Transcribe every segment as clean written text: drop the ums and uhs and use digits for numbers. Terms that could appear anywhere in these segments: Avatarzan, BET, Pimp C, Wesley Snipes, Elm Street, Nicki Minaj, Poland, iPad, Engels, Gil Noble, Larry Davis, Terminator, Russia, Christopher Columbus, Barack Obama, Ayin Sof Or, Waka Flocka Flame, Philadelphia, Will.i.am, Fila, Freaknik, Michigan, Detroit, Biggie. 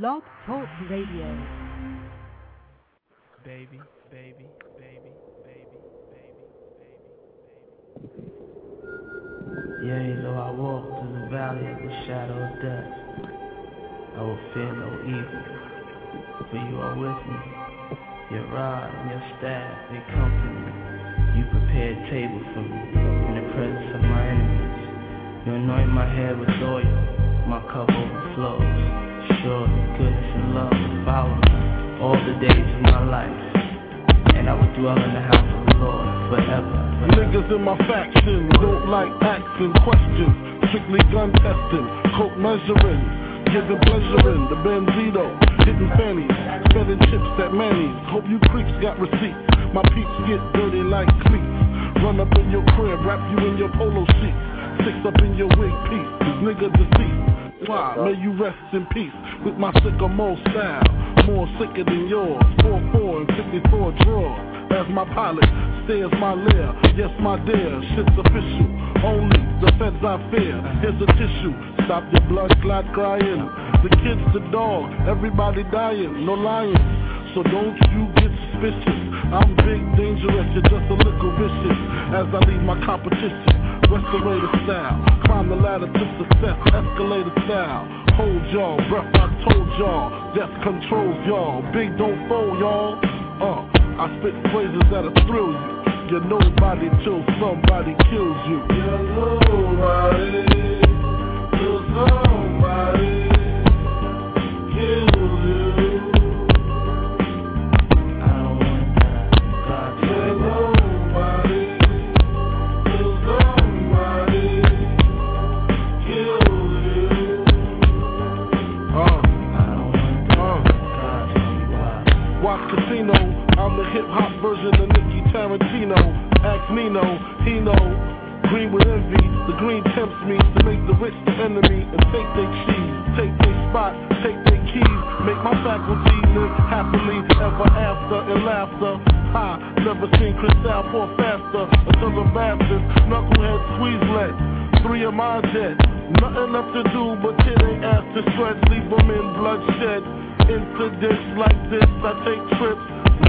Blog Talk Radio. Baby, baby, baby, baby, baby, baby, baby. Yeah, you know I walk through the valley of the shadow of death. I will fear no evil, for you are with me. Your rod and your staff, they comfort me. You prepare a table for me in the presence of my enemies. You anoint my head with oil, my cup overflows. Surely goodness and love will follow me all the days of my life, and I will dwell in the house of the Lord forever. Niggas in my faction don't like asking questions, strictly gun testing, coke measuring, giving pleasure in the Benzito, hitting fannies, spending chips at Manny's. Hope you creeps got receipts. My peeps get dirty like cleats. Run up in your crib, wrap you in your polo sheet, six up in your wig piece. This nigga deceased. Why? May you rest in peace with my sycamore style, more sicker than yours. 4-4 and 54 drawers. As my pilot stares my lair. Yes, my dear, shit's official. Only the feds I fear. Here's a tissue. Stop your blood clot crying. The kids, the dog, everybody dying. No lying. So don't you get suspicious. I'm big, dangerous, you're just a little vicious. As I leave my competition, restorative style, climb the ladder to success, escalator style. Hold y'all, breath I told y'all, death controls y'all. Big don't fold y'all. I spit phrases that'll thrill you. You're nobody till somebody kills you. You're nobody till somebody kills you. Casino, I'm the hip-hop version of Nicky Tarantino. Ask Nino, he know. Green with envy, the green tempts me to make the rich the enemy and take their cheese, take their spot, take their keys. Make my faculty live happily ever after in laughter. I never seen Chris Alport faster until the Baptist knucklehead squeeze let. Three of my dead, nothing left to do but tear their ass to shreds, leave them in bloodshed. Incidents like this, I take trips,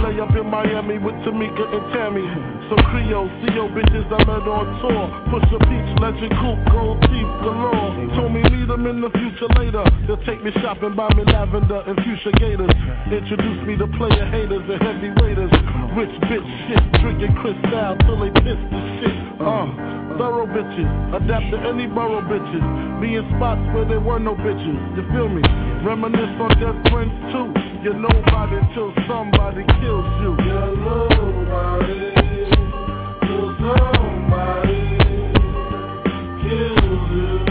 lay up in Miami with Tamika and Tammy. Some Creole, CO bitches I met on tour. Push a peach, legend, coupe, gold teeth galore. Told me meet them in the future later. They'll take me shopping, buy me lavender and fuchsia gators. Introduce me to player haters and heavy raiders. Rich bitch shit, drinking Cristal till they piss the shit. Thorough bitches, adapt to any borough bitches. Be in spots where there were no bitches, you feel me? Reminisce on death friends too. You're nobody till somebody kills you. You're nobody till somebody kills you.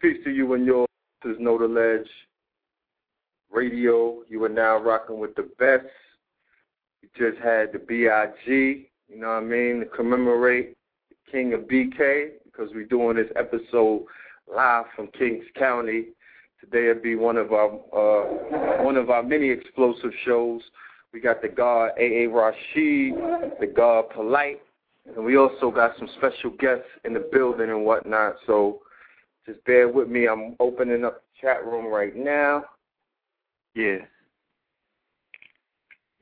Peace to you and yours. This is Know the Ledge Radio. You are now rocking with the best. You just had the B.I.G., you know what I mean, to commemorate the King of BK, because we're doing this episode live from Kings County. Today it'll be one of our many explosive shows. We got the God A.A. Rashid, the God Polight, and we also got some special guests in the building and whatnot, so just bear with me. I'm opening up the chat room right now. Yeah.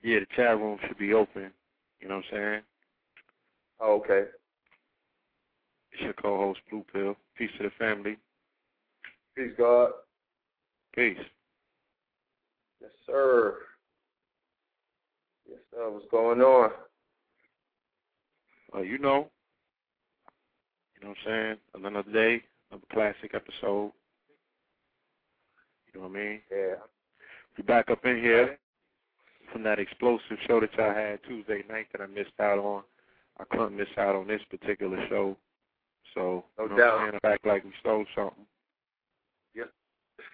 Yeah, the chat room should be open. You know what I'm saying? Oh, okay. It's your co-host, Blue Pill. Peace to the family. Peace, God. Peace. Yes, sir. Yes, sir. What's going on? You know what I'm saying? Another day. Of a classic episode. You know what I mean? Yeah. We back up in here from that explosive show that y'all had Tuesday night that I missed out on. I couldn't miss out on this particular show. So, no doubt. I'm back like we stole something. Yes.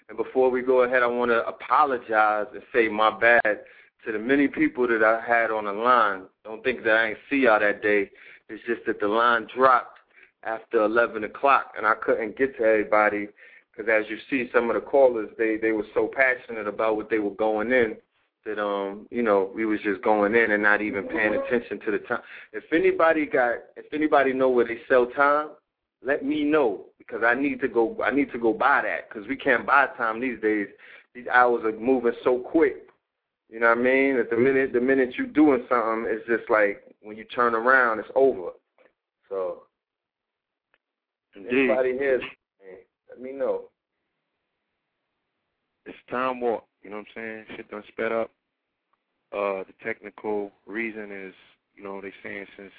And before we go ahead, I want to apologize and say my bad to the many people that I had on the line. Don't think that I ain't see y'all that day. It's just that the line dropped after 11 o'clock, and I couldn't get to everybody because, as you see, some of the callers, they were so passionate about what they were going in that, you know, we was just going in and not even paying attention to the time. If anybody know where they sell time, let me know, because I need to go buy that, because we can't buy time these days. These hours are moving so quick. You know what I mean? At the minute you're doing something, it's just like when you turn around, it's over. So, anybody here, let me know. It's time warp. You know what I'm saying? Shit done sped up. The technical reason is, you know, they saying since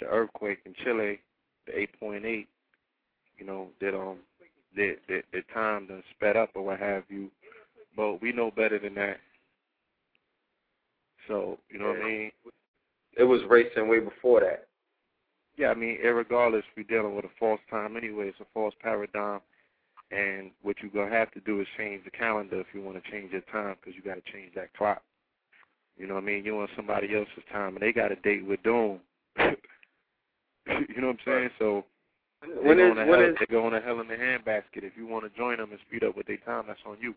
the earthquake in Chile, the 8.8, you know, that the time done sped up or what have you. But we know better than that. So, you know what I mean? It was racing way before that. Yeah, I mean, irregardless, we're dealing with a false time anyway. It's a false paradigm. And what you're going to have to do is change the calendar if you want to change your time, because you got to change that clock. You know what I mean? You're on somebody else's time, and they got a date with doom. You know what I'm saying? So they're going to hell in the handbasket. If you want to join them and speed up with their time, that's on you.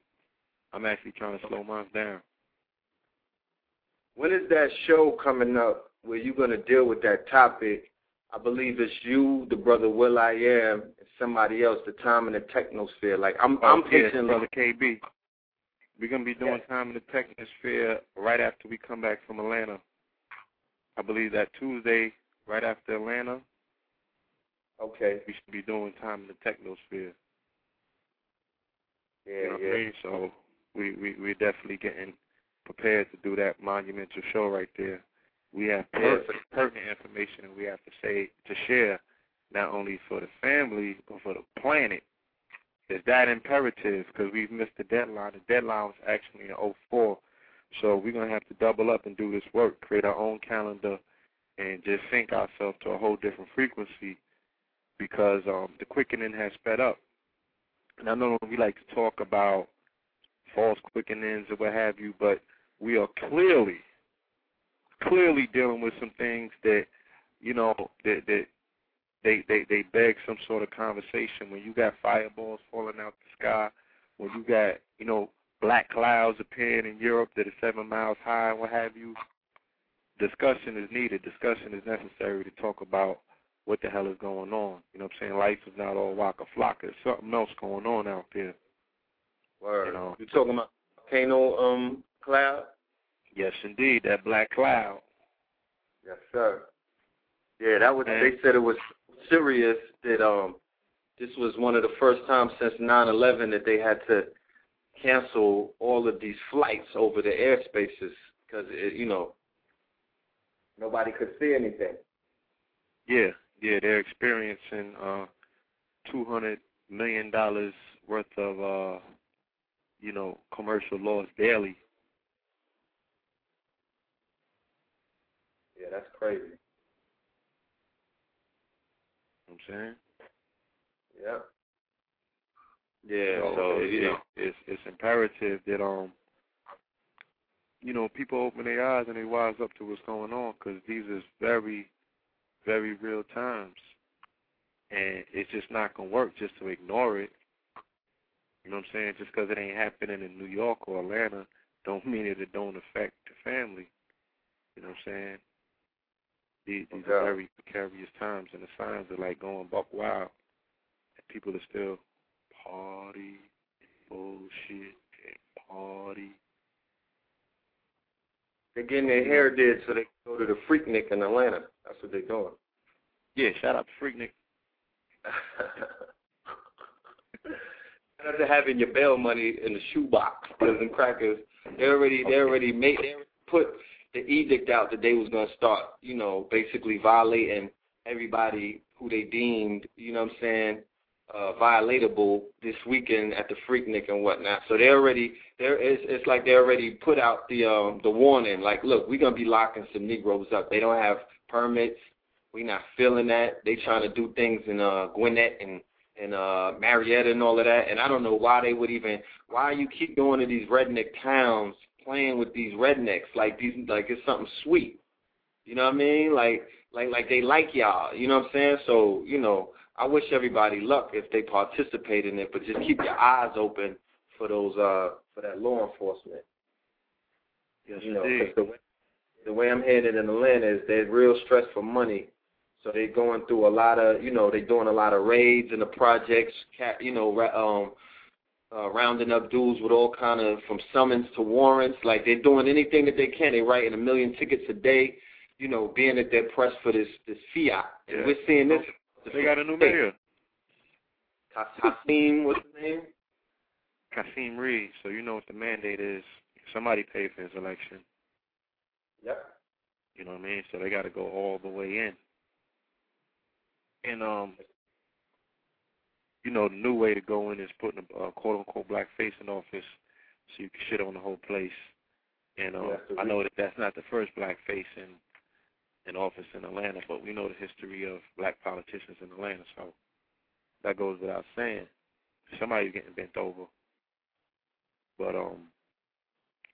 I'm actually trying to slow mine down. When is that show coming up where you're going to deal with that topic? I believe it's you, the brother Will.i.am, and somebody else, the time in the technosphere. Like, I'm pitching Brother KB. We're going to be doing time in the technosphere right after we come back from Atlanta. I believe that Tuesday, right after Atlanta. Okay. We should be doing time in the technosphere. Yeah, you know what I mean? So we're definitely getting prepared to do that monumental show right there. We have pertinent information that we have to share, not only for the family but for the planet. It's that imperative, because we've missed the deadline. The deadline was actually in 2004, so we're gonna have to double up and do this work, create our own calendar, and just sync ourselves to a whole different frequency, because the quickening has sped up. And I know we like to talk about false quickenings or what have you, but we are clearly dealing with some things that, you know, that they beg some sort of conversation. When you got fireballs falling out the sky, when you got, you know, black clouds appearing in Europe that are 7 miles high, what have you, discussion is needed. Discussion is necessary to talk about what the hell is going on. You know what I'm saying? Life is not all waka-flocka. There's something else going on out there. Word. You know? You're talking about volcano cloud? Yes, indeed, that black cloud. Yes, sir. Yeah, that was. And they said it was serious. That this was one of the first times since 9/11 that they had to cancel all of these flights over the airspaces, because you know, nobody could see anything. Yeah, they're experiencing $200 million worth of you know, commercial loss daily. Yeah, that's crazy. You know what I'm saying? Yeah. Yeah, so it's imperative that, you know, people open their eyes and they wise up to what's going on, because these is very, very real times. And it's just not going to work just to ignore it. You know what I'm saying? Just because it ain't happening in New York or Atlanta don't mean that it don't affect the family. You know what I'm saying? These are very precarious times, and the signs are like going buck wild. And people are still party, bullshit, and party. They're getting their hair did so they can go to the Freaknik in Atlanta. That's what they're doing. Yeah, shout out to Freaknik. Shout out to having your bail money in the shoebox. Because them crackers, they already put the edict out that they was going to start, you know, basically violating everybody who they deemed, you know what I'm saying, violatable this weekend at the Freaknik and whatnot. So it's like they already put out the warning, like, look, we're going to be locking some Negroes up. They don't have permits. We're not feeling that. They trying to do things in Gwinnett and and Marietta and all of that. And I don't know why they would even, why you keep going to these redneck towns playing with these rednecks like these, like it's something sweet. You know what I mean? Like they like y'all. You know what I'm saying? So, you know, I wish everybody luck if they participate in it, but just keep your eyes open for those for that law enforcement. Yes, you know, indeed. The way I'm headed in Atlanta is they're real stressed for money. So they're going through a lot of, you know, they're doing a lot of raids in the projects, you know, rounding up dudes with all kind of, from summons to warrants. Like they're doing anything that they can. They're writing 1 million tickets a day, you know, being that they're pressed for this fiat. Yeah. And we're seeing this. They got a new mayor. Kasim, what's his name? Kasim Reed. So you know what the mandate is. Somebody paid for his election. Yep. You know what I mean? So they got to go all the way in. And, you know, the new way to go in is putting a quote-unquote black face in office so you can shit on the whole place. And I know that that's not the first black face in office in Atlanta, but we know the history of black politicians in Atlanta, so that goes without saying. Somebody's getting bent over. But,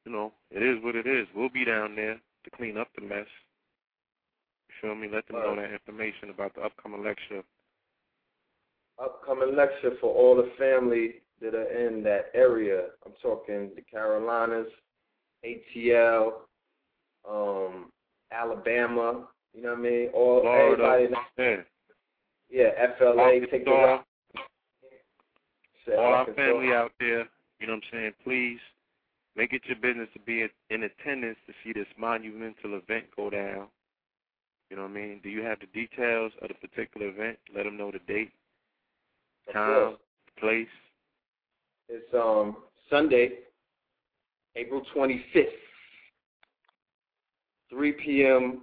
you know, it is what it is. We'll be down there to clean up the mess. You feel me? Let them know that information about the upcoming lecture. Upcoming lecture for all the family that are in that area. I'm talking the Carolinas, ATL, Alabama, you know what I mean? All Florida, everybody. Yeah, FLA, take the rock. All our family out there, you know what I'm saying? Please make it your business to be in attendance to see this monumental event go down. You know what I mean? Do you have the details of the particular event? Let them know the date, time, place. It's Sunday, April 25th, 3 p.m.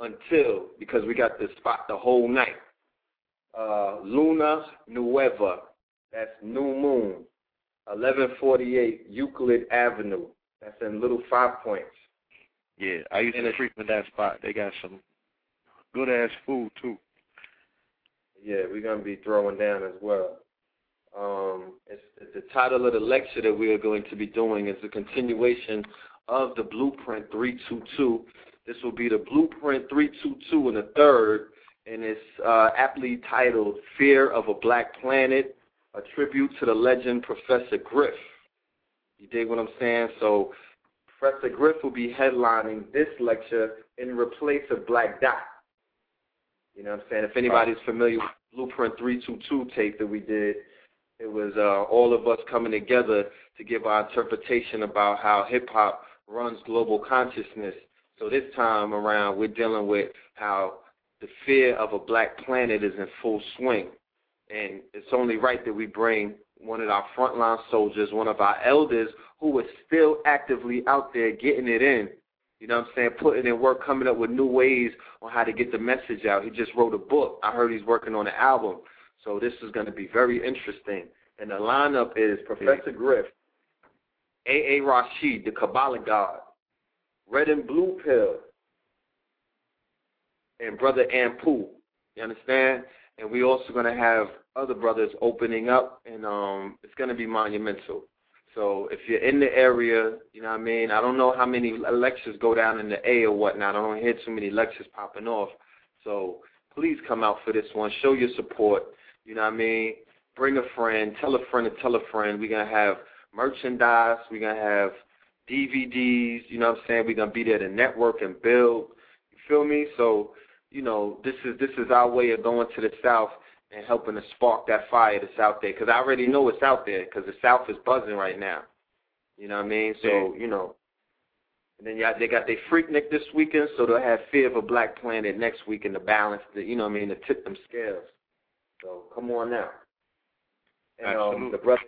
until, because we got this spot the whole night, Luna Nueva, that's New Moon, 1148 Euclid Avenue. That's in Little Five Points. Yeah, I used to frequent that spot. They got some good-ass food, too. Yeah, we're going to be throwing down as well. It's the title of the lecture that we are going to be doing is a continuation of the Blueprint 322. This will be the Blueprint 322 and the third, and it's aptly titled Fear of a Black Planet, a tribute to the legend Professor Griff. You dig what I'm saying? So Professor Griff will be headlining this lecture in replace of Black Dot. You know what I'm saying? If anybody's familiar with Blueprint 322 tape that we did, it was all of us coming together to give our interpretation about how hip-hop runs global consciousness. So this time around, we're dealing with how the fear of a black planet is in full swing. And it's only right that we bring one of our frontline soldiers, one of our elders, who is still actively out there getting it in. You know what I'm saying? Putting in work, coming up with new ways on how to get the message out. He just wrote a book. I heard he's working on an album. So this is going to be very interesting. And the lineup is Professor Griff, A.A. Rashid, the Kabbalah God, Red and Blue Pill, and Brother Ampu. You understand? And we're also going to have other brothers opening up, and it's going to be monumental. So if you're in the area, you know what I mean? I don't know how many lectures go down in the A or whatnot. I don't hear too many lectures popping off. So please come out for this one. Show your support. You know what I mean? Bring a friend. Tell a friend to tell a friend. We're going to have merchandise. We're going to have DVDs. You know what I'm saying? We're going to be there to network and build. You feel me? So, you know, this is our way of going to the South and helping to spark that fire that's out there. Because I already know it's out there because the South is buzzing right now. You know what I mean? So, you know. And then they got their Freaknik this weekend, so they'll have Fear of a Black Planet next week and the balance, you know what I mean, to tip them scales. So come on out. And the brother,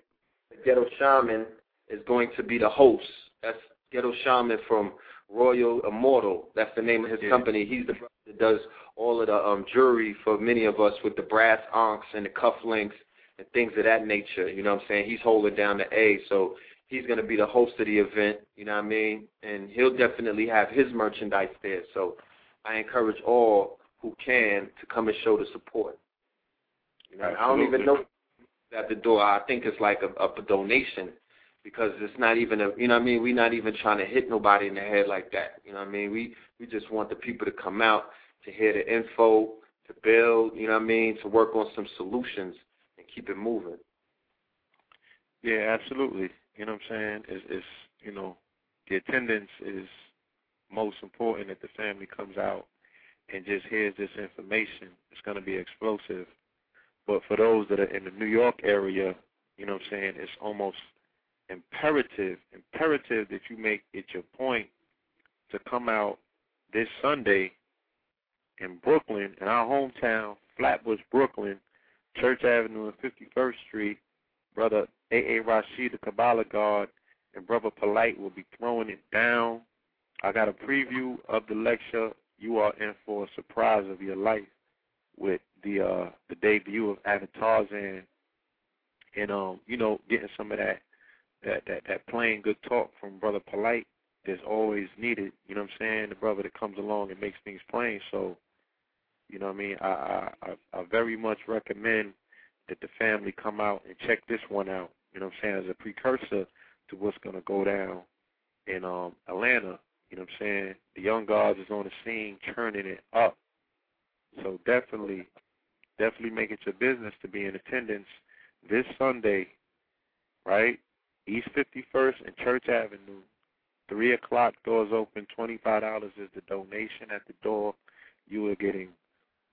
the Ghetto Shaman, is going to be the host. That's Ghetto Shaman from Royal Immortal. That's the name of his company. He's the brother that does all of the jewelry for many of us with the brass onks and the cufflinks and things of that nature. You know what I'm saying? He's holding down the A, so he's going to be the host of the event. You know what I mean? And he'll definitely have his merchandise there. So I encourage all who can to come and show the support. You know, I don't even know at the door, I think it's like a donation, because it's not even a, you know what I mean, we're not even trying to hit nobody in the head like that. You know what I mean? We just want the people to come out, to hear the info, to build, you know what I mean, to work on some solutions and keep it moving. Yeah, absolutely. You know what I'm saying? It's you know, the attendance is most important. If the family comes out and just hears this information, it's going to be explosive. But for those that are in the New York area, you know what I'm saying, it's almost imperative that you make it your point to come out this Sunday in Brooklyn, in our hometown, Flatbush, Brooklyn, Church Avenue and 51st Street. Brother A.A. Rashid, the Kabbalah God, and Brother Polight will be throwing it down. I got a preview of the lecture. You are in for a surprise of your life with the debut of Avatarzan, and you know, getting some of that plain good talk from Brother Polight that's always needed. You know what I'm saying? The brother that comes along and makes things plain. So, you know what I mean? I very much recommend that the family come out and check this one out. You know what I'm saying? As a precursor to what's gonna go down in Atlanta. You know what I'm saying? The Young Gods is on the scene, churning it up. So definitely make it your business to be in attendance this Sunday, right? East 51st and Church Avenue, 3 o'clock, doors open, $25 is the donation at the door. You are getting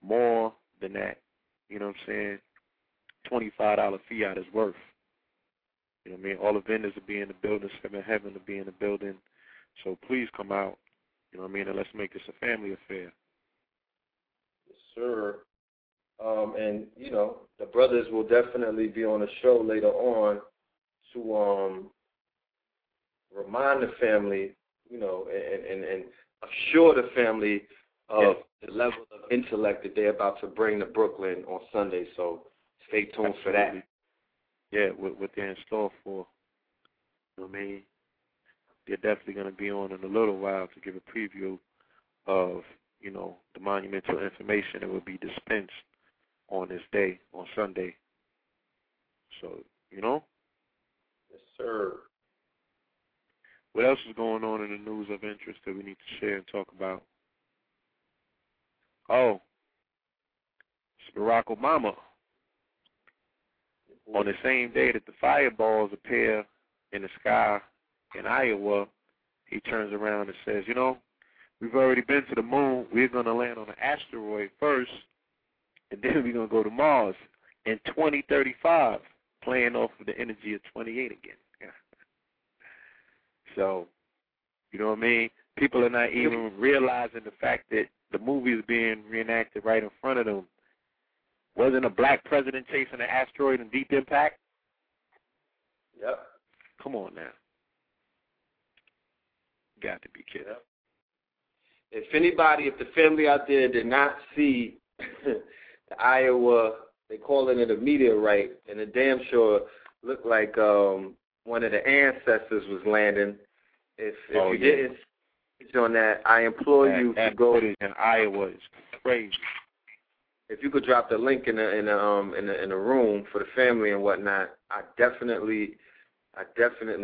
more than that, you know what I'm saying? $25 fiat is worth. You know what I mean? All the vendors will be in the building, seven heaven will be in the building. So please come out, you know what I mean, and let's make this a family affair. Sure. And, you know, the brothers will definitely be on the show later on to remind the family, you know, and assure the family of the level of intellect that they're about to bring to Brooklyn on Sunday. So stay tuned for that. Yeah, what they're in store for. You know what I mean? They're definitely going to be on in a little while to give a preview of, you know, the monumental information that will be dispensed on this day, on Sunday. So, you know? Yes, sir. What else is going on in the news of interest that we need to share and talk about? Oh, it's Barack Obama. On the same day that the fireballs appear in the sky in Iowa, he turns around and says, you know, we've already been to the moon. We're going to land on an asteroid first, and then we're going to go to Mars in 2035, playing off of the energy of 28 again. So, you know what I mean? People are not even realizing the fact that the movie is being reenacted right in front of them. Wasn't a black president chasing an asteroid in Deep Impact? Yep. Come on now. Got to be kidding. Yep. If anybody, if the family out there did not see the Iowa, they calling it a meteorite, and it damn sure looked like one of the ancestors was landing. If you didn't see on that, I implore you to go. In Iowa is crazy. If you could drop the link in the room for the family and whatnot, I definitely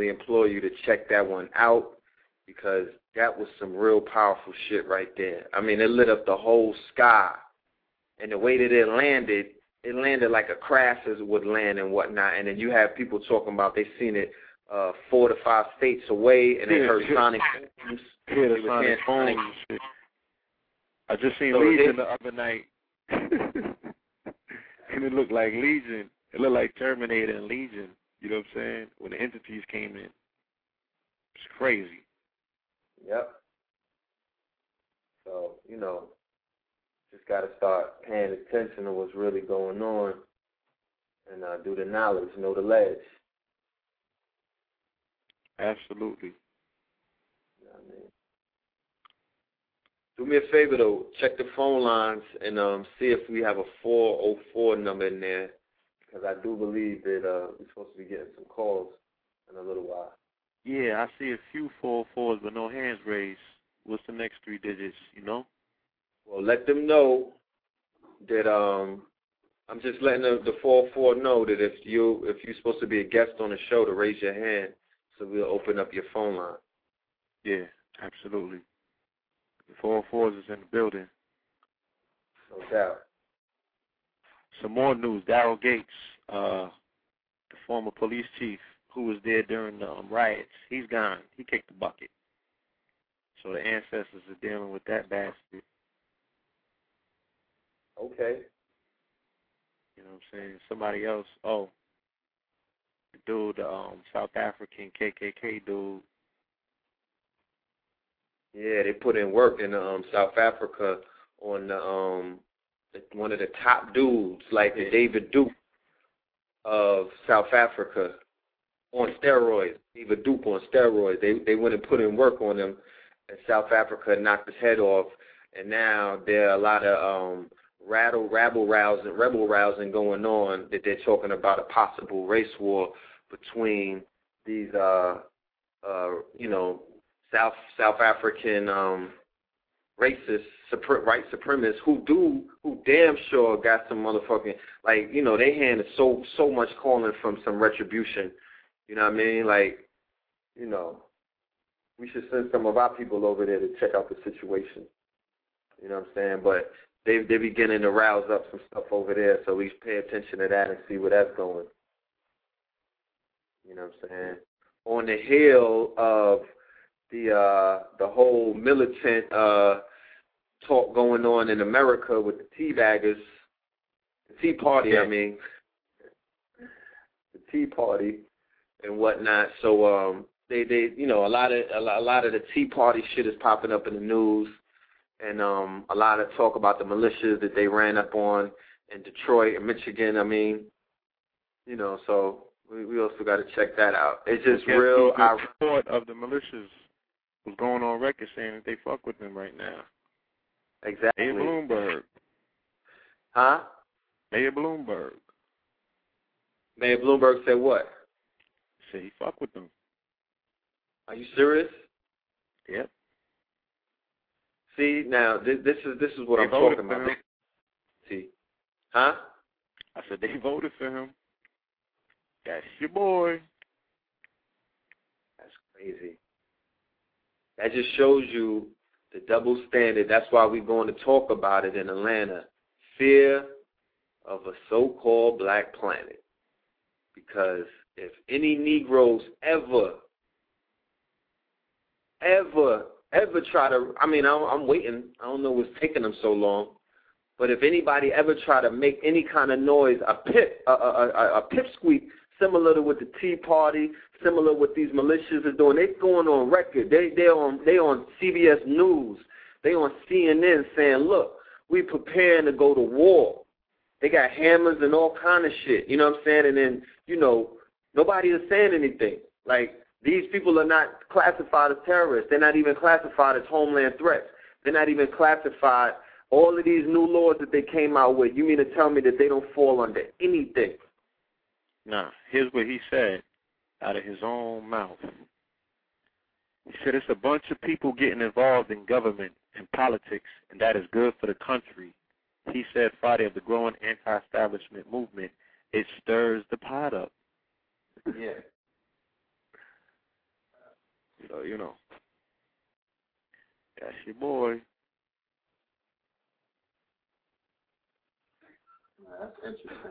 implore you to check that one out, because that was some real powerful shit right there. I mean, it lit up the whole sky. And the way that it landed like a crash as it would land and whatnot. And then you have people talking about they seen it 4 to 5 states away, and they heard sonic booms. Yeah, the sonic booms. I just seen Legion the other night. And it looked like Legion. It looked like Terminator and Legion. You know what I'm saying? When the entities came in. It's crazy. Yep. So, you know, just got to start paying attention to what's really going on and do the knowledge, know the ledge. Absolutely. You know what I mean? Do me a favor, though. Check the phone lines and see if we have a 404 number in there, because I do believe that we're supposed to be getting some calls in a little while. Yeah, I see a few 404s, but no hands raised. What's the next 3 digits, you know? Well, let them know that I'm just letting the 44 know that if you're supposed to be a guest on the show, to raise your hand so we'll open up your phone line. Yeah, absolutely. The 44s is in the building. No doubt. Some more news. Daryl Gates, the former police chief who was there during the riots, he's gone. He kicked the bucket. So the ancestors are dealing with that bastard. Okay. You know what I'm saying? Somebody else, the dude, South African KKK dude. Yeah, they put in work in South Africa on one of the top dudes, like the David Duke of South Africa, on steroids. David Duke on steroids. They went and put in work on him in South Africa, knocked his head off, and now there are a lot of rebel rousing going on that they're talking about a possible race war between these, South African racist, white supremacists who damn sure got some motherfucking, they handed so much calling from some retribution. You know what I mean? We should send some of our people over there to check out the situation. You know what I'm saying? But they're beginning to rouse up some stuff over there, so we pay attention to that and see where that's going. You know what I'm saying? On the heel of the whole militant talk going on in America with the Tea Party and whatnot. So a lot of the Tea Party shit is popping up in the news, and a lot of talk about the militias that they ran up on in Detroit and Michigan. So we also got to check that out. It's just real. Our report of the militias was going on record saying that they fuck with them right now. Exactly. Mayor Bloomberg. Huh? Mayor Bloomberg said what? Said he fuck with them. Are you serious? Yep. See, now this is what I'm talking about. See, huh? I said they voted for him. That's your boy. That's crazy. That just shows you the double standard. That's why we're going to talk about it in Atlanta. Fear of a so-called black planet. Because if any Negroes ever try to, I'm waiting. I don't know what's taking them so long. But if anybody ever try to make any kind of noise, a pipsqueak, similar to what the Tea Party, similar what these militias are doing, they're going on record. They on CBS News. They on CNN saying, look, we preparing to go to war. They got hammers and all kind of shit. You know what I'm saying? And then, nobody is saying anything. These people are not classified as terrorists. They're not even classified as homeland threats. They're not even classified. All of these new laws that they came out with, you mean to tell me that they don't fall under anything? Nah, here's what he said out of his own mouth. He said it's a bunch of people getting involved in government and politics, and that is good for the country. He said Friday of the growing anti-establishment movement, it stirs the pot up. Yeah. So, that's your boy. That's interesting.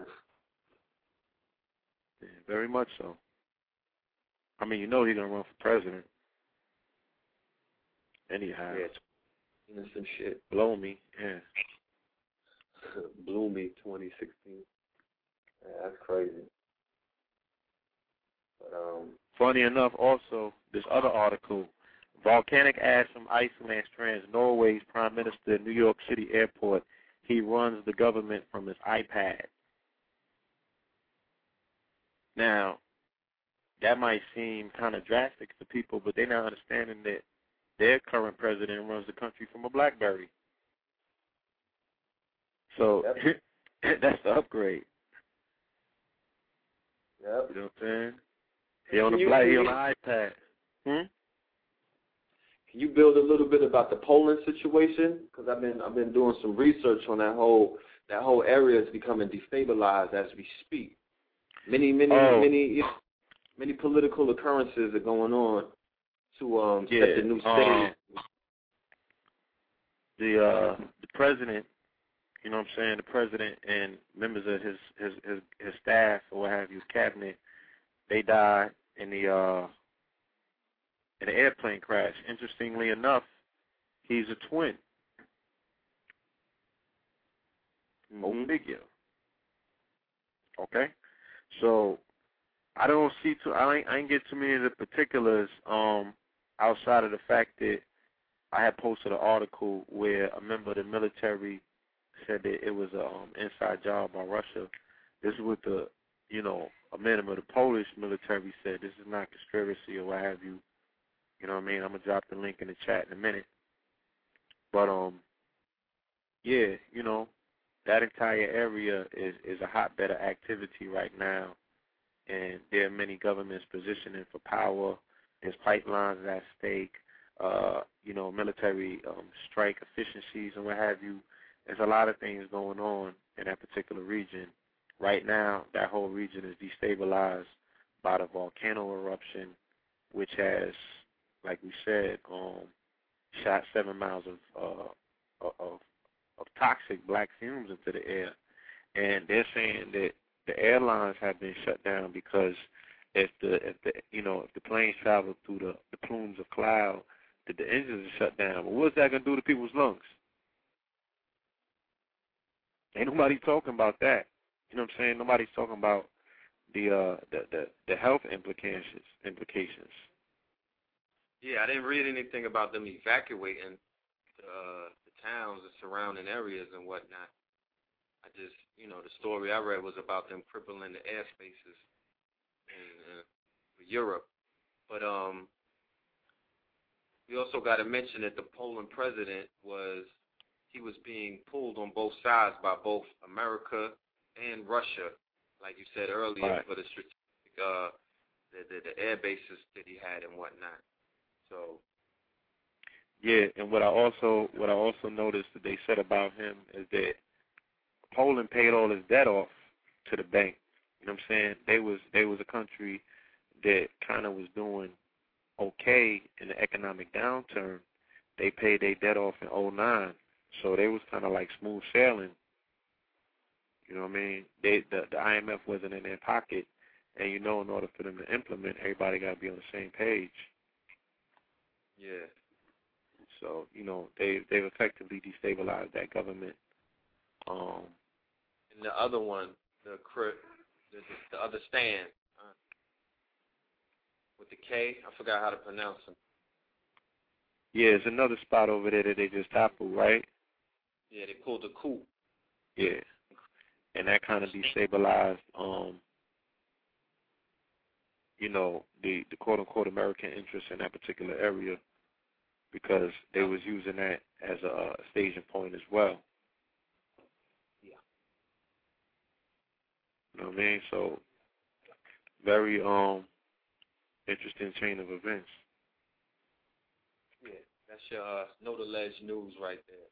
Yeah, very much so. He's going to run for president. Anyhow. Yeah, some shit. Blow me. Yeah. Blew me 2016. Yeah, that's crazy. But, funny enough, also, this other article, volcanic ash from Iceland strands Norway's prime minister at New York City airport. He runs the government from his iPad. Now, that might seem kind of drastic to people, but they're not understanding that their current president runs the country from a BlackBerry. So that's the upgrade. Yep. You know what I'm saying? He on the iPad. Hmm? You build a little bit about the Poland situation, because I've been doing some research on that whole that whole area is becoming destabilized as we speak. Many political occurrences are going on to set the new stage. The president, you know what I'm saying, the president and members of his staff or what have you, his cabinet, they died in the airplane crash. Interestingly enough, he's a twin. Mm-hmm. Biggie. Okay, so I don't see too. I ain't get too many of the particulars. Outside of the fact that I had posted an article where a member of the military said that it was a inside job by Russia. This is what the, you know, a member of the Polish military said. This is not conspiracy or what have you. You know what I mean? I'm gonna drop the link in the chat in a minute. But yeah, you know. That entire area is a hotbed of activity right now, and there are many governments positioning for power. There's pipelines at stake, you know, military strike efficiencies and what have you. There's a lot of things going on in that particular region. Right now, that whole region is destabilized by the volcano eruption, which has, like we said, shot 7 miles of toxic black fumes into the air. And they're saying that the airlines have been shut down because if the planes travel through the plumes of cloud, that the engines are shut down. But what's that gonna do to people's lungs? Ain't nobody talking about that. You know what I'm saying? Nobody's talking about the health implications. Yeah, I didn't read anything about them evacuating the towns and surrounding areas and whatnot. I just, you know, the story I read was about them crippling the airspaces in Europe. But we also got to mention that the Poland president was being pulled on both sides by both America and Russia, like you said earlier, right, for the strategic the air bases that he had and whatnot. So. Yeah, and what I also noticed that they said about him is that Poland paid all his debt off to the bank. You know what I'm saying? They was a country that kind of was doing okay in the economic downturn. They paid their debt off in 2009, so they was kind of like smooth sailing. You know what I mean? The IMF wasn't in their pocket, and you know, in order for them to implement, everybody got to be on the same page. Yeah. So, you know, they've effectively destabilized that government. And the other one, the other stand, with the K, I forgot how to pronounce him. Yeah, there's another spot over there that they just toppled, right? Yeah, they pulled the coup. Yeah, and that kind of destabilized, you know, the quote-unquote American interest in that particular area, because they was using that as a staging point as well. Yeah. You know what I mean? So, very interesting chain of events. Yeah, that's your Know the Ledge news right there.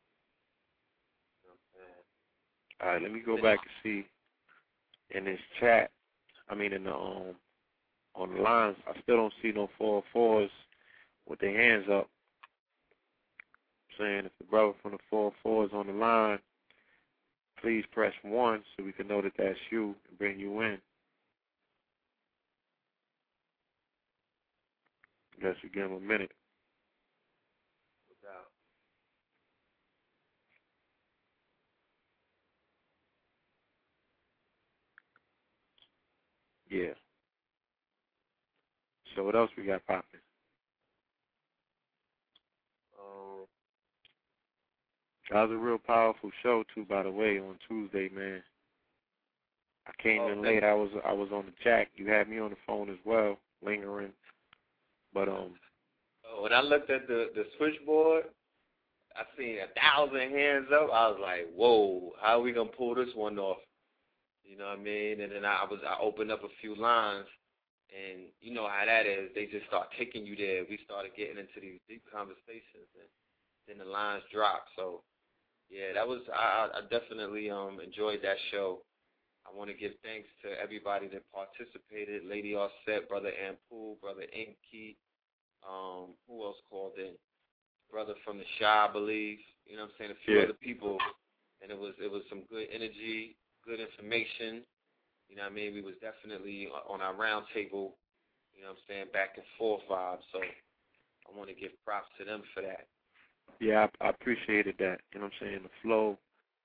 You know what I'm saying? All right, let me go back and see in this chat. I mean, in the on the lines, I still don't see no 404s with their hands up. Saying if the brother from the 404 is on the line, please press 1 so we can know that that's you and bring you in. Let's give him a minute. Yeah. So what else we got popping? That was a real powerful show too, by the way, on Tuesday, man. I came in late. I was on the jack. You had me on the phone as well, lingering. But when I looked at the switchboard, I seen 1,000 hands up. I was like, whoa, how are we gonna pull this one off? You know what I mean? And then I opened up a few lines, and you know how that is. They just start taking you there. We started getting into these deep conversations, and then the lines dropped. So Yeah, that was, I definitely enjoyed that show. I want to give thanks to everybody that participated, Lady Offset, Brother Ampul, Brother Inky, who else called in? Brother from the Shah, I believe, you know what I'm saying, a few other people, and it was some good energy, good information, you know what I mean? We was definitely on our round table, you know what I'm saying, back and forth vibe, so I want to give props to them for that. Yeah, I appreciated that, you know what I'm saying, the flow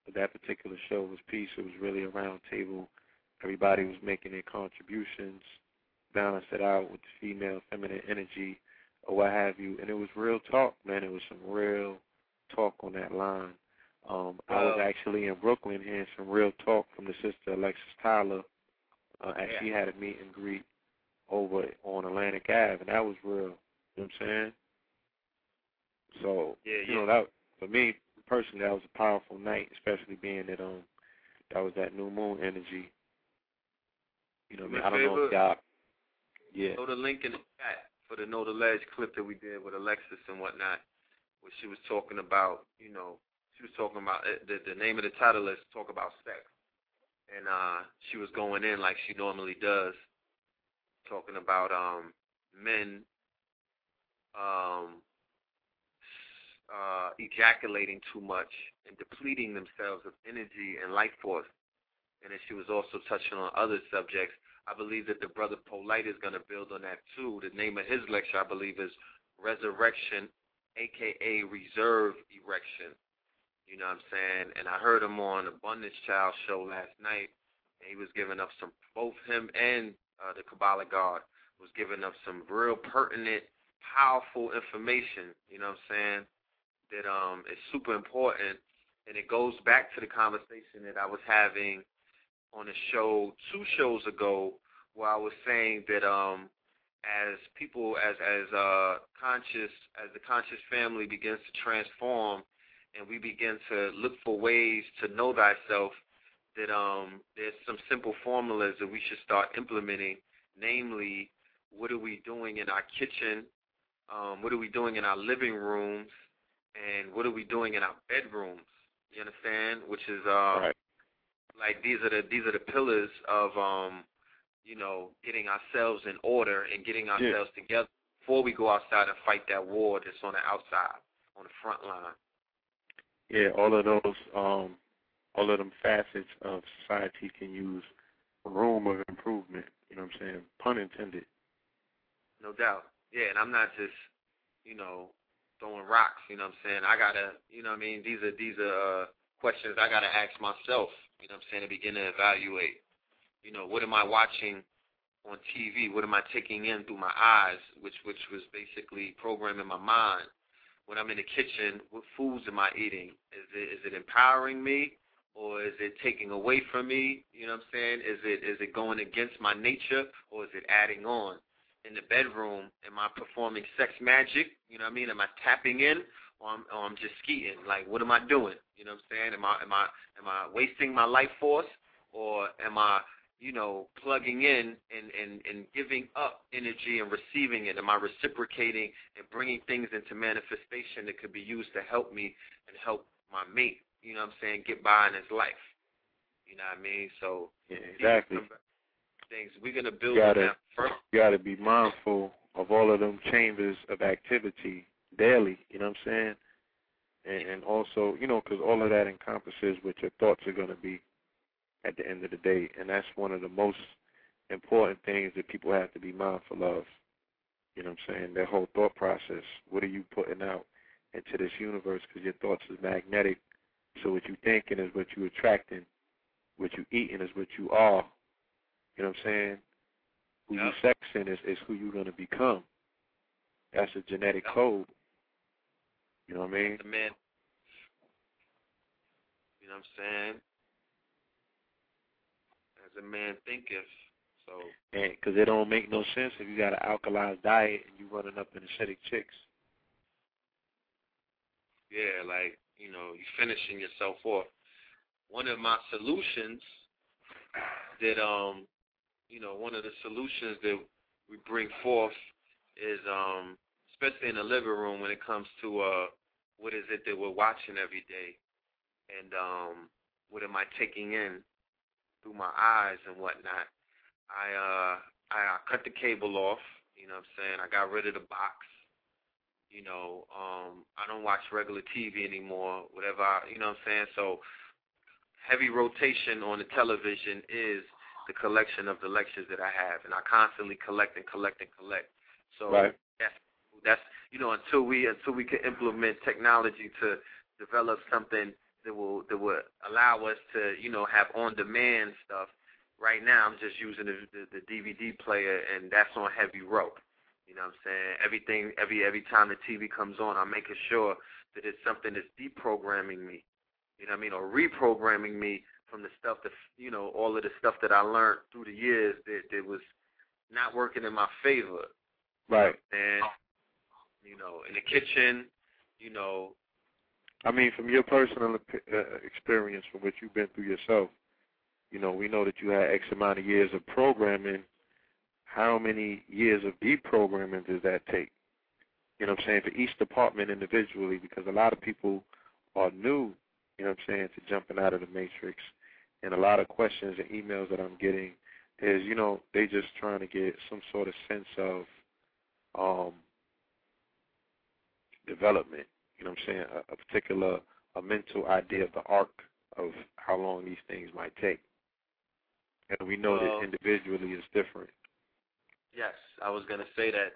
of that particular show was peace, it was really a round table, everybody was making their contributions, balanced it out with the female, feminine energy, or what have you, and it was real talk, man. It was some real talk on that line. I was actually in Brooklyn hearing some real talk from the sister Alexis Tyler as she had a meet and greet over on Atlantic Ave, and that was real, you know what I'm saying? So, you know, that for me personally, that was a powerful night, especially being that that was that new moon energy. You know what I mean? I don't know if y'all... Yeah. Throw the link in the chat for the Know the Ledge clip that we did with Alexis and whatnot, where she was talking about, you know, she was talking about, the name of the title is Talk About Sex. And she was going in like she normally does, talking about men ejaculating too much and depleting themselves of energy and life force. And then she was also touching on other subjects. I believe that the brother Polight is going to build on that too. The name of his lecture, I believe, is Resurrection, a.k.a. Reserve Erection. You know what I'm saying? And I heard him on Abundance Child show last night, and he was giving up some, both him and the Kabbalah God was giving up some real pertinent, powerful information, you know what I'm saying, that is super important. And it goes back to the conversation that I was having on a show 2 shows ago, where I was saying that as people, as conscious, as the conscious family begins to transform, and we begin to look for ways to know thyself, that there's some simple formulas that we should start implementing. Namely, what are we doing in our kitchen? What are we doing in our living rooms? And what are we doing in our bedrooms? You understand? Which is right. Like these are the pillars of you know, getting ourselves in order and getting ourselves together before we go outside and fight that war that's on the outside, on the front line. Yeah, all of them facets of society can use room of improvement, you know what I'm saying? Pun intended. No doubt. Yeah, and I'm not just, you know, throwing rocks, you know what I'm saying? I gotta, you know what I mean, these are questions I gotta ask myself, you know what I'm saying, to begin to evaluate. You know, what am I watching on TV? What am I taking in through my eyes, which was basically programming my mind? When I'm in the kitchen, what foods am I eating? Is it empowering me, or is it taking away from me? You know what I'm saying? Is it going against my nature, or is it adding on? In the bedroom, am I performing sex magic? You know what I mean? Am I tapping in? Or I'm just skeeting. Like, what am I doing? You know what I'm saying? Am I wasting my life force, or am I, you know, plugging in and giving up energy and receiving it? Am I reciprocating and bringing things into manifestation that could be used to help me and help my mate? You know what I'm saying? Get by in his life. You know what I mean? So yeah, exactly. Things we're gonna build. You gotta be mindful of all of them chambers of activity daily, you know what I'm saying? And also, you know, because all of that encompasses what your thoughts are going to be at the end of the day, and that's one of the most important things that people have to be mindful of, you know what I'm saying? Their whole thought process, what are you putting out into this universe, because your thoughts is magnetic, so what you thinking is what you attracting, what you eating is what you are, you know what I'm saying? Who you sexing is who you're going to become. That's a genetic code. You know what I mean? The man. You know what I'm saying? As a man thinketh. So. Because it don't make no sense if you got an alkalized diet and you running up in acidic chicks. Yeah, like, you know, you finishing yourself off. One of my solutions that, you know, one of the solutions that we bring forth is, especially in the living room when it comes to what is it that we're watching every day. and what am I taking in through my eyes and whatnot. I cut the cable off, you know what I'm saying? I got rid of the box. You know, I don't watch regular TV anymore, whatever, you know what I'm saying? So heavy rotation on the television is the collection of the lectures that I have, and I constantly collect. So right. That's you know, until we can implement technology to develop something that will allow us to, you know, have on-demand stuff. Right now, I'm just using the DVD player, and that's on heavy rope. You know what I'm saying? Everything, every time the TV comes on, I'm making sure that it's something that's deprogramming me. You know what I mean? Or reprogramming me from the stuff that, you know, all of the stuff that I learned through the years that was not working in my favor. Right. And, you know, in the kitchen, you know. I mean, from your personal experience, from what you've been through yourself, you know, we know that you had X amount of years of programming. How many years of deprogramming does that take? You know what I'm saying? For each department individually, because a lot of people are new, you know what I'm saying, to jumping out of the matrix. And a lot of questions and emails that I'm getting is, you know, they just trying to get some sort of sense of development, you know what I'm saying, a particular mental idea of the arc of how long these things might take. And we know that individually it's different. Yes, I was going to say that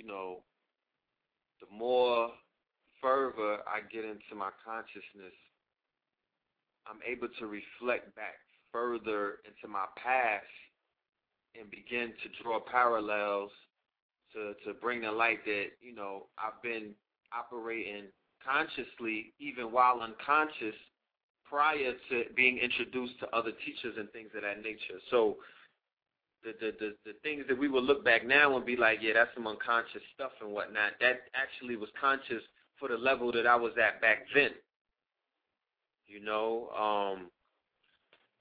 you know, the more further I get into my consciousness, I'm able to reflect back further into my past and begin to draw parallels to bring to light that, you know, I've been operating consciously, even while unconscious, prior to being introduced to other teachers and things of that nature. So the things that we will look back now and be like, yeah, that's some unconscious stuff and whatnot, that actually was conscious for the level that I was at back then. You know,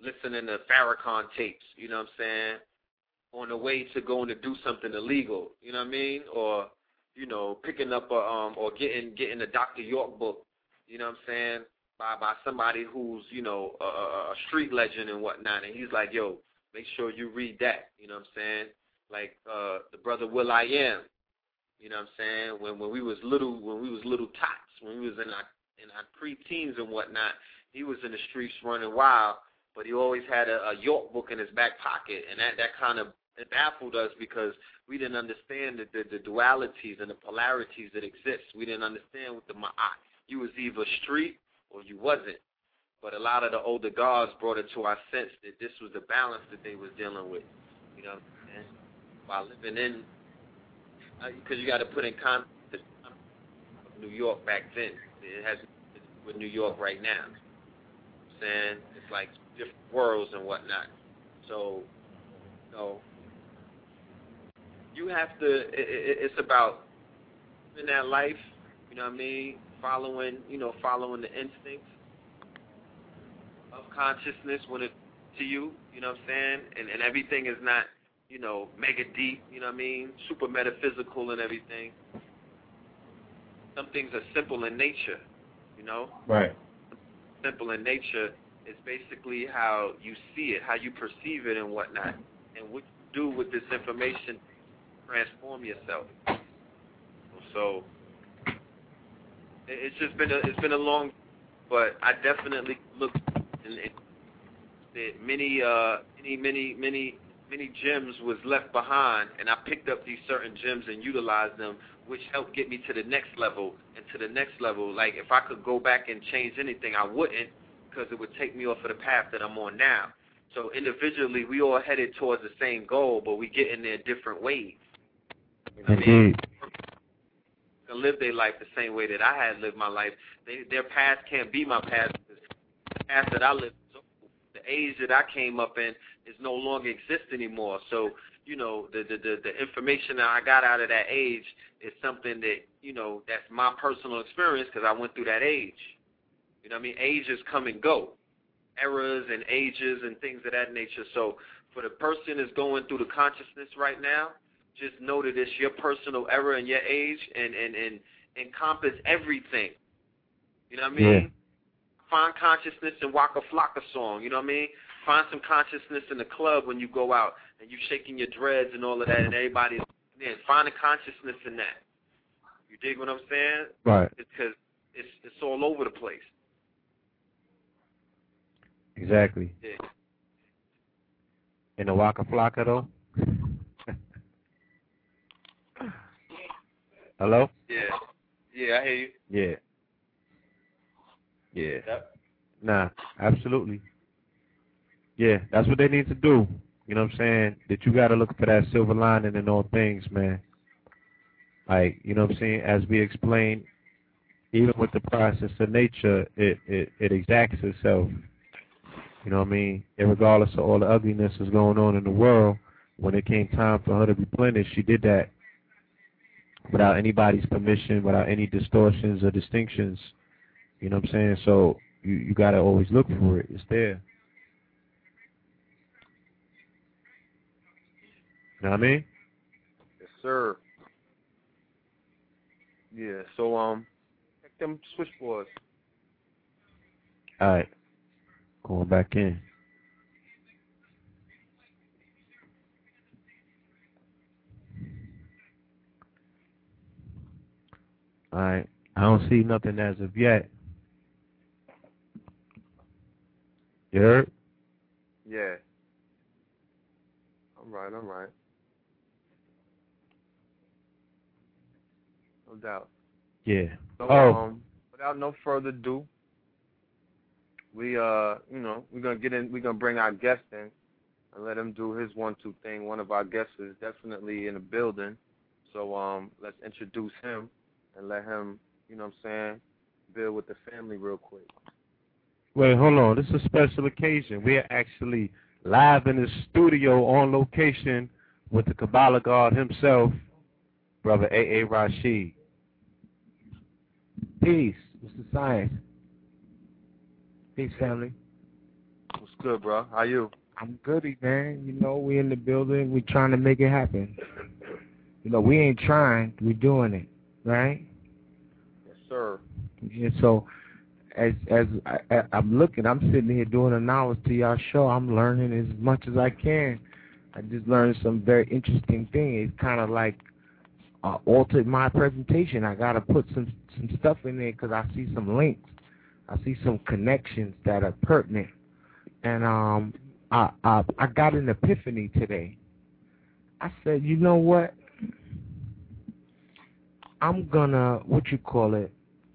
listening to Farrakhan tapes, you know what I'm saying, on the way to going to do something illegal, you know what I mean, or, you know, picking up or getting a Dr. York book, you know what I'm saying, by somebody who's, you know, a street legend and whatnot, and he's like, yo, make sure you read that, you know what I'm saying? Like the brother Will.i.am, you know what I'm saying? When we was little, tots, when we was in our preteens and whatnot, he was in the streets running wild, but he always had a York book in his back pocket, and that kind of baffled us because we didn't understand the dualities and the polarities that exist. We didn't understand what the ma'at. You was either street or you wasn't. But a lot of the older gods brought it to our sense that this was the balance that they was dealing with, you know, and while living in, because you got to put in context of New York back then. It has with New York right now. You know what I'm saying? It's like different worlds and whatnot. So, you know, you have to, it's about living that life, you know what I mean, following the instincts of consciousness when it's to you, you know what I'm saying? And everything is not, you know, mega deep, you know what I mean? Super metaphysical and everything. Some things are simple in nature, you know? Right. Simple in nature is basically how you see it, how you perceive it and whatnot. And what you do with this information, transform yourself. So it's just been a long, but I definitely look. And many gems was left behind, and I picked up these certain gems and utilized them, which helped get me to the next level and to the next level. Like, if I could go back and change anything, I wouldn't, because it would take me off of the path that I'm on now. So individually, we all headed towards the same goal, but we get in there different ways. You know what I mean? Can live their life the same way that I had lived my life. Their past can't be my past. The past that I lived, the age that I came up in, is no longer exist anymore. So, you know, the information that I got out of that age is something that, you know, that's my personal experience because I went through that age. You know what I mean? Ages come and go. Eras and ages and things of that nature. So for the person that's going through the consciousness right now, just know that it's your personal era and your age and encompass everything. You know what I mean? Yeah. Find consciousness in Waka Flocka song, you know what I mean? Find some consciousness in the club when you go out and you shaking your dreads and all of that and everybody's in. Find the consciousness in that. You dig what I'm saying? Right. Because it's all over the place. Exactly. Yeah. In the Waka Flocka, though? Hello? Yeah. Yeah, I hear you. Yeah. Yeah. Yep. Nah, absolutely. Yeah, that's what they need to do. You know what I'm saying? That you got to look for that silver lining in all things, man. Like, you know what I'm saying? As we explained, even with the process of nature, it exacts itself. You know what I mean? And regardless of all the ugliness that's going on in the world, when it came time for her to replenish, she did that without anybody's permission, without any distortions or distinctions. You know what I'm saying? So you got to always look for it. It's there. You know what I mean? Yes, sir. Yeah, so, check them switchboards. All right. Going back in. All right. I don't see nothing as of yet. You heard? Yeah. I'm right. No doubt. Yeah. So, without no further ado, we we're gonna get in. We're gonna bring our guest in and let him do his 1-2 thing. One of our guests is definitely in the building, so let's introduce him and let him, you know what I'm saying, build with the family real quick. Wait, hold on. This is a special occasion. We are actually live in the studio on location with the Kabbalah God himself, Brother A.A. Rashid. Peace, Mr. Science. Peace, family. What's good, bro? How you? I'm goody, man. You know, we in the building. We trying to make it happen. You know, we ain't trying. We doing it, right? Yes, sir. And so, as I'm looking, I'm sitting here doing an hour to y'all show. I'm learning as much as I can. I just learned some very interesting things. It's kind of like altered my presentation. I got to put some stuff in there because I see some links. I see some connections that are pertinent. And I got an epiphany today. I said, you know what? I'm going to,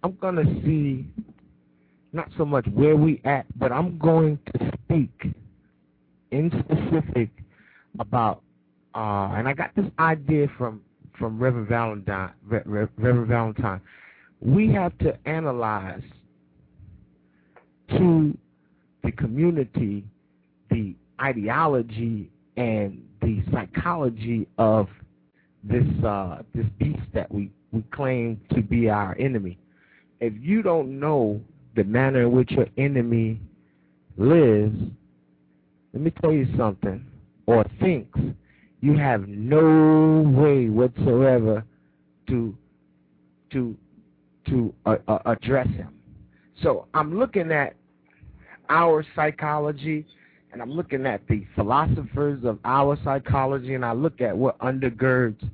I'm going to see not so much where we at, but I'm going to speak in specific about, and I got this idea from Reverend Valentine. We have to analyze to the community, the ideology, and the psychology of this beast that we claim to be our enemy. If you don't know the manner in which your enemy lives, let me tell you something, or thinks, you have no way whatsoever to address him. So I'm looking at our psychology, and I'm looking at the philosophers of our psychology, and I look at what undergirds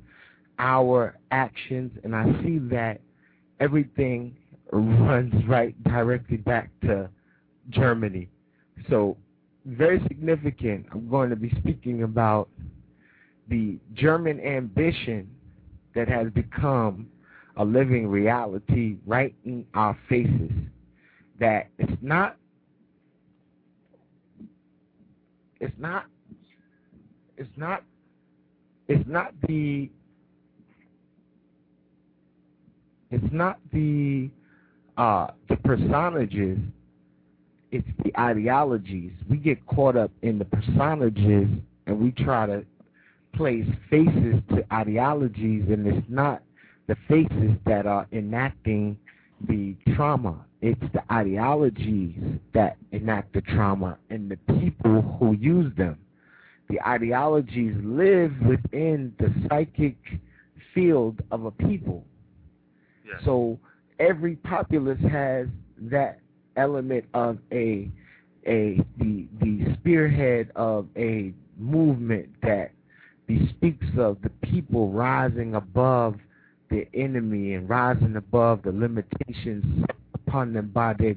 our actions, and I see that everything runs right directly back to Germany. So very significant. I'm going to be speaking about the German ambition that has become a living reality right in our faces. That it's not the personages, it's the ideologies. We get caught up in the personages and we try to place faces to ideologies, and it's not the faces that are enacting the trauma. It's the ideologies that enact the trauma and the people who use them. The ideologies live within the psychic field of a people. Yeah. So every populace has that element of the spearhead of a movement that bespeaks of the people rising above the enemy and rising above the limitations upon them by their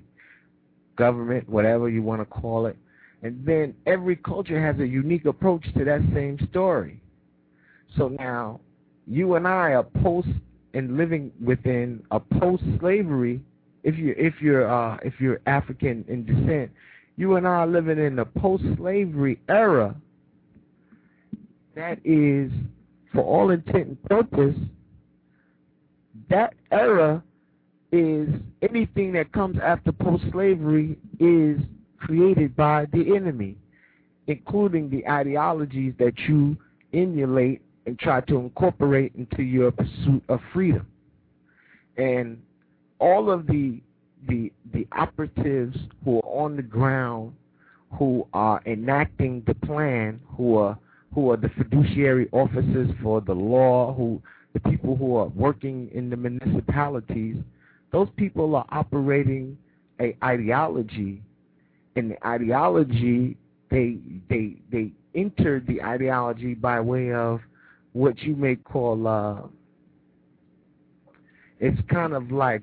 government, whatever you want to call it. And then every culture has a unique approach to that same story. So now you and I are post and living within a post-slavery. If you're African in descent, you and I are living in a post-slavery era that is, for all intent and purpose, that era is anything that comes after post-slavery is created by the enemy, including the ideologies that you emulate and try to incorporate into your pursuit of freedom. And all of the operatives who are on the ground, who are enacting the plan, who are the fiduciary officers for the law, the people who are working in the municipalities, those people are operating an ideology. And the ideology, they entered the ideology by way of what you may call, it's kind of like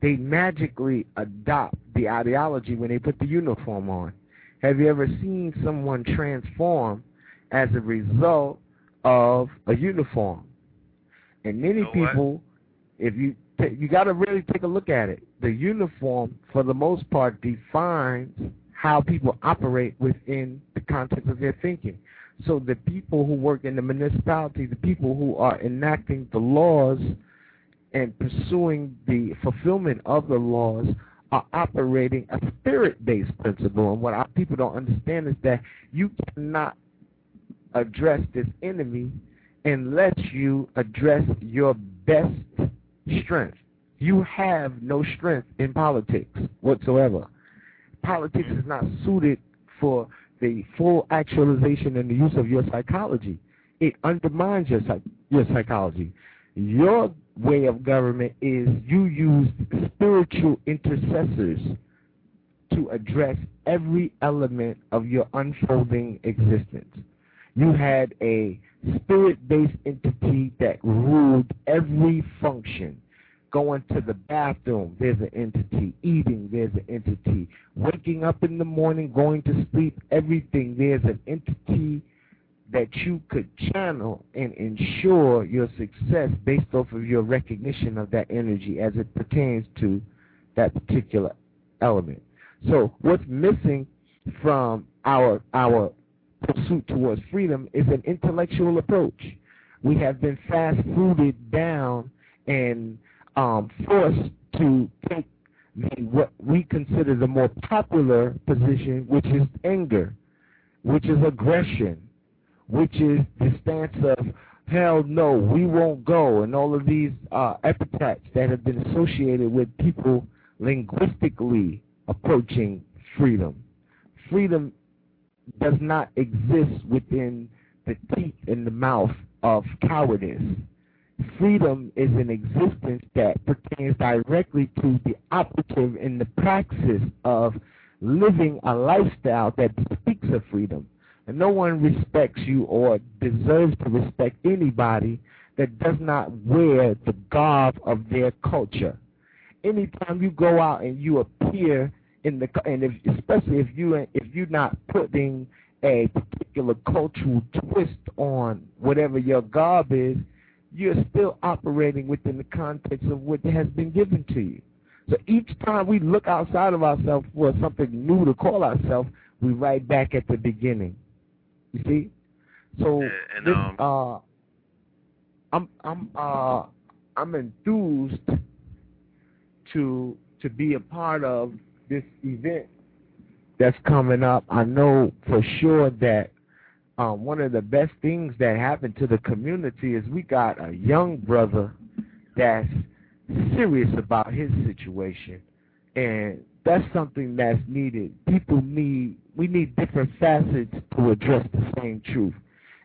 they magically adopt the ideology when they put the uniform on. Have you ever seen someone transform as a result of a uniform? And many people, if you got to really take a look at it. The uniform, for the most part, defines how people operate within the context of their thinking. So the people who work in the municipality, the people who are enacting the laws and pursuing the fulfillment of the laws are operating a spirit-based principle. And what our people don't understand is that you cannot address this enemy unless you address your best strength. You have no strength in politics whatsoever. Politics is not suited for the full actualization and the use of your psychology. It undermines your psychology. Your way of government is you use spiritual intercessors to address every element of your unfolding existence. You had a spirit-based entity that ruled every function. Going to the bathroom, there's an entity. Eating, there's an entity. Waking up in the morning, going to sleep, everything, there's an entity that you could channel and ensure your success based off of your recognition of that energy as it pertains to that particular element. So what's missing from our pursuit towards freedom is an intellectual approach. We have been fast-fooded down and forced to take what we consider the more popular position, which is anger, which is aggression, which is the stance of, hell no, we won't go, and all of these epithets that have been associated with people linguistically approaching freedom. Freedom does not exist within the teeth and the mouth of cowardice. Freedom is an existence that pertains directly to the operative in the praxis of living a lifestyle that speaks of freedom. And no one respects you or deserves to respect anybody that does not wear the garb of their culture. Anytime you go out and you appear in the, and if, especially if you're not putting a particular cultural twist on whatever your garb is, you're still operating within the context of what has been given to you. So each time we look outside of ourselves for something new to call ourselves, we're right back at the beginning. You see? So and, I'm enthused to be a part of this event that's coming up. I know for sure that one of the best things that happened to the community is we got a young brother that's serious about his situation, and that's something that's needed. We need different facets to address the same truth,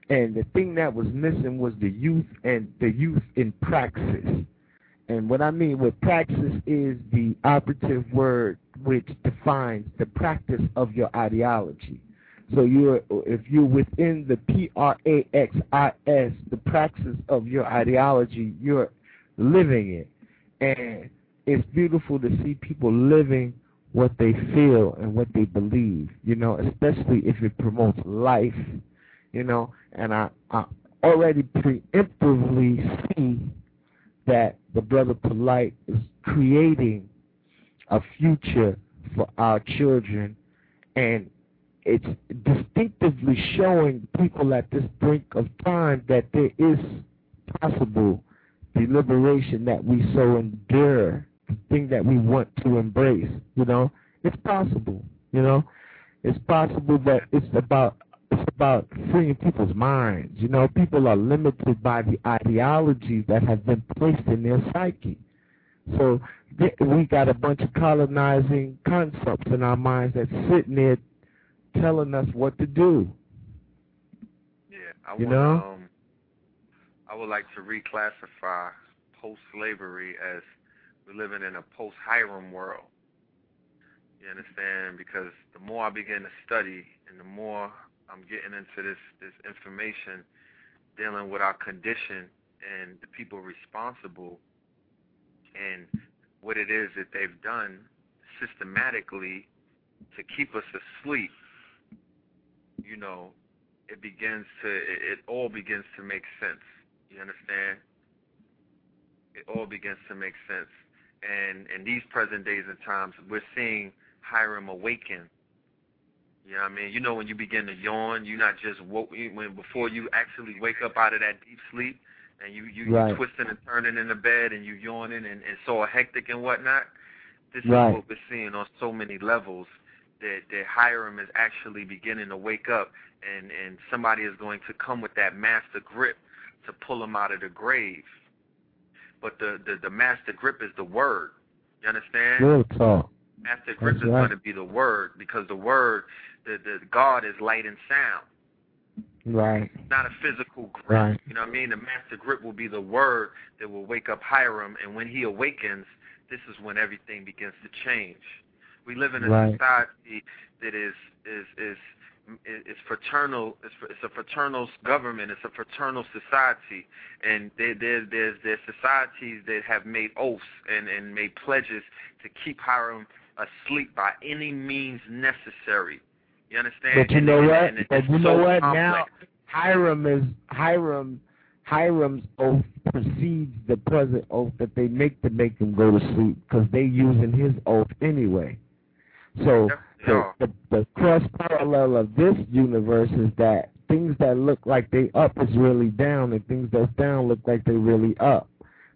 and the thing that was missing was the youth in praxis. And what I mean with praxis is the operative word which defines the practice of your ideology. So if you're within the praxis, the praxis of your ideology, you're living it. And it's beautiful to see people living what they feel and what they believe, you know, especially if it promotes life, you know. And I already preemptively see that the brother Polight is creating a future for our children, and it's distinctively showing people at this brink of time that there is possible the liberation that we so endure, the thing that we want to embrace, you know. It's possible, you know. It's possible, but it's about freeing people's minds. You know, people are limited by the ideologies that have been placed in their psyche. So we got a bunch of colonizing concepts in our minds that's sitting there telling us what to do. Yeah, I would like to reclassify post-slavery as we're living in a post-Hiram world. You understand? Because the more I begin to study and the more I'm getting into this information dealing with our condition and the people responsible and what it is that they've done systematically to keep us asleep, you know, it all begins to make sense. You understand? It all begins to make sense. And in these present days and times, we're seeing Hiram awaken. You know what I mean? You know, when you begin to yawn, you're not just woke. Before you actually wake up out of that deep sleep, and you're twisting and turning in the bed, and you yawning and so hectic and whatnot. This is what we're seeing on so many levels. That Hiram is actually beginning to wake up, and somebody is going to come with that master grip to pull him out of the grave. But the master grip is the word. You understand? Real talk. Master grip is going to be the word, because the word, the God is light and sound. Right. It's not a physical grip. Right. You know what I mean? The master grip will be the word that will wake up Hiram, and when he awakens, this is when everything begins to change. We live in a society that is fraternal. It's a fraternal government. It's a fraternal society, and there's societies that have made oaths and made pledges to keep Hiram asleep by any means necessary. You understand? But you know what? Now Hiram's oath precedes the present oath that they make to make him go to sleep, because they using his oath anyway. So the cross parallel of this universe is that things that look like they up is really down, and things that's down look like they really up.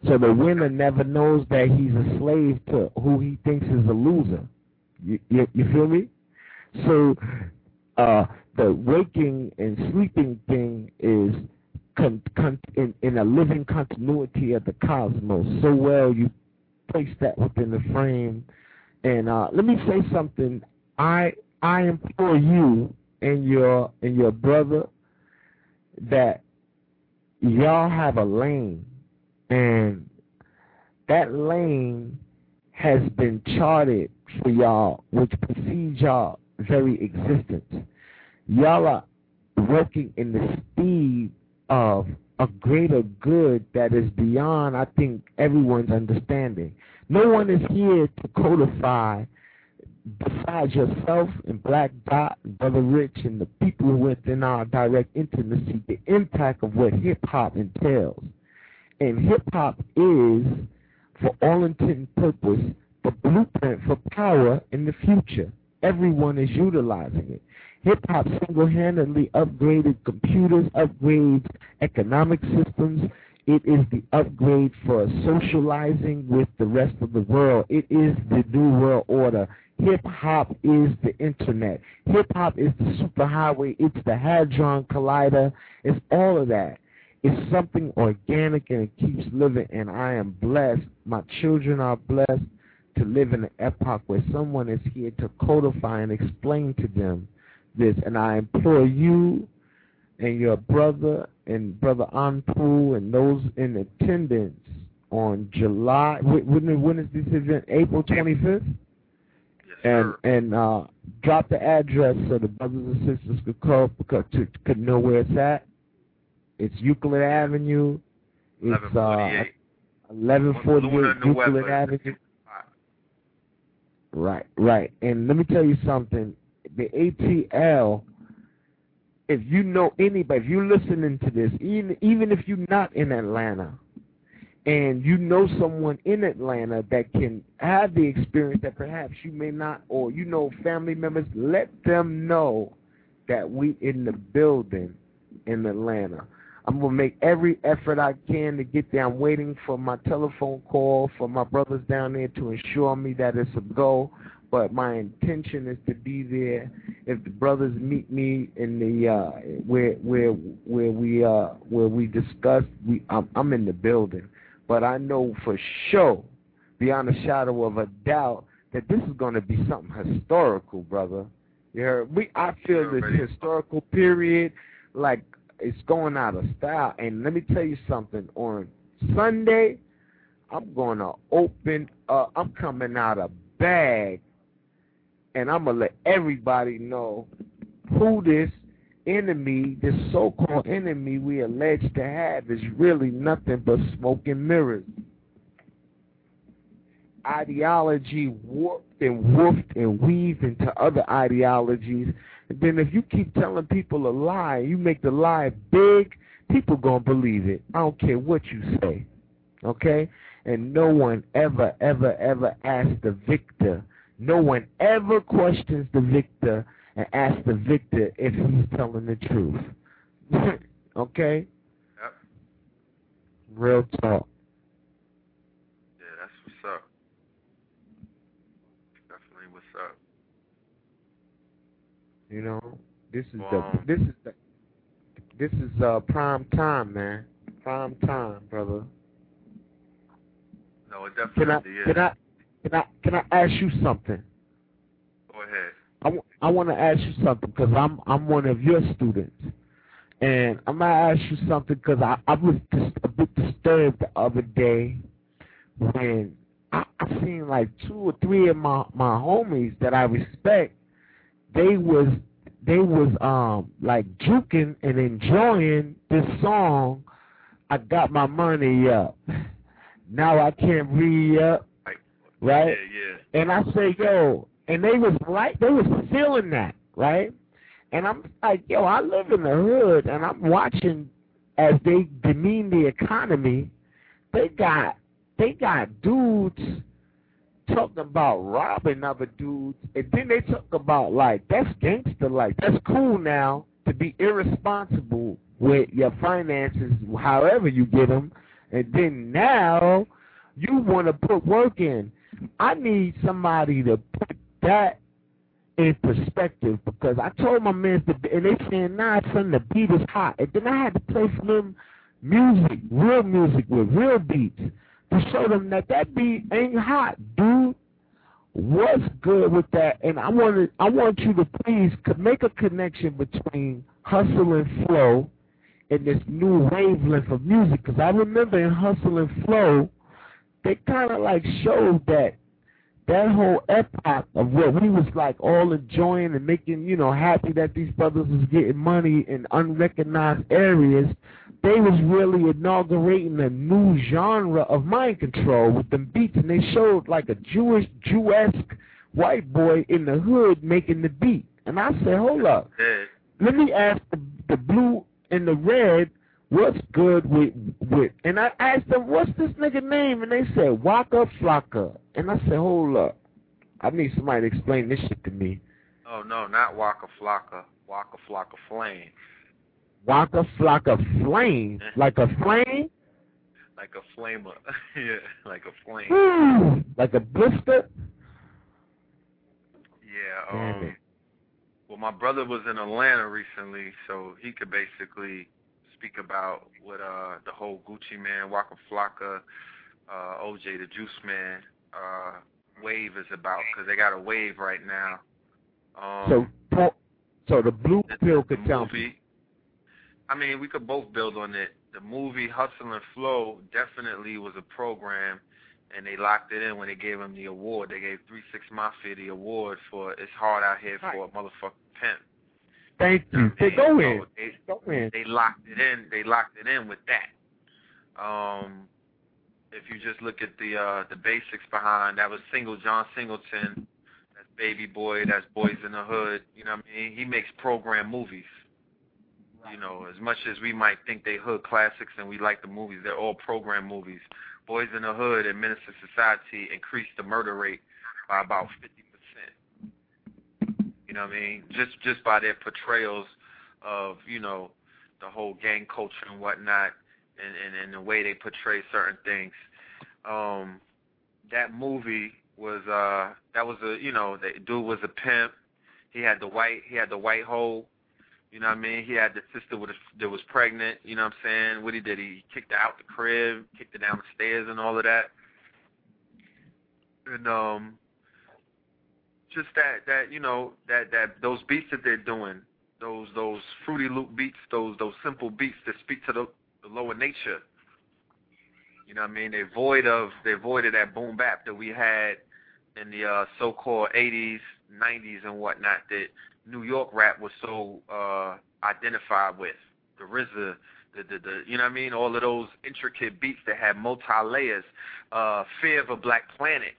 So the winner never knows that he's a slave to who he thinks is a loser. You feel me? So the waking and sleeping thing is in a living continuity of the cosmos. So well you place that within the frame. And let me say something. I implore you and your brother that y'all have a lane, and that lane has been charted for y'all, which precedes y'all very existence. Y'all are working in the speed of a greater good that is beyond, I think, everyone's understanding. No one is here to codify besides yourself and Black Dot and Brother Rich and the people within our direct intimacy the impact of what hip-hop entails. And hip-hop is, for all intent and purpose, the blueprint for power in the future. Everyone is utilizing it. Hip-hop single-handedly upgraded computers, upgrades economic systems. It is the upgrade for socializing with the rest of the world. It is the new world order. Hip-hop is the internet. Hip-hop is the superhighway. It's the Hadron Collider. It's all of that. It's something organic, and it keeps living, and I am blessed. My children are blessed to live in an epoch where someone is here to codify and explain to them this. And I implore you and your brother and Brother Anpu and those in attendance on July. When is this event? April 25th. Yes, sir. And drop the address so the brothers and sisters could call, could know where it's at. It's Euclid Avenue. It's 1148 Euclid Avenue. Right, right. And let me tell you something. The ATL. If you know anybody, if you're listening to this, even if you're not in Atlanta, and you know someone in Atlanta that can have the experience that perhaps you may not, or you know family members, let them know that we in the building in Atlanta. I'm going to make every effort I can to get there. I'm waiting for my telephone call from my brothers down there to ensure me that it's a go. But my intention is to be there. If the brothers meet me in the where we discuss, I'm in the building. But I know for sure, beyond a shadow of a doubt, that this is going to be something historical, brother. You heard? I feel this historical period like it's going out of style. And let me tell you something. On Sunday, I'm going to open. I'm coming out of bag. And I'm going to let everybody know who this enemy, this so-called enemy we alleged to have is really nothing but smoke and mirrors. Ideology warped and woofed and weaved into other ideologies. And then if you keep telling people a lie, you make the lie big, people going to believe it. I don't care what you say. Okay? And no one ever, ever, ever asks the victor. No one ever questions the victor and asks the victor if he's telling the truth. Okay? Yep. Real talk. Yeah, that's what's up. Definitely what's up. You know, this is prime time, man. Prime time, brother. No, it definitely is. Can I ask you something? Go ahead. I want to ask you something because I'm one of your students, and I'm gonna ask you something because I was just a bit disturbed the other day when I seen like 2 or 3 of my homies that I respect. They was like juking and enjoying this song. I got my money up. Now I can't read up. Right? Yeah. And I say, yo, and they was feeling that, right? And I'm like, yo, I live in the hood, and I'm watching as they demean the economy. They got dudes talking about robbing other dudes, and then they talk about, like, that's gangster, like, that's cool now to be irresponsible with your finances, however you get them, and then now you want to put work in. I need somebody to put that in perspective because I told my men, and they saying, nah, son, the beat is hot. And then I had to play for them music, real music with real beats to show them that beat ain't hot, dude. What's good with that? And I want you to please make a connection between hustle and flow and this new wavelength of music because I remember in hustle and flow, they kind of like showed that whole epoch of where we was like all enjoying and making, you know, happy that these brothers was getting money in unrecognized areas. They was really inaugurating a new genre of mind control with them beats, and they showed like a Jew-esque white boy in the hood making the beat. And I said, hold up, let me ask the blue and the red, what's good with? And I asked them, what's this nigga name? And they said, Waka Flocka. And I said, hold up. I need somebody to explain this shit to me. Oh, no, not Waka Flocka. Waka Flocka Flame. Waka Flocka Flame? Like a flame? Like a flamer. Yeah, like a flame. Like a blister? Yeah. Well, my brother was in Atlanta recently, so he could basically speak about what the whole Gucci Man, Waka Flocka, OJ the Juice Man wave is about because they got a wave right now. So the Blue Pill could tell me. I mean, we could both build on it. The movie Hustle and Flow definitely was a program, and they locked it in when they gave him the award. They gave 3-6 Mafia the award for It's Hard Out Here for a Motherfucking Pimp. Thank you. They locked it in. They locked it in with that. If you just look at the basics behind, that was John Singleton, that's Baby Boy, that's Boys in the Hood. You know what I mean? He makes program movies. You know, as much as we might think they hood classics and we like the movies, they're all program movies. Boys in the Hood and Menace to Society increased the murder rate by about 50%. You know what I mean? Just by their portrayals of, you know, the whole gang culture and whatnot, and the way they portray certain things. That movie was the dude was a pimp. He had the white hole. You know what I mean? He had the sister that was pregnant. You know what I'm saying? What he did, he kicked her out the crib, kicked her down the stairs and all of that. And just that those beats that they're doing, those Fruity Loop beats, those simple beats that speak to the lower nature. You know what I mean? They're void of that boom bap that we had in the so-called 80s, 90s and whatnot that New York rap was so identified with. The RZA, the you know what I mean? All of those intricate beats that had multi-layers. Fear of a Black Planet.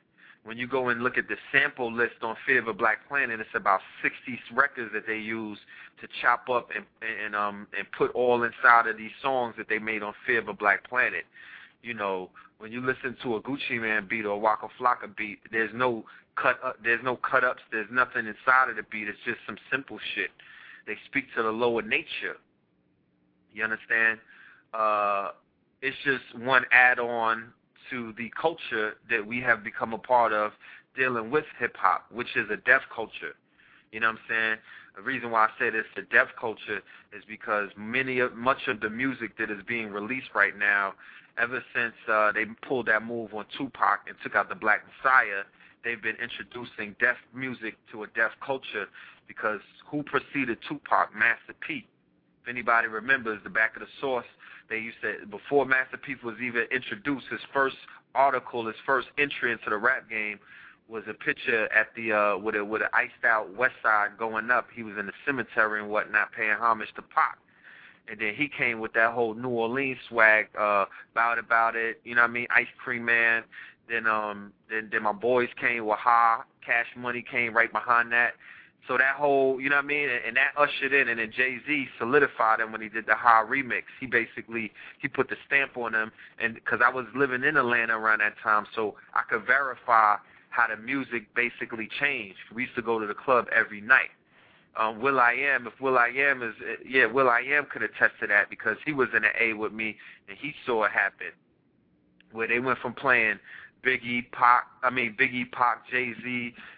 When you go and look at the sample list on Fear of a Black Planet, it's about 60 records that they used to chop up and put all inside of these songs that they made on Fear of a Black Planet. You know, when you listen to a Gucci Man beat or a Waka Flocka beat, there's no cut ups, there's nothing inside of the beat, it's just some simple shit. They speak to the lower nature. You understand? It's just one add on to the culture that we have become a part of dealing with hip hop, which is a deaf culture. You know what I'm saying? The reason why I said it's the deaf culture is because much of the music that is being released right now, ever since they pulled that move on Tupac and took out the Black Messiah, they've been introducing deaf music to a deaf culture, because who preceded Tupac? Master P. If anybody remembers the back of the source, they used to, before Master P was even introduced, his first article, his first entry into the rap game was a picture at the with an iced out West Side going up. He was in the cemetery and whatnot, paying homage to Pac. And then he came with that whole New Orleans swag, about it, you know what I mean, Ice Cream Man. Then my boys came with Ha, Cash Money came right behind that. So that whole, you know what I mean, and that ushered in, and then Jay-Z solidified him when he did the Ha remix. He put the stamp on him, and because I was living in Atlanta around that time, so I could verify how the music basically changed. We used to go to the club every night. Will.i.am could attest to that, because he was in the A with me and he saw it happen, where they went from playing Biggie, Pac, Jay-Z,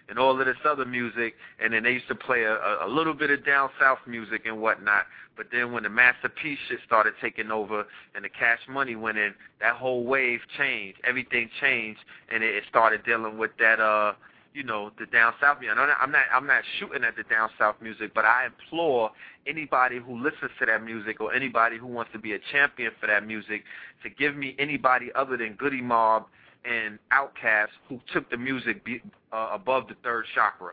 and all of this other music, and then they used to play a little bit of down south music and whatnot. But then when the Master P shit started taking over and the Cash Money went in, that whole wave changed. Everything changed, and it started dealing with that. You know, the down south music. I'm not shooting at the down south music, but I implore anybody who listens to that music or anybody who wants to be a champion for that music to give me anybody other than Goody Mob and Outkast who took the music above the third chakra.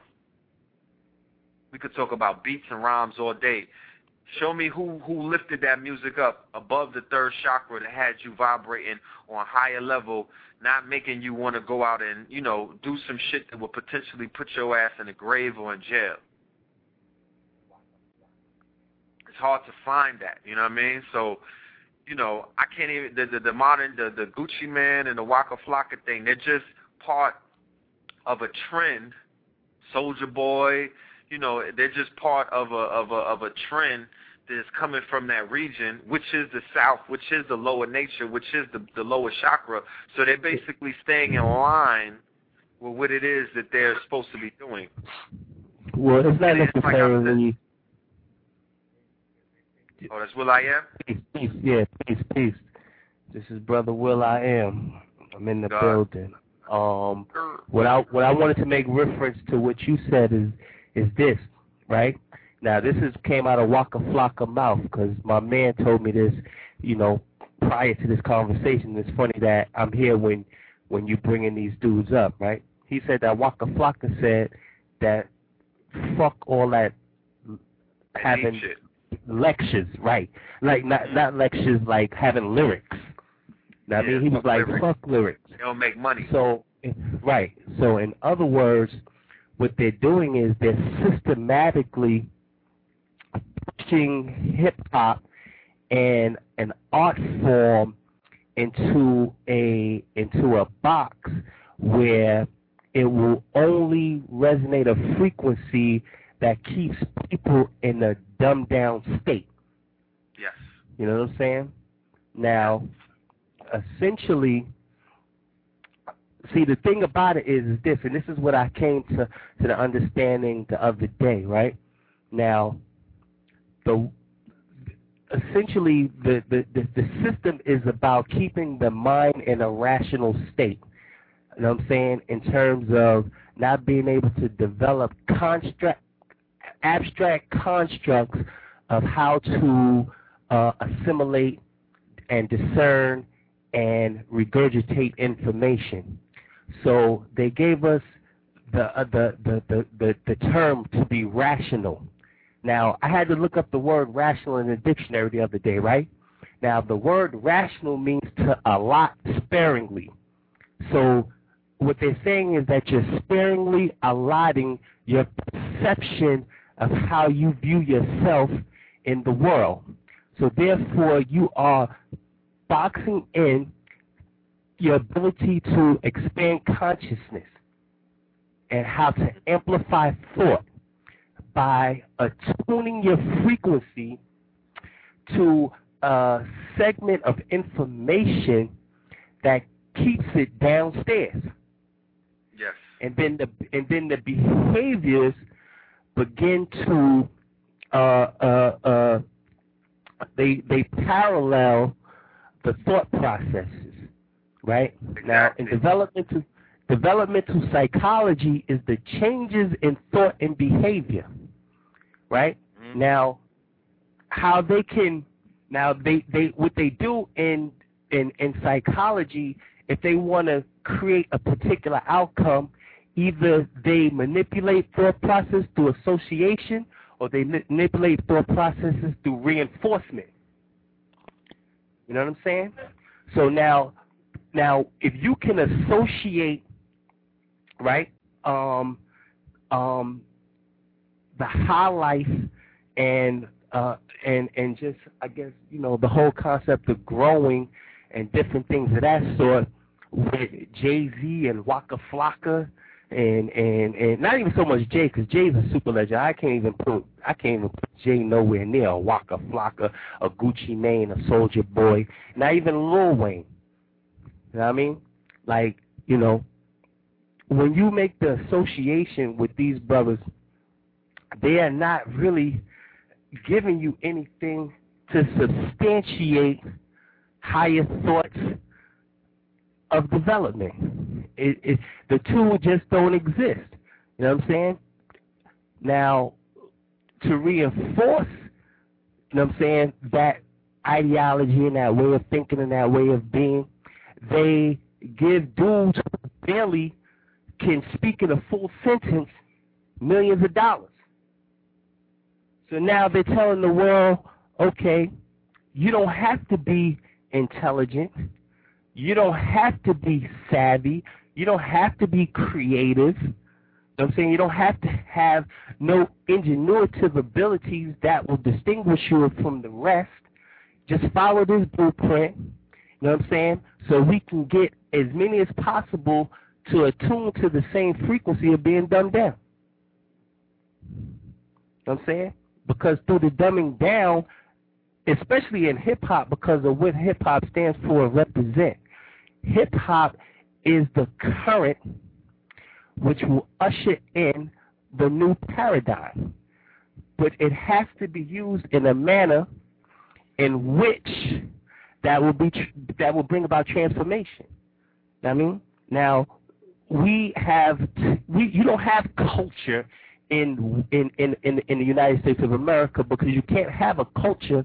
We could talk about beats and rhymes all day. Show me who lifted that music up above the third chakra that had you vibrating on a higher level, not making you want to go out and, you know, do some shit that will potentially put your ass in a grave or in jail. It's hard to find that, you know what I mean? So, you know, I can't even, the modern, the Gucci Man and the Waka Flocka thing, they're just part of a trend. Soulja Boy, you know, they're just part of a trend that is coming from that region, which is the South, which is the lower nature, which is the lower chakra. So they're basically staying in line with what it is that they're supposed to be doing. Well, it's not necessarily. Oh, that's Will.i.am? Peace. This is Brother Will.i.am. I'm in the building. What I wanted to make reference to what you said is this, right? Now, this came out of Waka Flocka mouth, because my man told me this, you know, prior to this conversation. It's funny that I'm here when you bringing these dudes up, right? He said that Waka Flocka said that fuck all that having lectures, right? Like not lectures, like having lyrics. Now, yeah, I mean, he was like, lyrics. Fuck lyrics. They don't make money. So, right. So, in other words, what they're doing is they're systematically pushing hip-hop and an art form into a box where it will only resonate a frequency that keeps people in a dumbed-down state. Yes. You know what I'm saying? Now, essentially, see, the thing about it is this, and this is what I came to the understanding the other day, right? Now, essentially the system is about keeping the mind in a rational state. You know what I'm saying? In terms of not being able to develop abstract constructs of how to assimilate and discern and regurgitate information. So they gave us the term to be rational. Now, I had to look up the word rational in the dictionary the other day, right? Now, the word rational means to allot sparingly. So what they're saying is that you're sparingly allotting your perception of how you view yourself in the world. So therefore, you are boxing in your ability to expand consciousness and how to amplify thought by attuning your frequency to a segment of information that keeps it downstairs. Yes. And then the behaviors begin to they parallel the thought processes, right? Exactly. Now, in developmental psychology is the changes in thought and behavior, right? Mm-hmm. Now, how they can what they do in psychology, if they want to create a particular outcome, either they manipulate thought process through association, or they manipulate thought processes through reinforcement. You know what I'm saying? So now if you can associate, right, the high life and just, I guess, you know, the whole concept of growing and different things of that sort with Jay-Z and Waka Flocka and not even so much Jay, because Jay's a super legend. I can't even put Jay nowhere near a Waka Flocka, a Gucci Mane, a Soulja Boy, not even Lil Wayne. You know what I mean? Like, you know, when you make the association with these brothers, they are not really giving you anything to substantiate higher thoughts of development. The two just don't exist. You know what I'm saying? Now, to reinforce, you know what I'm saying, that ideology and that way of thinking and that way of being, they give dudes who barely can speak in a full sentence millions of dollars. So now they're telling the world, okay, you don't have to be intelligent. You don't have to be savvy. You don't have to be creative. You know what I'm saying? You don't have to have no ingenuitive abilities that will distinguish you from the rest. Just follow this blueprint, you know what I'm saying, so we can get as many as possible to attune to the same frequency of being dumbed down. You know what I'm saying? Because through the dumbing down, especially in hip-hop, because of what hip-hop stands for and represent. Hip-hop is the current which will usher in the new paradigm. But it has to be used in a manner in which that will bring about transformation. You know what I mean? Now, you don't have culture in the United States of America because you can't have a culture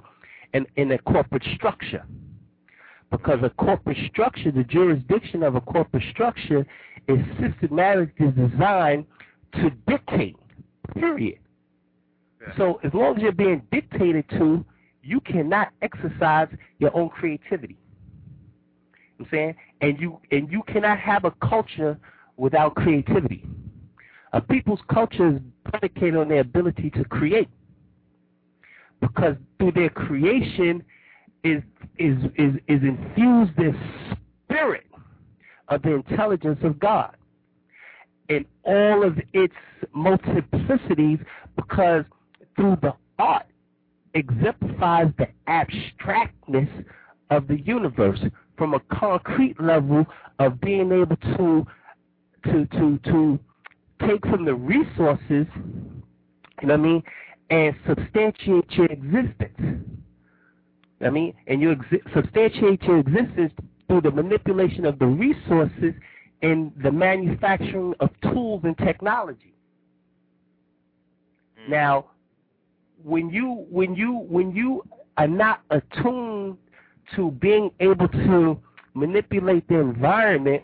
in a corporate structure. because a corporate structure, the jurisdiction of a corporate structure is systematically designed to dictate, period. Yeah. So as long as you're being dictated to, you cannot exercise your own creativity. You know what I'm saying? And you cannot have a culture without creativity. A people's culture is predicated on their ability to create, because through their creation is infused this spirit of the intelligence of God in all of its multiplicities, because through the art exemplifies the abstractness of the universe from a concrete level of being able to take from the resources, you know what I mean, and substantiate your existence. I mean, and you substantiate your existence through the manipulation of the resources and the manufacturing of tools and technology. Now, when you are not attuned to being able to manipulate the environment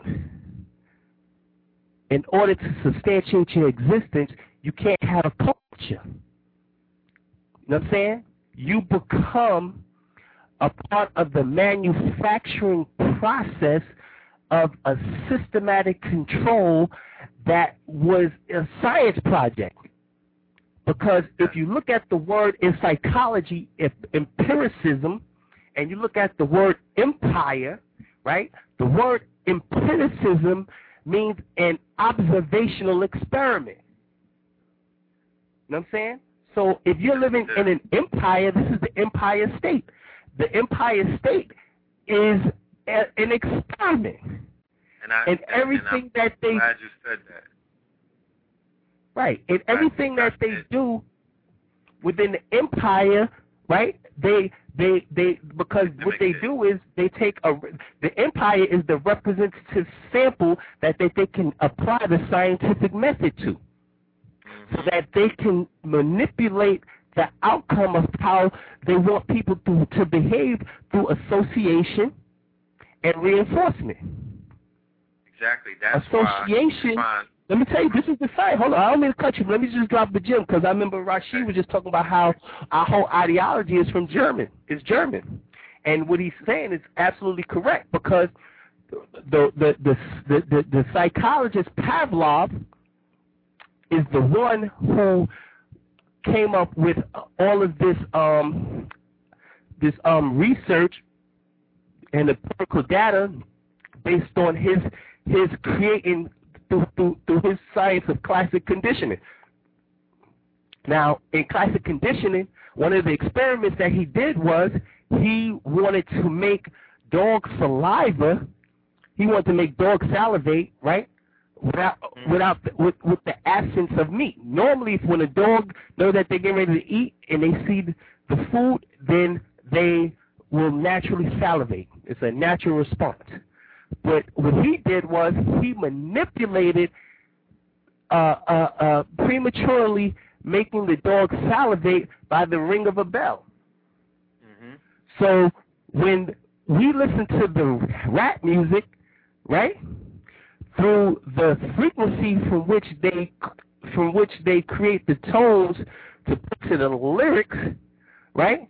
in order to substantiate your existence, you can't have a culture. You know what I'm saying? You become a part of the manufacturing process of a systematic control that was a science project. Because if you look at the word in psychology, empiricism, and you look at the word empire, right, the word empiricism means an observational experiment. You know what I'm saying? So if you're living in an empire, this is the empire state. The empire state is an experiment. And everything that they... I'm glad you said that. Right. And everything that they do within the empire, right, they because what they do is they take the empire is the representative sample that they can apply the scientific method to, so that they can manipulate the outcome of how they want people to behave through association and reinforcement. Exactly. That's association. Let me tell you, this is the science. Hold on, I don't mean to cut you, but let me just drop the gym, because I remember Rashid was just talking about how our whole ideology is from German. It's German. And what he's saying is absolutely correct, because the psychologist Pavlov is the one who came up with all of this this research and empirical data based on his creating through his science of classic conditioning. Now, in classic conditioning, one of the experiments that he did was he wanted to make dog saliva. He wanted to make dog salivate, right? With the absence of meat. Normally, when a dog knows that they're getting ready to eat and they see the food, then they will naturally salivate. It's a natural response. But what he did was he manipulated prematurely, making the dog salivate by the ring of a bell. Mm-hmm. So when we listen to the rap music, right, through the frequency from which they create the tones to put to the lyrics, right,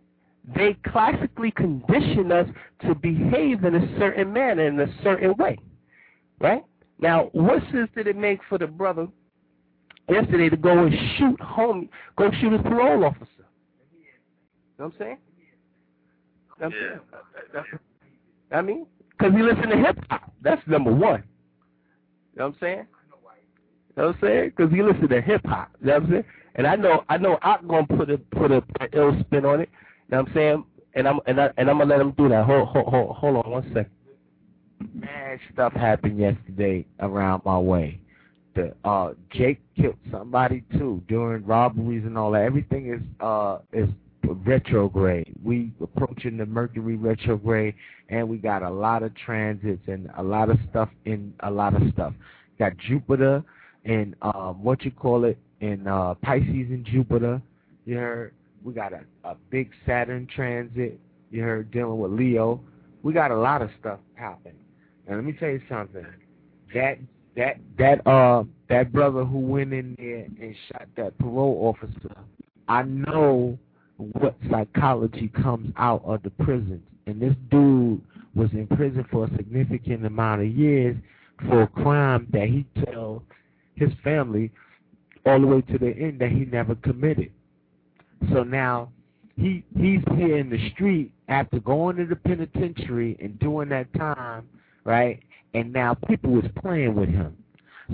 they classically condition us to behave in a certain manner, in a certain way, right? Now, what sense did it make for the brother yesterday to go and shoot home, go shoot his parole officer? You know what I'm saying? Yeah. I mean, because he listened to hip-hop. That's number one. You know what I'm saying? You know what I'm saying? Because he listened to hip-hop. You know what I'm saying? And I know I'm going to put an ill spin on it. You know what I'm saying? And I'm gonna let him do that. Hold on one second. Mad stuff happened yesterday around my way. The Jake killed somebody too during robberies and all that. Everything is retrograde. We approaching the Mercury retrograde, and we got a lot of transits and a lot of stuff in a lot of stuff. Got Jupiter and Pisces and Jupiter. You heard? We got a big Saturn transit, you heard, dealing with Leo. We got a lot of stuff happening. Now let me tell you something. That brother who went in there and shot that parole officer, I know what psychology comes out of the prisons. And this dude was in prison for a significant amount of years for a crime that he told his family all the way to the end that he never committed. So now he's here in the street after going to the penitentiary and doing that time, right? And now people was playing with him.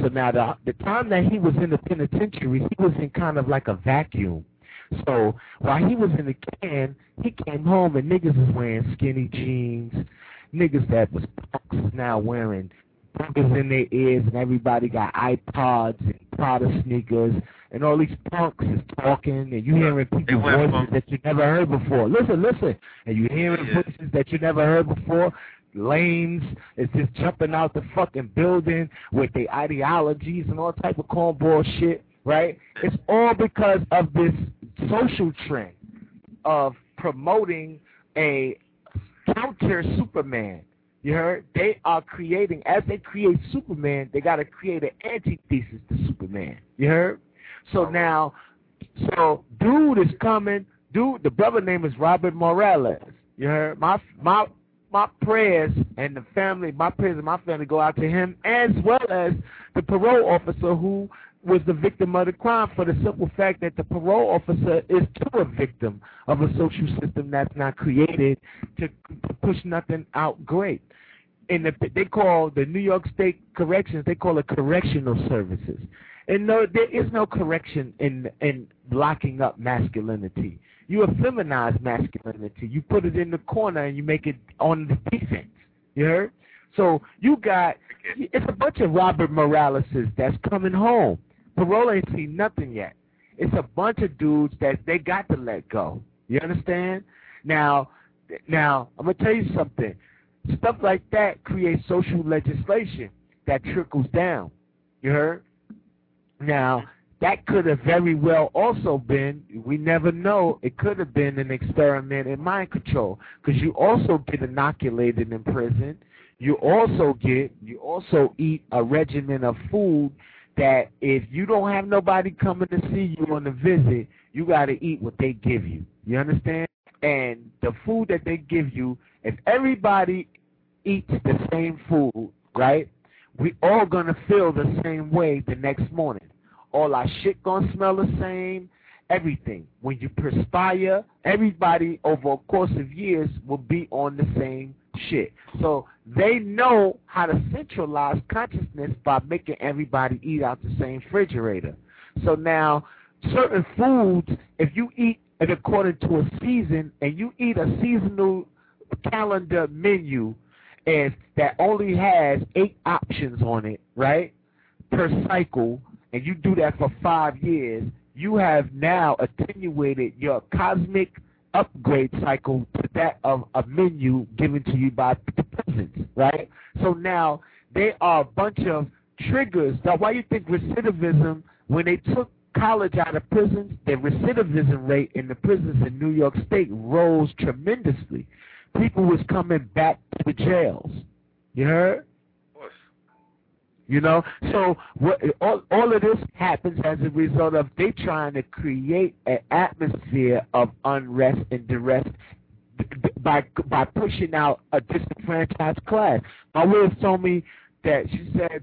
So now the time that he was in the penitentiary, he was in kind of like a vacuum. So while he was in the can, he came home and niggas was wearing skinny jeans. Niggas that was punks now wearing buggers in their ears, and everybody got iPods and Prada sneakers, and all these punks is talking, and you hearing people's voices that you never heard before. Listen, and you hearing voices that you never heard before. Lames is just jumping out the fucking building with their ideologies and all type of cornball shit, right? It's all because of this social trend of promoting a counter Superman. You heard? They are creating, as they create Superman, they got to create an antithesis to Superman. You heard? So now, dude is coming. Dude, the brother name is Robert Morales. You heard? My prayers and my family go out to him, as well as the parole officer who was the victim of the crime, for the simple fact that the parole officer is too a victim of a social system that's not created to push nothing out great. And they call the New York State corrections, they call it correctional services. And no, there is no correction in locking up masculinity. You feminize masculinity. You put it in the corner and you make it on the defense. You heard? So you got, it's a bunch of Robert Moraleses that's coming home. Parole ain't seen nothing yet. It's a bunch of dudes that they got to let go. You understand? Now I'm going to tell you something. Stuff like that creates social legislation that trickles down. You heard? Now, that could have very well also been, we never know, it could have been an experiment in mind control, because you also get inoculated in prison. You also eat a regimen of food that if you don't have nobody coming to see you on the visit, you got to eat what they give you. You understand? And the food that they give you, if everybody eats the same food, right, we all going to feel the same way the next morning. All our shit going to smell the same, everything. When you perspire, everybody over a course of years will be on the same shit. So they know how to centralize consciousness by making everybody eat out the same refrigerator. So now certain foods, if you eat it according to a season and you eat a seasonal calendar menu, and that only has 8 options on it, right, per cycle, and you do that for 5 years, you have now attenuated your cosmic upgrade cycle to that of a menu given to you by the presence, right? So now they are a bunch of triggers. Now, why you think recidivism, when they took college out of prisons, the recidivism rate in the prisons in New York State rose tremendously. People was coming back to the jails. You heard? Of course. You know? So all of this happens as a result of they trying to create an atmosphere of unrest and duress by pushing out a disenfranchised class. My wife told me that she said,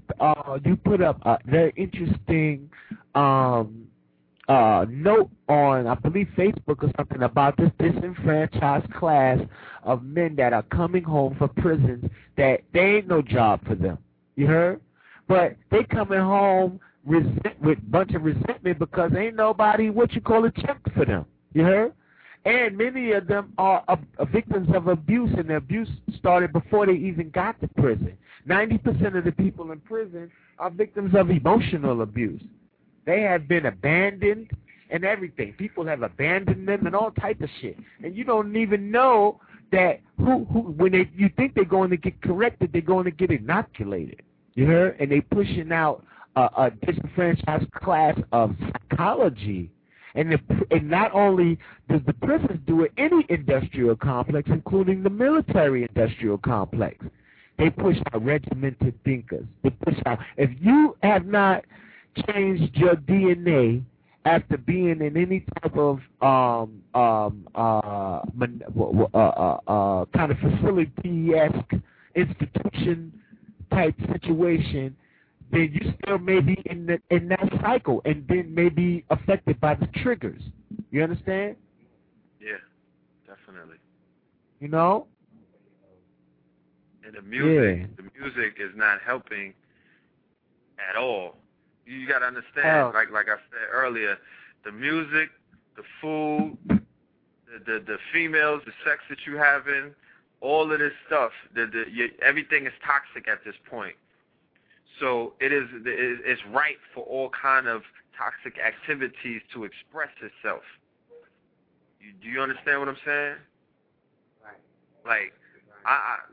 you put up a very interesting note on, I believe, Facebook or something about this disenfranchised class of men that are coming home from prisons that they ain't no job for them. You heard? But they coming home with a bunch of resentment because ain't nobody, what you call a check for them. You heard? And many of them are victims of abuse, and the abuse started before they even got to prison. 90% of the people in prison are victims of emotional abuse. They have been abandoned and everything. People have abandoned them and all type of shit. And you don't even know that you think they're going to get corrected, they're going to get inoculated. You heard? And they pushing out a disenfranchised class of psychology And not only does the prisons do it, any industrial complex, including the military industrial complex, they push out regimented thinkers. They push out. If you have not changed your DNA after being in any type of kind of facility-esque institution type situation, then you still may be in that cycle, and then may be affected by the triggers. You understand? Yeah, definitely. You know? And the music is not helping at all. You got to understand, like I said earlier, the music, the food, the females, the sex that you having, all of this stuff, everything is toxic at this point. So it's ripe for all kind of toxic activities to express itself. Do you understand what I'm saying? Right.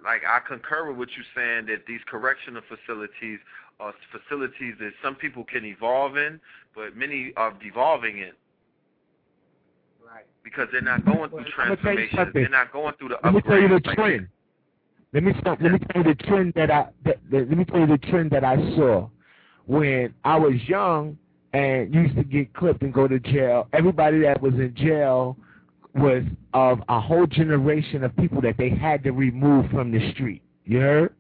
Like I concur with what you're saying, that these correctional facilities are facilities that some people can evolve in, but many are devolving in. Right. Because they're not going through transformations. They're not going through the upgrades. Let me tell you the trend. Let me tell you the trend that I saw when I was young and used to get clipped and go to jail. Everybody that was in jail was of a whole generation of people that they had to remove from the street. You heard?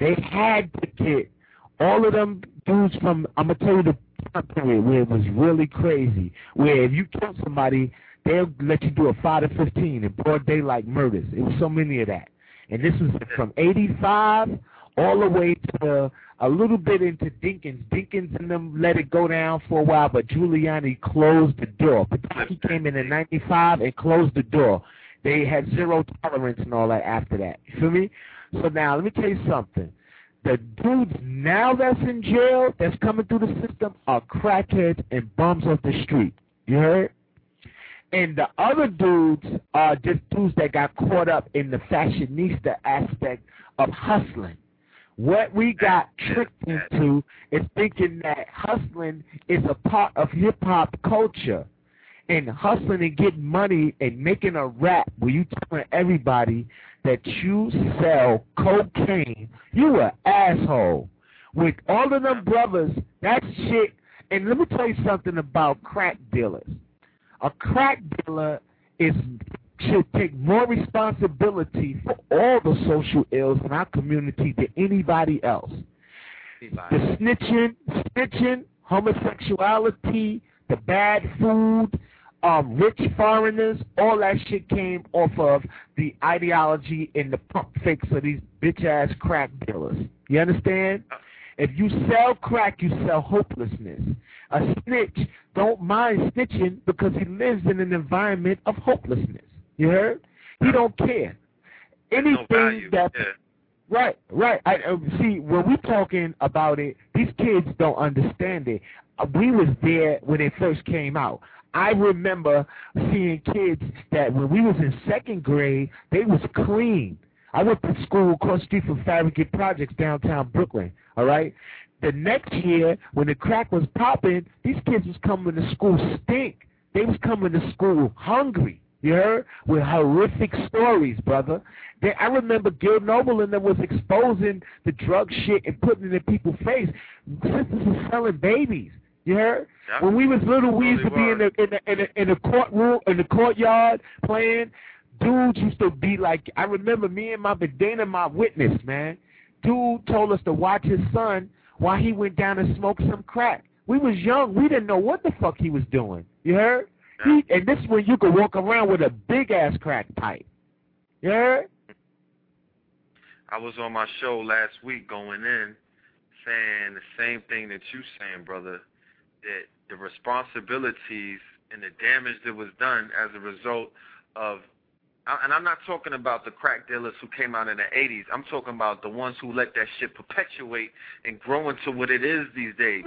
They had to get all of them dudes from, I'm going to tell you the time period where it was really crazy, where if you killed somebody, they'll let you do a 5 to 15 in broad daylight murders. It was so many of that. And this was from 85 all the way to a little bit into Dinkins. Dinkins and them let it go down for a while, but Giuliani closed the door. Pataki came in 95 and closed the door. They had zero tolerance and all that after that. You feel me? So now let me tell you something. The dudes now that's in jail, that's coming through the system, are crackheads and bums off the street. You heard? And the other dudes are just dudes that got caught up in the fashionista aspect of hustling. What we got tricked into is thinking that hustling is a part of hip-hop culture. And hustling and getting money and making a rap where you telling everybody that you sell cocaine, you an asshole. With all of them brothers, that shit. And let me tell you something about crack dealers. A crack dealer should take more responsibility for all the social ills in our community than anybody else. The snitching, homosexuality, the bad food, rich foreigners, all that shit came off of the ideology and the pump fakes of these bitch-ass crack dealers. You understand? If you sell crack, you sell hopelessness. A snitch don't mind snitching because he lives in an environment of hopelessness. You heard? He don't care. Anything that... Yeah. Right. See, when we're talking about it, these kids don't understand it. We was there when it first came out. I remember seeing kids that when we was in second grade, they was clean. I went to school across the street from Farragut Projects downtown Brooklyn, all right? The next year, when the crack was popping, these kids was coming to school stink. They was coming to school hungry, you heard? With horrific stories, brother. I remember Gil Noble and them was exposing the drug shit and putting it in people's face. Sisters were selling babies, you heard? Yep. When we was little, we used to be in the courtroom, in the courtyard playing. Dudes used to be like, I remember me and my Bedena, my witness, man. Dude told us to watch his son while he went down and smoked some crack. We was young. We didn't know what the fuck he was doing. You heard? Yeah. And this is when you could walk around with a big-ass crack pipe. You heard? I was on my show last week going in saying the same thing that you saying, brother, that the responsibilities and the damage that was done as a result of... And I'm not talking about the crack dealers who came out in the 80s. I'm talking about the ones who let that shit perpetuate and grow into what it is these days.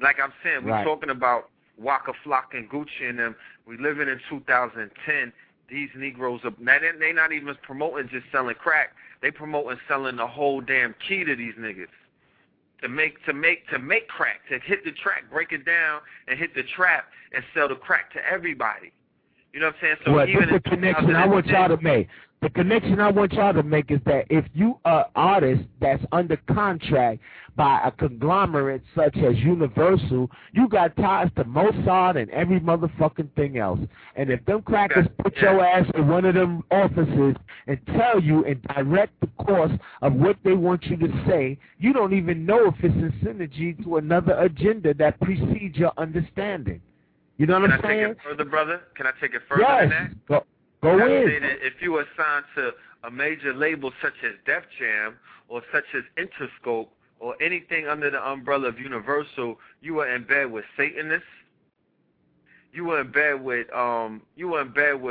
Like I'm saying, we're talking about Waka Flock and Gucci and them. We're living in 2010. These Negroes, they're not even promoting just selling crack. They promoting selling the whole damn key to these niggas. to make crack, to hit the track, break it down, and hit the trap, and sell the crack to everybody. You know what I'm saying? So well, even the connection I want y'all to make. The connection I want y'all to make is that if you are an artist that's under contract by a conglomerate such as Universal, you got ties to Mozart and every motherfucking thing else. And if them crackers put your ass in one of them offices and tell you and direct the course of what they want you to say, you don't even know if it's in synergy to another agenda that precedes your understanding. You know what I'm saying? Can I take it further, brother? Can I take it further than that? Yes. Go in. If you were signed to a major label such as Def Jam or such as Interscope or anything under the umbrella of Universal, you were in bed with Satanists. You were in bed with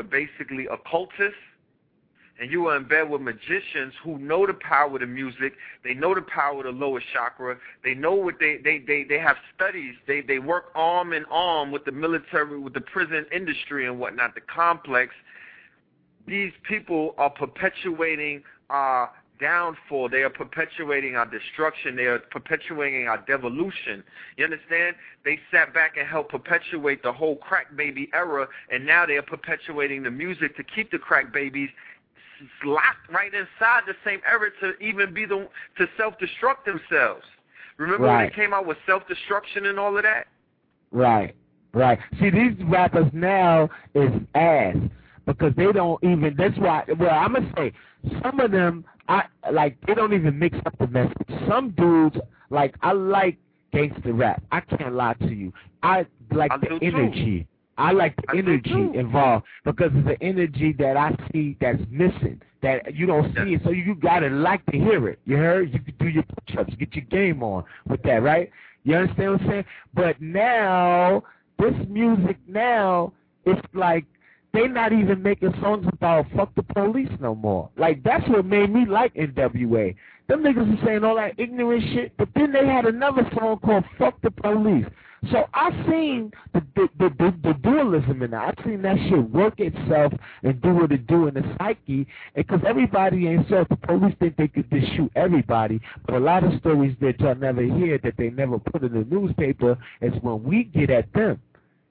basically occultists, and you were in bed with magicians who know the power of the music. They know the power of the lower chakra. They know what they have studies. They work arm in arm with the military, with the prison industry and whatnot, the complex. These people are perpetuating our downfall. They are perpetuating our destruction. They are perpetuating our devolution. You understand? They sat back and helped perpetuate the whole crack baby era, and now they are perpetuating the music to keep the crack babies locked right inside the same era to even be to self-destruct themselves. Remember when they came out with self-destruction and all of that? Right. See, these rappers now is ass. Because they don't even, that's why, well, I'm going to say, some of them, they don't even mix up the message. Some dudes, I like gangster rap. I can't lie to you. I like the energy. I like the energy involved because it's the energy that I see that's missing, that you don't see it. So you got to like to hear it. You heard? You can do your push-ups, get your game on with that, right? You understand what I'm saying? But now, this music now, it's like, they not even making songs about fuck the police no more. Like, that's what made me like NWA. Them niggas were saying all that ignorant shit, but then they had another song called Fuck the Police. So I seen the dualism in that. I seen that shit work itself and do what it do in the psyche, because everybody ain't self. The police think they could just shoot everybody, but a lot of stories that y'all never hear, that they never put in the newspaper, is when we get at them.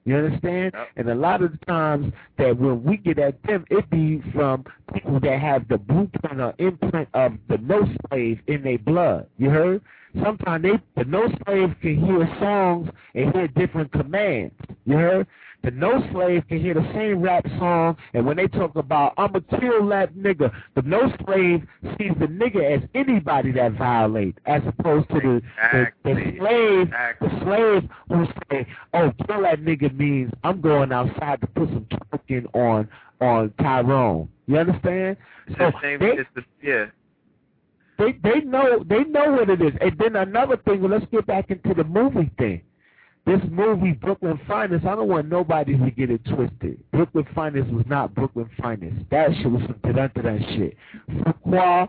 You understand? Yep. And a lot of the times that when we get at them, it be from people that have the blueprint or imprint of the no slave in their blood. You heard? Sometimes the no slave can hear songs and hear different commands. You heard? The no slave can hear the same rap song, and when they talk about, I'ma kill that nigga, the no slave sees the nigga as anybody that violates, as opposed to the slave who say, oh, kill that nigga means I'm going outside to put some token on Tyrone. You understand? They know what it is. And then another thing, well, let's get back into the movie thing. This movie, Brooklyn's Finest, I don't want nobody to get it twisted. Brooklyn's Finest was not Brooklyn's Finest. That shit was some da-da-da-da shit. Fuqua,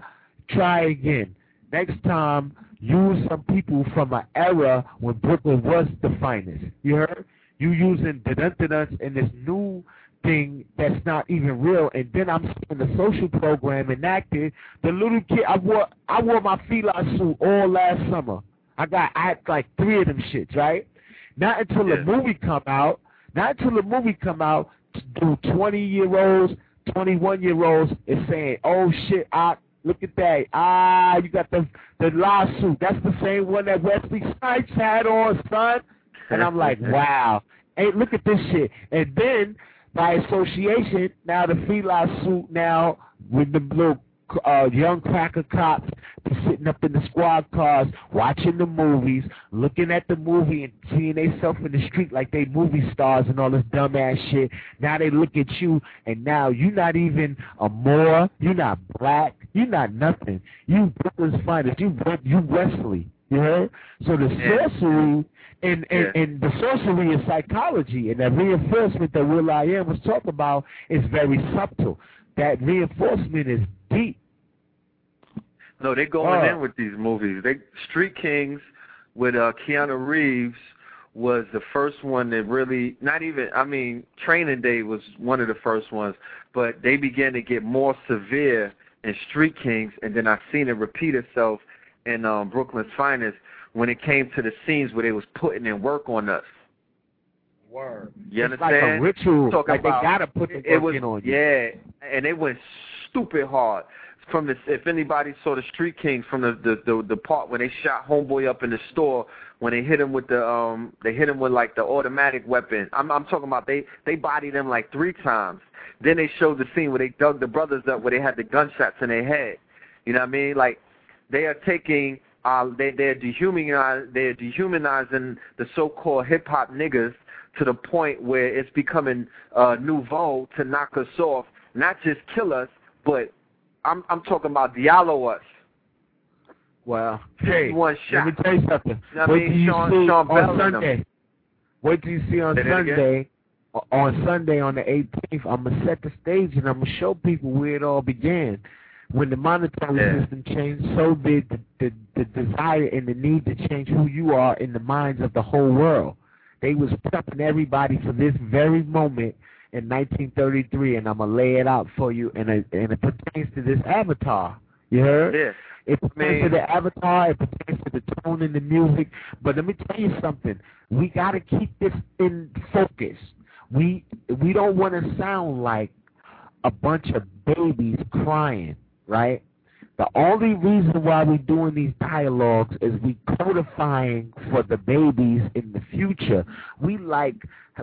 try again. Next time, use some people from an era when Brooklyn was the finest. You heard? You using da-da-da-da in this new thing that's not even real, and then I'm seeing the social program enacted. The little kid, I wore my Fila suit all last summer. I had like three of them shits, right? Not until the movie come out, do 20-year-olds, 21-year-olds is saying, oh shit, look at that. You got the lawsuit. That's the same one that Wesley Snipes had on, son. And I'm like, wow. Hey, look at this shit. And then by association, now the feline suit now with the little young cracker cops sitting up in the squad cars watching the movies, looking at the movie and seeing themselves in the street like they movie stars and all this dumb ass shit. Now they look at you and now you're not even a Moor, you're not black, you're not nothing. You Brooklyn's Finest, you Wesley. You heard? So the sorcery and the sorcery in psychology and that reinforcement that Will.i.am was talking about is very subtle. That reinforcement is deep. No, they're going in with these movies. Street Kings with Keanu Reeves was the first one that really, Training Day was one of the first ones, but they began to get more severe in Street Kings, and then I've seen it repeat itself in Brooklyn's Finest, when it came to the scenes where they was putting in work on us. Word. You understand? It's like a ritual. Talking like about, they gotta put the work in on you. Yeah, and they went stupid hard. From this, if anybody saw the Street Kings, from the part when they shot homeboy up in the store, when they hit him with the they hit him with like the automatic weapon. I'm talking about they bodied him like 3 times. Then they showed the scene where they dug the brothers up, where they had the gunshots in their head. You know what I mean? Like they are taking they're dehumanizing the so-called hip hop niggas to the point where it's becoming nouveau to knock us off, not just kill us, but I'm talking about Diallo us. Wow. Hey, one shot. Let me tell you something. You know what I mean? Sean Bell on Sunday. Wait till you see on Sunday. On Sunday, on the 18th, I'm going to set the stage and I'm going to show people where it all began. When the monetary system changed, so did the desire and the need to change who you are in the minds of the whole world. They was prepping everybody for this very moment in 1933, and I'm going to lay it out for you, and it pertains to this avatar. You heard? Yeah. It pertains to the avatar, it pertains to the tone and the music, but let me tell you something. We got to keep this in focus. We don't want to sound like a bunch of babies crying, right? The only reason why we're doing these dialogues is we codifying for the babies in the future. We like,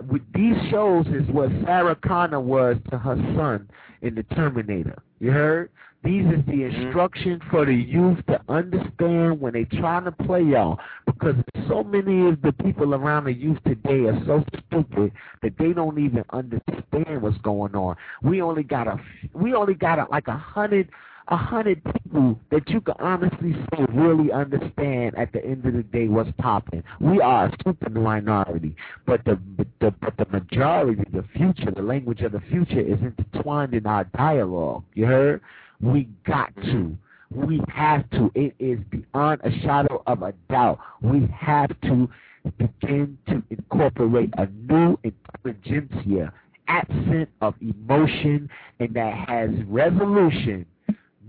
with these shows is what Sarah Connor was to her son in the Terminator. You heard? These is the instruction for the youth to understand when they trying to play y'all, because so many of the people around the youth today are so stupid that they don't even understand what's going on. We only got like 100 people that you can honestly say really understand at the end of the day what's popping. We are a super minority, but the majority, the future, the language of the future is intertwined in our dialogue. You heard? We got to. We have to. It is beyond a shadow of a doubt. We have to begin to incorporate a new intelligentsia, absent of emotion, and that has resolution.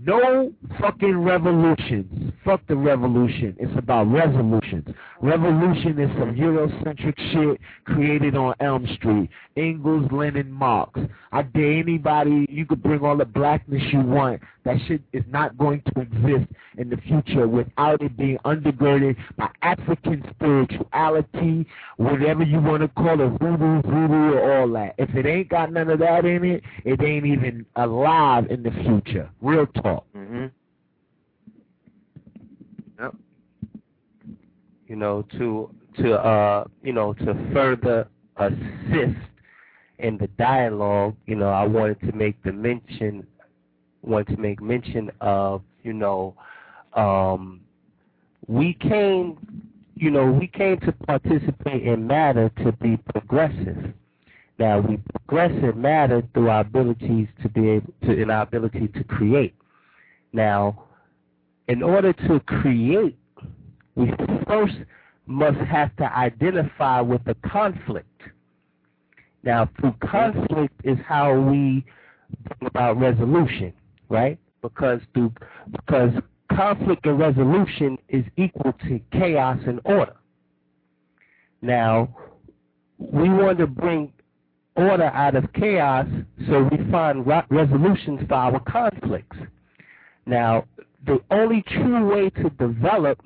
No fucking revolutions. Fuck the revolution. It's about resolutions. Revolution is some Eurocentric shit created on Elm Street. Engels, Lenin, Marx. I dare anybody, you could bring all the blackness you want. That shit is not going to exist in the future without it being undergirded by African spirituality, whatever you want to call it, voodoo, or all that. If it ain't got none of that in it, it ain't even alive in the future. Real talk. Mm-hmm. Yep. You know, to further assist in the dialogue, you know, I wanted to make mention of, you know, we came to participate in matter to be progressive. Now, we progressive matter through our abilities to be able to, in our ability to create. Now, in order to create, we first must have to identify with the conflict. Now, through conflict is how we bring about resolution, right? Because conflict and resolution is equal to chaos and order. Now, we want to bring order out of chaos, so we find resolutions for our conflicts. Now, the only true way to develop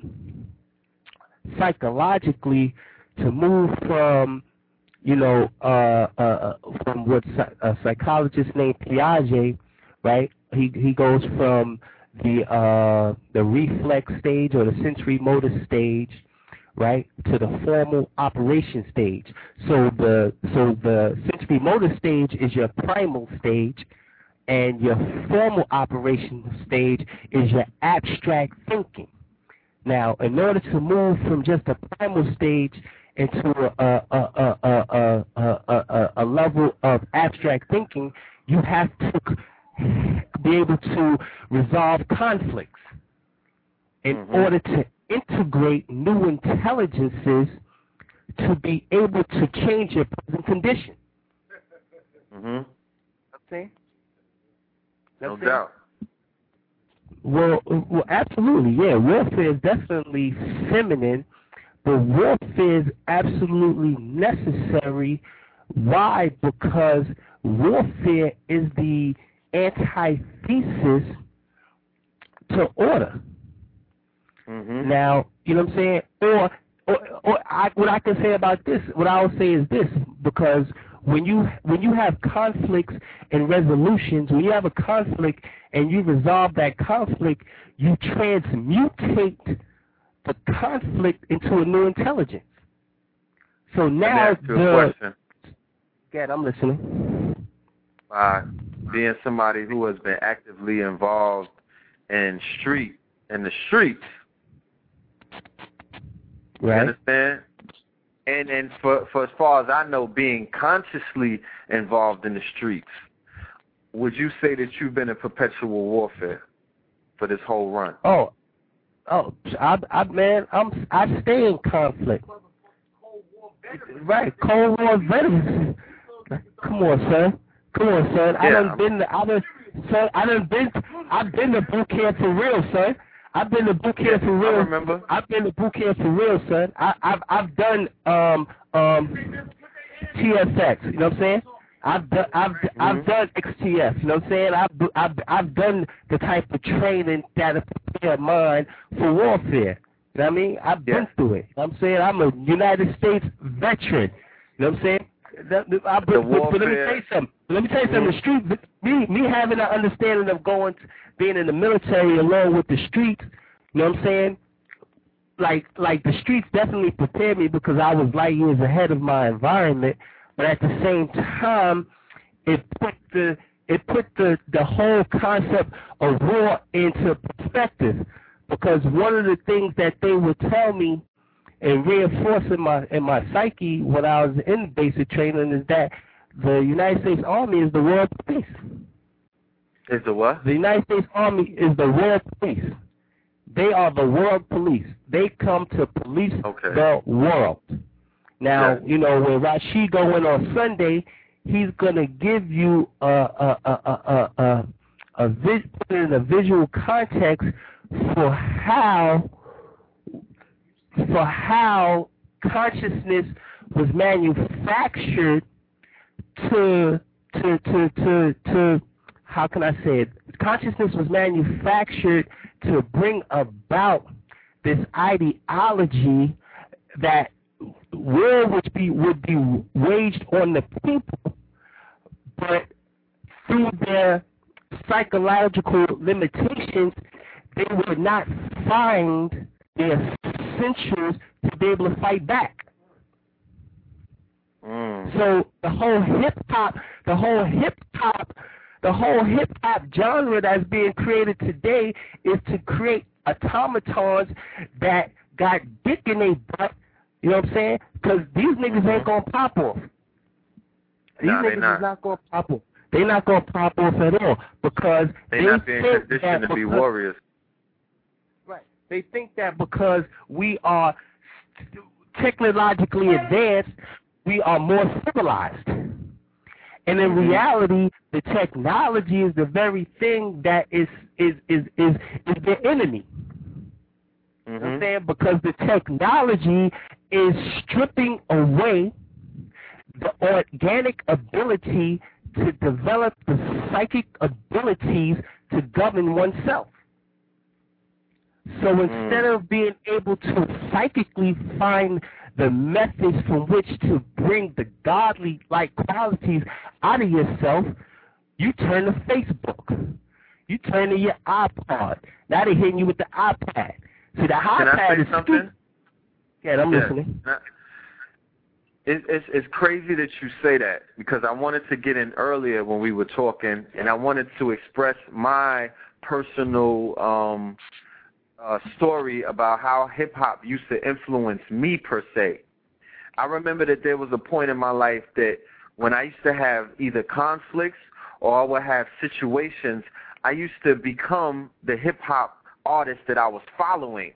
psychologically, to move from, you know, from what a psychologist named Piaget, right? He goes from the reflex stage or the sensory motor stage, right, to the formal operation stage. So the sensory motor stage is your primal stage, and your formal operation stage is your abstract thinking. Now, in order to move from just the primal stage into a level of abstract thinking, you have to be able to resolve conflicts in order to integrate new intelligences to be able to change your present condition. Mm-hmm. Okay? No doubt. Well, absolutely, yeah. Warfare is definitely feminine, but warfare is absolutely necessary. Why? Because warfare is the antithesis to order. Mm-hmm. Now, you know what I'm saying? What I can say about this, what I will say is this, because when you have conflicts and resolutions, when you have a conflict and you resolve that conflict, you transmutate the conflict into a new intelligence. So now the question. God, I'm listening. By being somebody who has been actively involved in the streets. Right. You understand? And for as far as I know, being consciously involved in the streets, would you say that you've been in perpetual warfare for this whole run? Oh, I stay in conflict. Right, Cold War veterans. Come on, son. Yeah, I've been to boot camp for real, son. I've been to boot camp for real, son. I've done TSX. You know what I'm saying? I've done XTF. You know what I'm saying? I've done the type of training that'll prepare mine for warfare. You know what I mean? I've been through it. You know what I'm saying? I'm a United States veteran. You know what I'm saying? But let me tell you something. The street, me having an understanding of being in the military along with the streets, you know what I'm saying? Like the streets definitely prepared me because I was light years ahead of my environment, but at the same time, it put the whole concept of war into perspective, because one of the things that they would tell me and reinforce in my psyche when I was in basic training is that the United States Army is the world police. Is the what? The United States Army is the world police. They are the world police. They come to police the world. Now, you know, when Rashid go in on Sunday, he's going to give you a visual context for how consciousness was manufactured to how can I say it? Consciousness was manufactured to bring about this ideology that war would be waged on the people, but through their psychological limitations, they would not find their essentials to be able to fight back. So the whole hip hop genre that's being created today is to create automatons that got dick in their butt. You know what I'm saying? Because these niggas ain't gonna pop off. These niggas is not gonna pop off. They're not gonna pop off at all because they're not being conditioned to be warriors. They think that because we are technologically advanced, we are more civilized. And in reality, the technology is the very thing that is their enemy. Mm-hmm. You know what I'm saying? Because the technology is stripping away the organic ability to develop the psychic abilities to govern oneself. So instead of being able to psychically find the methods from which to bring the godly-like qualities out of yourself, you turn to Facebook. You turn to your iPod. Now they're hitting you with the iPad. See, the iPad is something. Yeah, I'm listening. It's crazy that you say that because I wanted to get in earlier when we were talking, and I wanted to express my personal story about how hip-hop used to influence me, per se. I remember that there was a point in my life that when I used to have either conflicts or I would have situations, I used to become the hip-hop artist that I was following.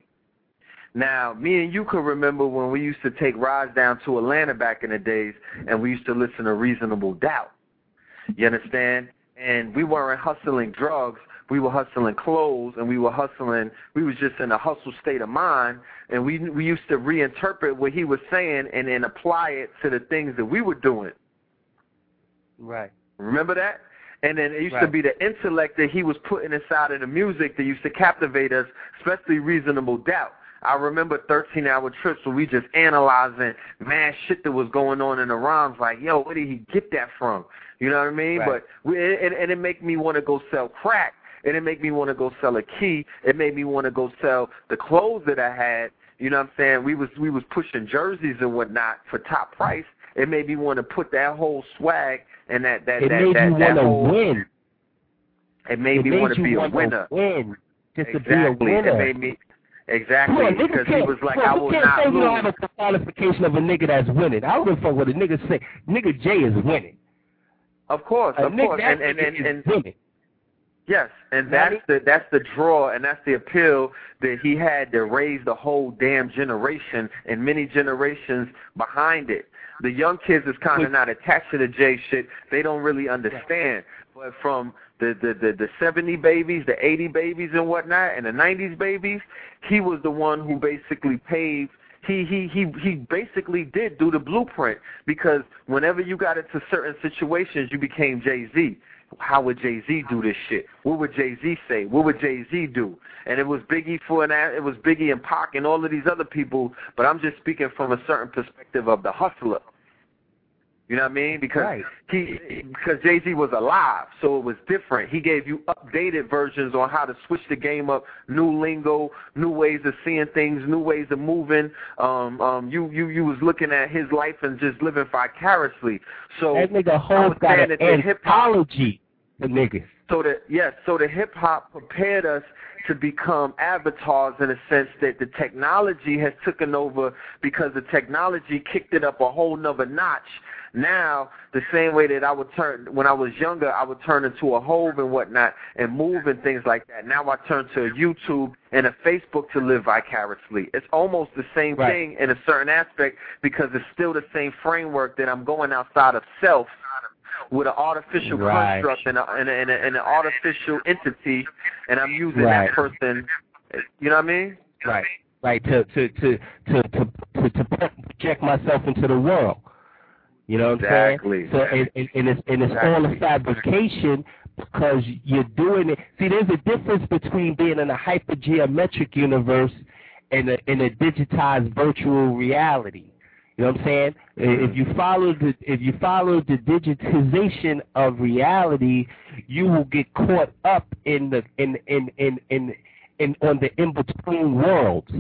Now, me and you could remember when we used to take rides down to Atlanta back in the days and we used to listen to Reasonable Doubt. You understand? And we weren't hustling drugs, We were hustling clothes, and we were hustling. We was just in a hustle state of mind, and we used to reinterpret what he was saying and then apply it to the things that we were doing. Right. Remember that? And then it used to be the intellect that he was putting inside of the music that used to captivate us, especially Reasonable Doubt. I remember 13-hour trips where we just analyzing mad shit that was going on in the rhymes, like, yo, where did he get that from? You know what I mean? Right. But it make me want to go sell crack. And it made me want to go sell a key. It made me want to go sell the clothes that I had. You know what I'm saying? We was pushing jerseys and whatnot for top price. It made me want to put that whole swag and that whole win. It made me want to be a winner. It made me because he was like, I will not lose. You don't have a qualification of a nigga that's winning. I don't give a fuck what a nigga say. Nigga Jay is winning. Of course. And winning. Yes, and that's the draw and that's the appeal that he had to raise the whole damn generation and many generations behind it. The young kids is kind of not attached to the J shit. They don't really understand. But from the 70 babies, the 80 babies and whatnot, and the 90s babies, he was the one who basically paved. He basically did do the blueprint, because whenever you got into certain situations, you became Jay-Z. How would Jay-Z do this shit? What would Jay-Z say? What would Jay-Z do? And it was Biggie it was Biggie and Pac and all of these other people, but I'm just speaking from a certain perspective of the hustler. You know what I mean? Because because Jay-Z was alive, so it was different. He gave you updated versions on how to switch the game up, new lingo, new ways of seeing things, new ways of moving. You was looking at his life and just living vicariously. So that nigga Hope got an anthology, the niggas. So the hip hop prepared us to become avatars, in a sense that the technology has taken over, because the technology kicked it up a whole nother notch. Now, the same way that I would turn, when I was younger, I would turn into a Hove and whatnot and move and things like that. Now I turn to a YouTube and a Facebook to live vicariously. It's almost the same thing in a certain aspect, because it's still the same framework that I'm going outside of self with an artificial construct and an artificial entity, and I'm using that person. You know what I mean? Right. To project myself into the world. You know what I'm saying? So and it's all a fabrication, because you're doing it. See, there's a difference between being in a hypergeometric universe and in a digitized virtual reality. You know what I'm saying? If you follow the digitization of reality, you will get caught up on the in-between worlds.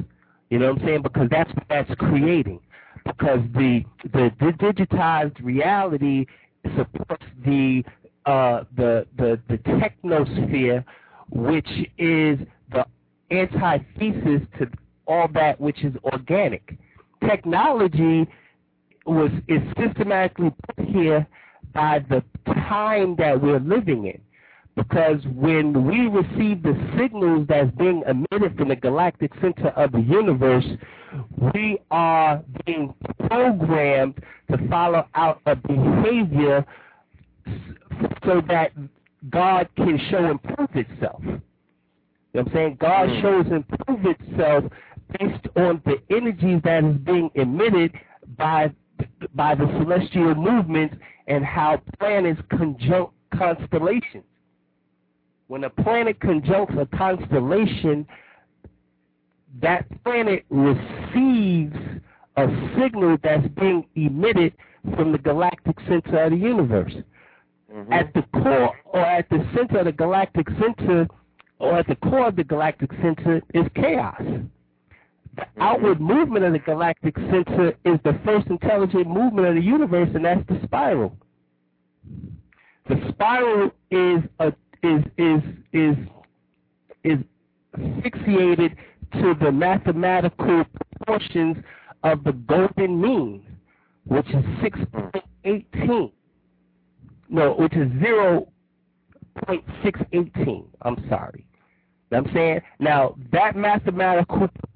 You know what I'm saying? Because that's what that's creating. Because the digitized reality supports the technosphere, which is the antithesis to all that which is organic. Technology is systematically put here by the time that we're living in. Because when we receive the signals that's being emitted from the galactic center of the universe, we are being programmed to follow out a behavior so that God can show and prove itself. You know what I'm saying? God shows and proves itself based on the energies that is being emitted by the celestial movements and how planets conjunct constellations. When a planet conjuncts a constellation, that planet receives a signal that's being emitted from the galactic center of the universe. Mm-hmm. At the core of the galactic center is chaos. The outward movement of the galactic center is the first intelligent movement of the universe, and that's the spiral. The spiral is fixated to the mathematical proportions of the golden mean, which is 6.18. No, which is 0.618. I'm sorry. You know what I'm saying? Now, that mathematical proportion,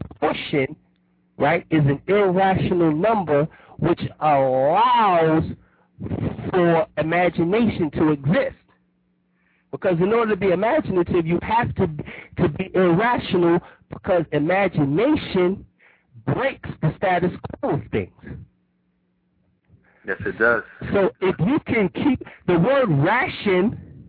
is an irrational number which allows for imagination to exist. Because in order to be imaginative, you have to be irrational, because imagination breaks the status quo of things. Yes, it does. So if you can keep the word ration,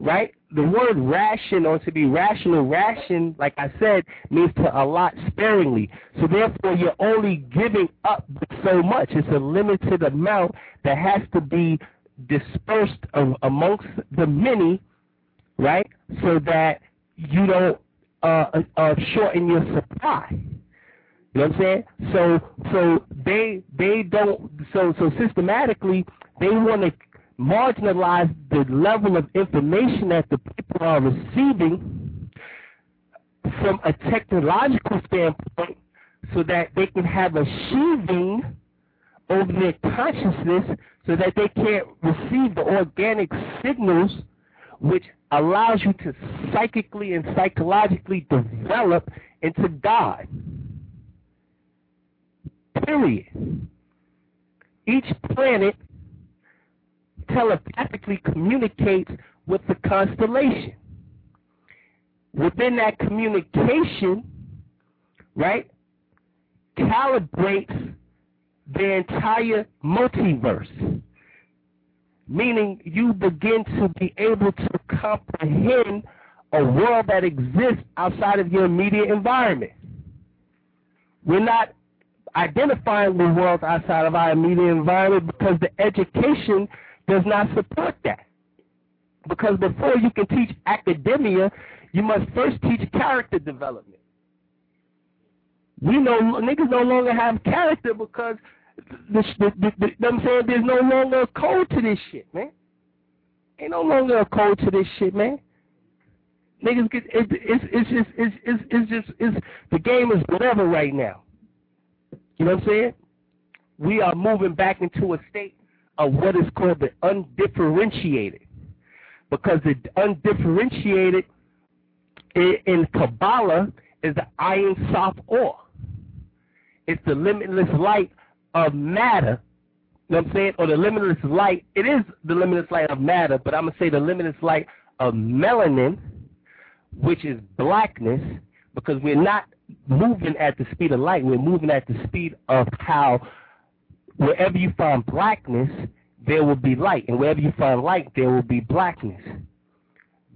right? The word ration, or to be rational, ration, like I said, means to allot sparingly. So therefore, you're only giving up so much. It's a limited amount that has to be dispersed amongst the many, right? So that you don't shorten your supply. You know what I'm saying? So systematically they want to marginalize the level of information that the people are receiving from a technological standpoint, so that they can have a sheathing over their consciousness, so that they can't receive the organic signals which allows you to psychically and psychologically develop into God. Period. Each planet telepathically communicates with the constellation. Within that communication, right, calibrates the entire multiverse, meaning you begin to be able to comprehend a world that exists outside of your immediate environment. We're not identifying the world outside of our immediate environment because the education does not support that. Because before you can teach academia, you must first teach character development. We know niggas no longer have character because I'm saying there's no longer a code to this shit, man. Ain't no longer a code to this shit, man. Niggas get it's just the game is whatever right now. You know what I'm saying? We are moving back into a state of what is called the undifferentiated, because the undifferentiated in Kabbalah is the Ayin Sof Or. It's the limitless light of matter. You know what I'm saying? Or the limitless light. It is the limitless light of matter, but I'm going to say the limitless light of melanin, which is blackness, because we're not moving at the speed of light. We're moving at the speed of how wherever you find blackness, there will be light, and wherever you find light, there will be blackness.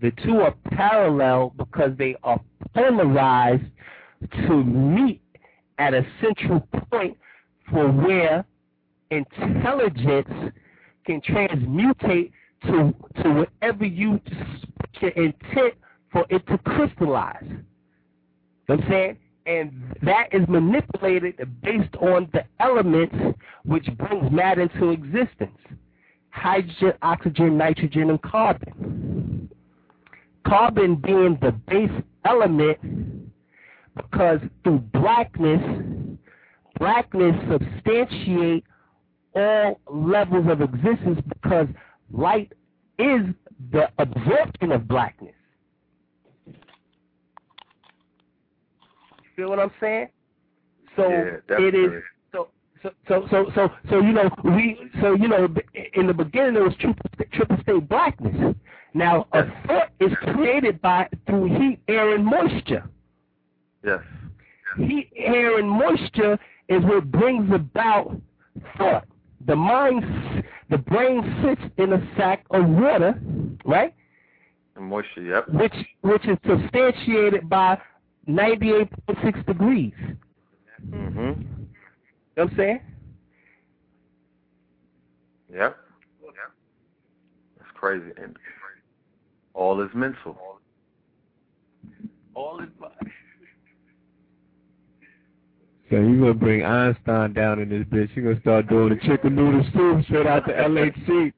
The two are parallel because they are polarized to meet at a central point for where intelligence can transmutate to whatever you put your intent for it to crystallize. You know what I'm saying? And that is manipulated based on the elements which brings matter into existence. Hydrogen, oxygen, nitrogen, and carbon. Carbon being the base element, because through blackness substantiates all levels of existence, because light is the absorption of blackness. Feel what I'm saying? So yeah, it is so you know, in the beginning there was triple state blackness. Now a thought is created by through heat, air, and moisture. Yes. Heat, air, and moisture is what brings about thought. The brain sits in a sack of water, right? And moisture, yep. Which is substantiated by 98.6 degrees. Mm-hmm. You know what I'm saying? Yep. That's crazy. And all is mental. All is body. So you're going to bring Einstein down in this bitch. You're going to start doing the chicken noodle soup straight out to LHC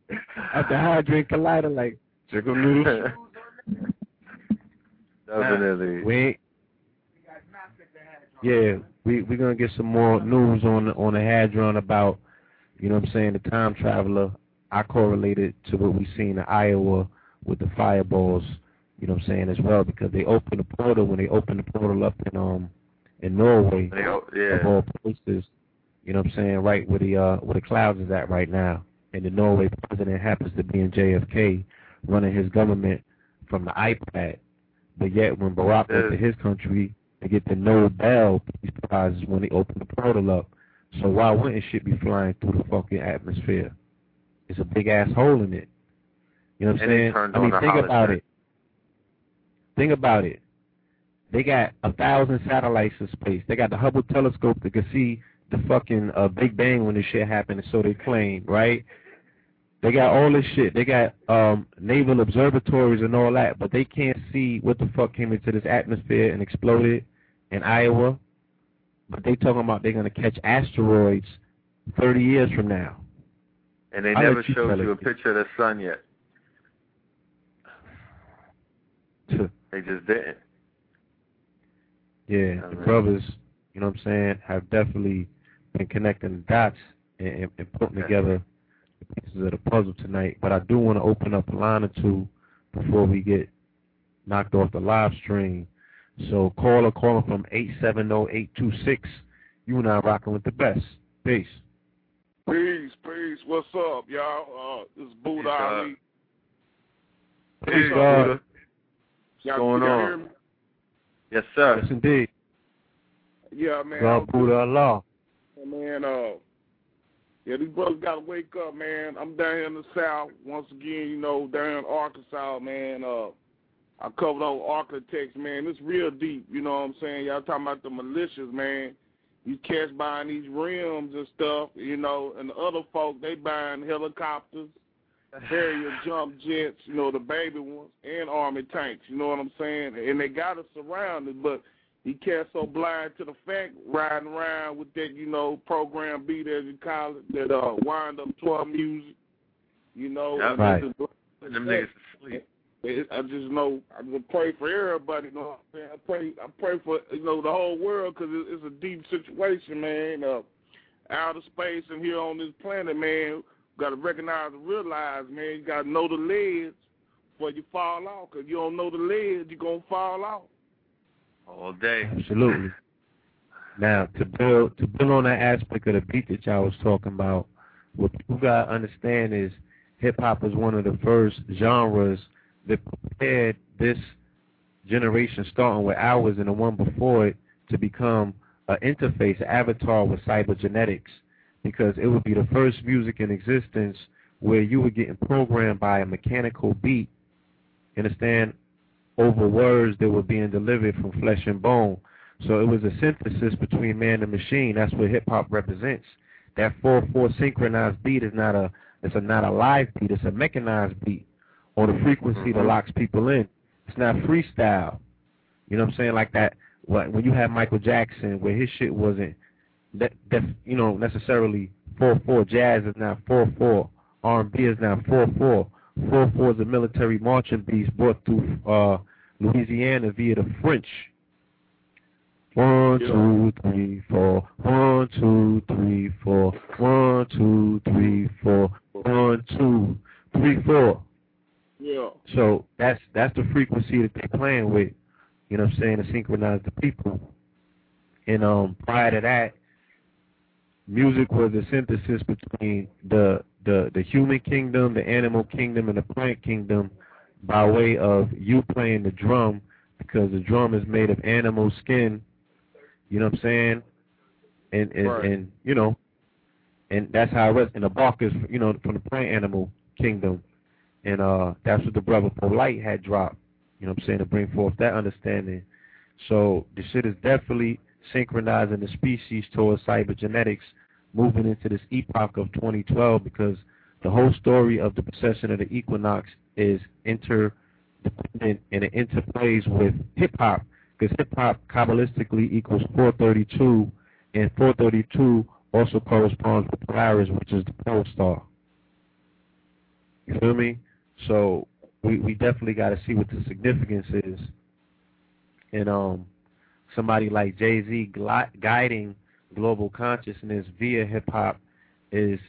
at the Hydrant Collider, like chicken noodle soup. Definitely. We're going to get some more news on the Hadron about, you know what I'm saying, the time traveler. I correlated to what we seen in Iowa with the fireballs, you know what I'm saying, as well, because they opened the portal up in Norway, of all places, you know what I'm saying, right where the clouds is at right now. And the Norway president happens to be in JFK running his government from the iPad. But yet, when Barack went to his country to get the Nobel Peace Prize is when they opened the portal up. So why wouldn't shit be flying through the fucking atmosphere? It's a big-ass hole in it. You know what I'm saying? I mean, think about it. Think about it. They got 1,000 satellites in space. They got the Hubble telescope that can see the fucking Big Bang when this shit happened, and so they claim, right? They got all this shit. They got naval observatories and all that, but they can't see what the fuck came into this atmosphere and exploded in Iowa. But they talking about they're going to catch asteroids 30 years from now. And they never showed you a picture of the sun yet. They just didn't. Yeah, the brothers, you know what I'm saying, have definitely been connecting the dots and putting together the pieces of the puzzle tonight. But I do want to open up a line or two before we get knocked off the live stream. So caller calling from 870-826. You and I rocking with the best. Peace. Peace, peace. What's up, y'all? This is Buddha Ali. Peace, Buddha. What's going on? Yes, sir. Yes, indeed. Yeah, man. God, Buddha, Allah. Man, yeah, these brothers got to wake up, man. I'm down here in the South. Once again, you know, down in Arkansas, man. I covered all architects, man. It's real deep, you know what I'm saying? Y'all talking about the militias, man. You catch buying these rims and stuff, you know, and the other folk, they buying helicopters, Harrier jump jets, you know, the baby ones, and army tanks, you know what I'm saying? And they got us surrounded, but he can't so blind to the fact, riding around with that, you know, program beat, as you call it, that wind up to our music, you know. That's right. Putting them niggas to sleep. I just know, I'm going to pray for everybody, you know what I'm saying? I pray for, you know, the whole world, because it's a deep situation, man. Outer space and here on this planet, man, got to recognize and realize, man, you got to know the ledge before you fall off. Because you don't know the ledge, you're going to fall off. All day. Absolutely. Now, to build on that aspect of the beat that y'all was talking about, what you got to understand is hip-hop was one of the first genres that prepared this generation, starting with ours and the one before it, to become an interface, an avatar with cybergenetics. Because it would be the first music in existence where you were getting programmed by a mechanical beat, understand, over words that were being delivered from flesh and bone. So it was a synthesis between man and machine. That's what hip-hop represents. That 4-4 synchronized beat is not a live beat. It's a mechanized beat on a frequency that locks people in. It's not freestyle. You know what I'm saying? Like that, when you had Michael Jackson, where his shit wasn't, that you know, necessarily 4-4 jazz is now 4-4, R&B is now 4-4. 4-4 is a military marching beast brought through Louisiana via the French. 1, 2, 3, 4. 1, 2, 3, 4. 1, 2, 3, 4. 1, 2, 3, 4. Yeah. So that's the frequency that they're playing with. You know what I'm saying? To synchronize the people. And prior to that, music was a synthesis between the human kingdom, the animal kingdom, and the plant kingdom by way of you playing the drum, because the drum is made of animal skin, you know what I'm saying? And right. And you know, and that's how it was. And the bark is, you know, from the plant animal kingdom. And that's what the brother Polight had dropped, you know what I'm saying, to bring forth that understanding. So the shit is definitely synchronizing the species towards cybergenetics, moving into this epoch of 2012, because the whole story of the precession of the equinox is interdependent and it interplays with hip-hop, because hip-hop kabbalistically equals 432, and 432 also corresponds with Polaris, which is the pole star. You feel me? So we definitely got to see what the significance is. And somebody like Jay-Z guiding global consciousness via hip-hop is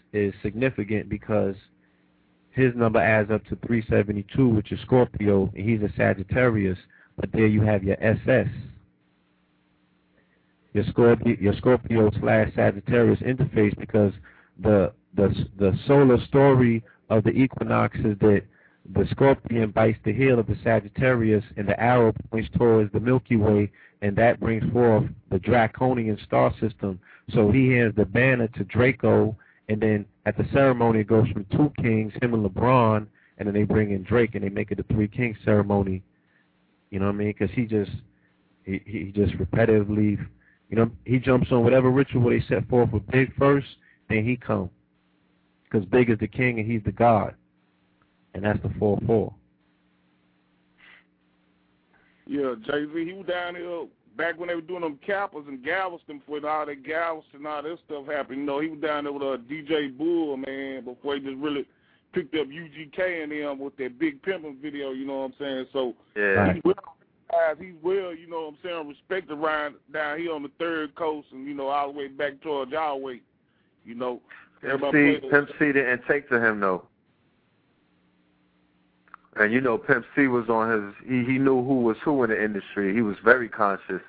significant, because his number adds up to 372, which is Scorpio, and he's a Sagittarius. But there you have your SS, your Scorpio/Sagittarius interface, because the solar story of the equinox is that The scorpion bites the heel of the Sagittarius, and the arrow points towards the Milky Way, and that brings forth the draconian star system. So he hands the banner to Draco, and then at the ceremony it goes from two kings, him and LeBron, and then they bring in Drake, and they make it the three kings ceremony. You know what I mean? Because he just repetitively, you know, he jumps on whatever ritual they set forth with Big first, then he comes. Because Big is the king and he's the god. And that's the 4-4. Yeah, Jay-Z, he was down here back when they were doing them Kappas and Galveston, before all that Galveston and all that stuff happened. You know, he was down there with DJ Bull, man, before he just really picked up UGK and them with that Big Pimpin' video, you know what I'm saying? So yeah. He's well, you know what I'm saying, respected around down here on the third coast and, you know, all the way back towards Iowa, you know. Pimp C didn't take to him, though. And, you know, Pimp C was on his, he knew who was who in the industry. He was very conscious.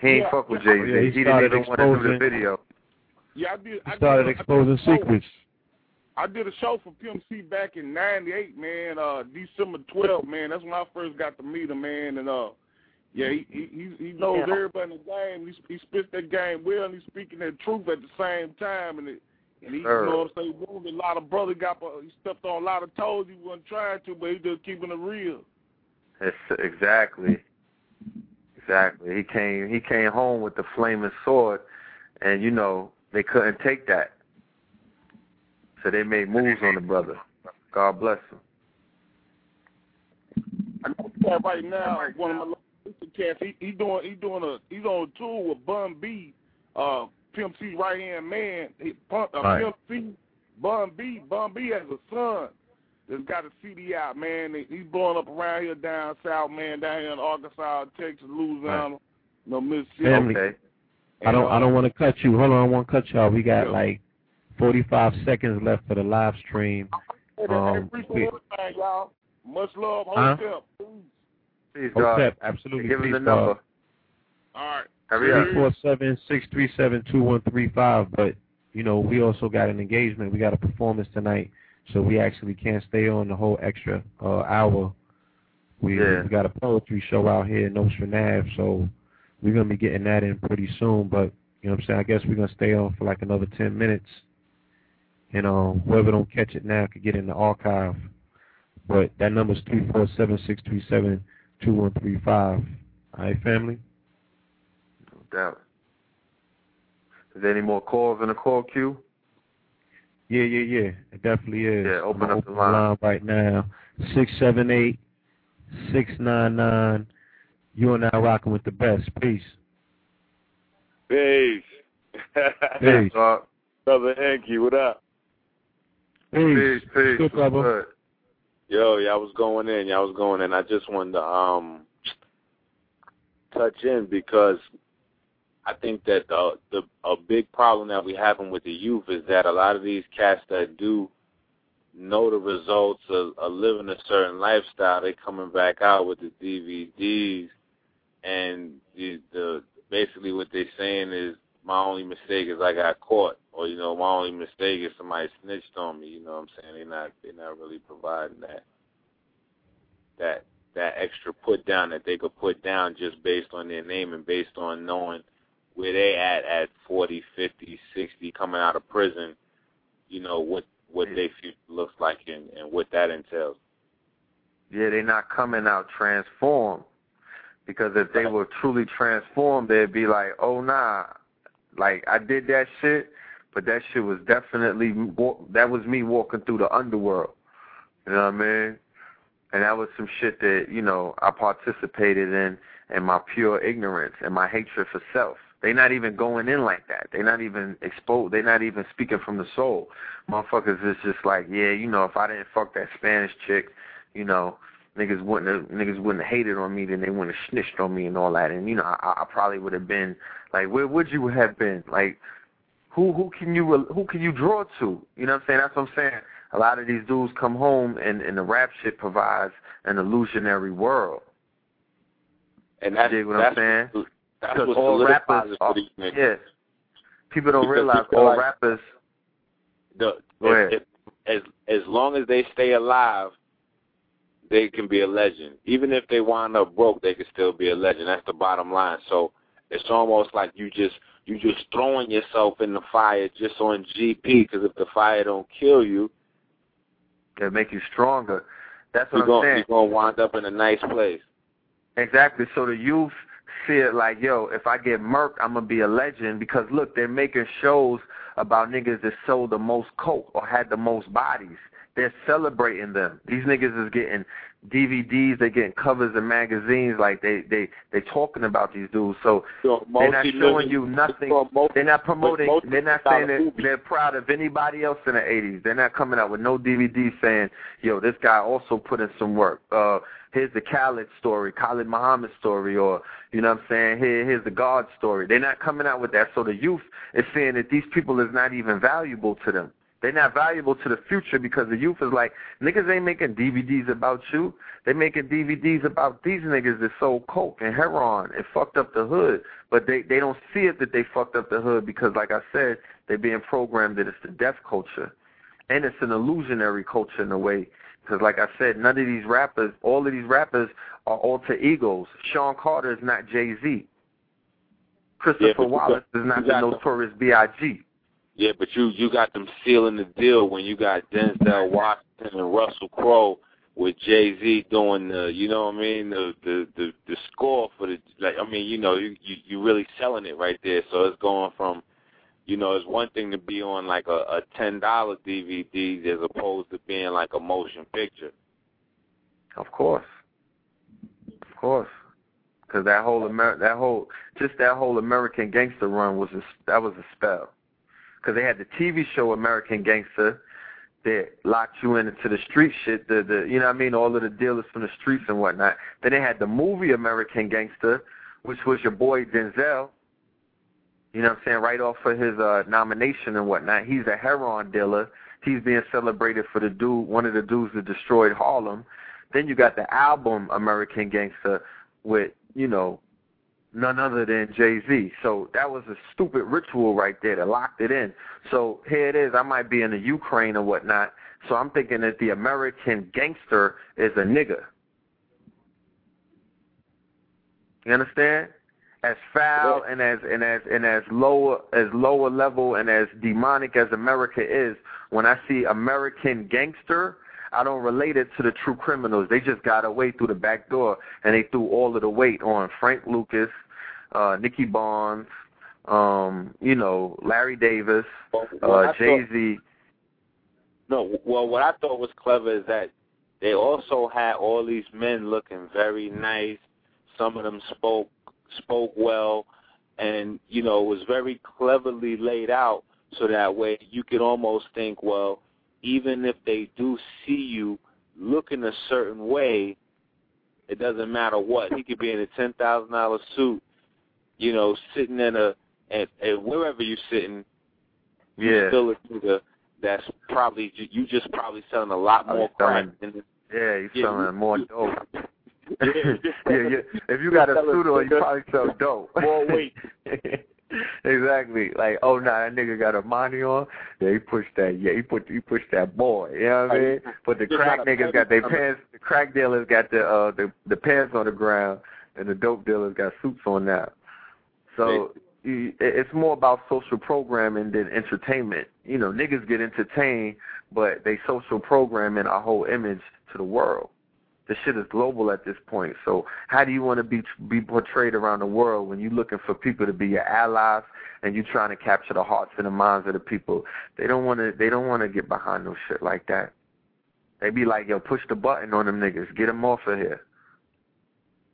He ain't fuck with Jay-Z. Yeah, he didn't even want to do the video. Yeah, I started exposing secrets. I did a show for Pimp C back in 98, man, December 12th, man. That's when I first got to meet him, man. And, yeah, he knows everybody in the game. He spits that game well, and he's speaking that truth at the same time. And he, you know what I'm saying, wounded a lot of brothers. He stepped on a lot of toes he wasn't trying to, but he just keeping it real. Exactly. He came home with the flaming sword, and, you know, they couldn't take that. So they made moves on the brother. God bless him. I know right now, one of my little cats, he's on a tour with Bun B, Pimp C right hand man. Pimp C, Bun B has a son that's got a CD out, man. He's blowing up around here down south, man, down here in Arkansas, Texas, Louisiana, you know, Mississippi. Okay. I don't want to cut you. Hold on, I want to cut y'all. We got like 45 seconds left for the live stream. Appreciate everything, y'all. Much love. Hotep, please. Hotep, absolutely. Give him the number. All right. 347-637-2135, but, you know, we also got an engagement. We got a performance tonight, so we actually can't stay on the whole extra hour. We got a poetry show out here in Nostranav, so we're going to be getting that in pretty soon, but, you know what I'm saying, I guess we're going to stay on for like another 10 minutes, and whoever don't catch it now could get in the archive, but that number's 347-637-2135. All right, family? Doubt. Is there any more calls in the call queue? Yeah. It definitely is. Yeah, open up the line right now. 678-699. You and I rocking with the best. Peace. Peace. Brother Enki, what up? Peace. Good, brother. Yo, y'all was going in. I just wanted to touch in because I think that a big problem that we're having with the youth is that a lot of these cats that do know the results of living a certain lifestyle, they're coming back out with the DVDs, and the basically what they're saying is, my only mistake is I got caught, or, you know, my only mistake is somebody snitched on me, you know what I'm saying? They're not really providing that extra put down that they could put down just based on their name and based on knowing where they at 40, 50, 60, coming out of prison, you know, what their future looks like and what that entails. Yeah, they're not coming out transformed, because if they were truly transformed, they'd be like, oh, nah, like I did that shit, but that shit was definitely, that was me walking through the underworld, you know what I mean? And that was some shit that, you know, I participated in, and my pure ignorance and my hatred for self. They're not even going in like that. They're not even exposed. They're not even speaking from the soul. Motherfuckers is just like, yeah, you know, if I didn't fuck that Spanish chick, you know, niggas wouldn't have hated on me, then they wouldn't have snitched on me and all that. And, you know, I probably would have been, like, where would you have been? Like, who can you draw to? You know what I'm saying? That's what I'm saying. A lot of these dudes come home, and the rap shit provides an illusionary world. And that's, you know what I'm saying? Because all rappers, people don't realize all rappers. As long as they stay alive, they can be a legend. Even if they wind up broke, they can still be a legend. That's the bottom line. So it's almost like you just throwing yourself in the fire just on GP, because if the fire don't kill you, it'll make you stronger. That's what I'm saying. You're going to wind up in a nice place. Exactly. So the youth see it like, yo, if I get murked, I'm going to be a legend, because, look, they're making shows about niggas that sold the most coke or had the most bodies. They're celebrating them. These niggas is getting DVDs. They're getting covers in magazines. Like, they talking about these dudes. So they're not showing you nothing. They're not promoting. They're not saying that they're proud of anybody else in the 80s. They're not coming out with no DVD saying, yo, this guy also put in some work. Here's the Khaled story, Khalid Muhammad story, or, you know what I'm saying, here's the God story. They're not coming out with that. So the youth is saying that these people is not even valuable to them. They're not valuable to the future, because the youth is like, niggas ain't making DVDs about you. They making DVDs about these niggas that sold coke and heroin and fucked up the hood. But they don't see it that they fucked up the hood, because, like I said, they're being programmed that it's the death culture. And it's an illusionary culture in a way, because, like I said, none of these rappers, all of these rappers are alter egos. Sean Carter is not Jay-Z. Christopher Wallace is not the notorious B.I.G. Yeah, but you got them sealing the deal when you got Denzel Washington and Russell Crowe with Jay-Z doing the, you know what I mean, the score for the, like, I mean, you know, you really selling it right there. So it's going from, you know, it's one thing to be on like a $10 DVD as opposed to being like a motion picture. Of course. Because that whole American Gangster run was a spell. Because they had the TV show American Gangster that locked you into the street shit, the you know what I mean, all of the dealers from the streets and whatnot. Then they had the movie American Gangster, which was your boy Denzel, you know what I'm saying, right off of his nomination and whatnot. He's a heroin dealer. He's being celebrated for one of the dudes that destroyed Harlem. Then you got the album American Gangster with, you know, none other than Jay-Z. So that was a stupid ritual right there that locked it in. So here it is. I might be in the Ukraine or whatnot, so I'm thinking that the American Gangster is a nigga. You understand? As foul and as lower level and as demonic as America is, when I see American Gangster, I don't relate it to the true criminals. They just got away through the back door, and they threw all of the weight on Frank Lucas, Nicky Barnes, you know, Larry Davis, Jay-Z. No, well, what I thought was clever is that they also had all these men looking very nice. Some of them spoke well, and, you know, it was very cleverly laid out so that way you could almost think, well, even if they do see you looking a certain way, it doesn't matter what. He could be in a $10,000 suit, you know, sitting in at wherever you're sitting. Yeah. You're still a nigga that's probably, you just probably selling a lot more crack. You're selling more dope. Yeah. If you got a suit on, you probably sell dope. More weight. Exactly. Like, oh, nah, that nigga got Armani on. Yeah, he pushed that. Yeah, he pushed that boy. You know what I mean? But the crack niggas got their pants. The crack dealers got the pants on the ground, and the dope dealers got suits on now. So it's more about social programming than entertainment. You know, niggas get entertained, but they social programming our whole image to the world. This shit is global at this point. So how do you want to be portrayed around the world when you're looking for people to be your allies and you're trying to capture the hearts and the minds of the people? They don't want to get behind no shit like that. They be like, yo, push the button on them niggas. Get them off of here.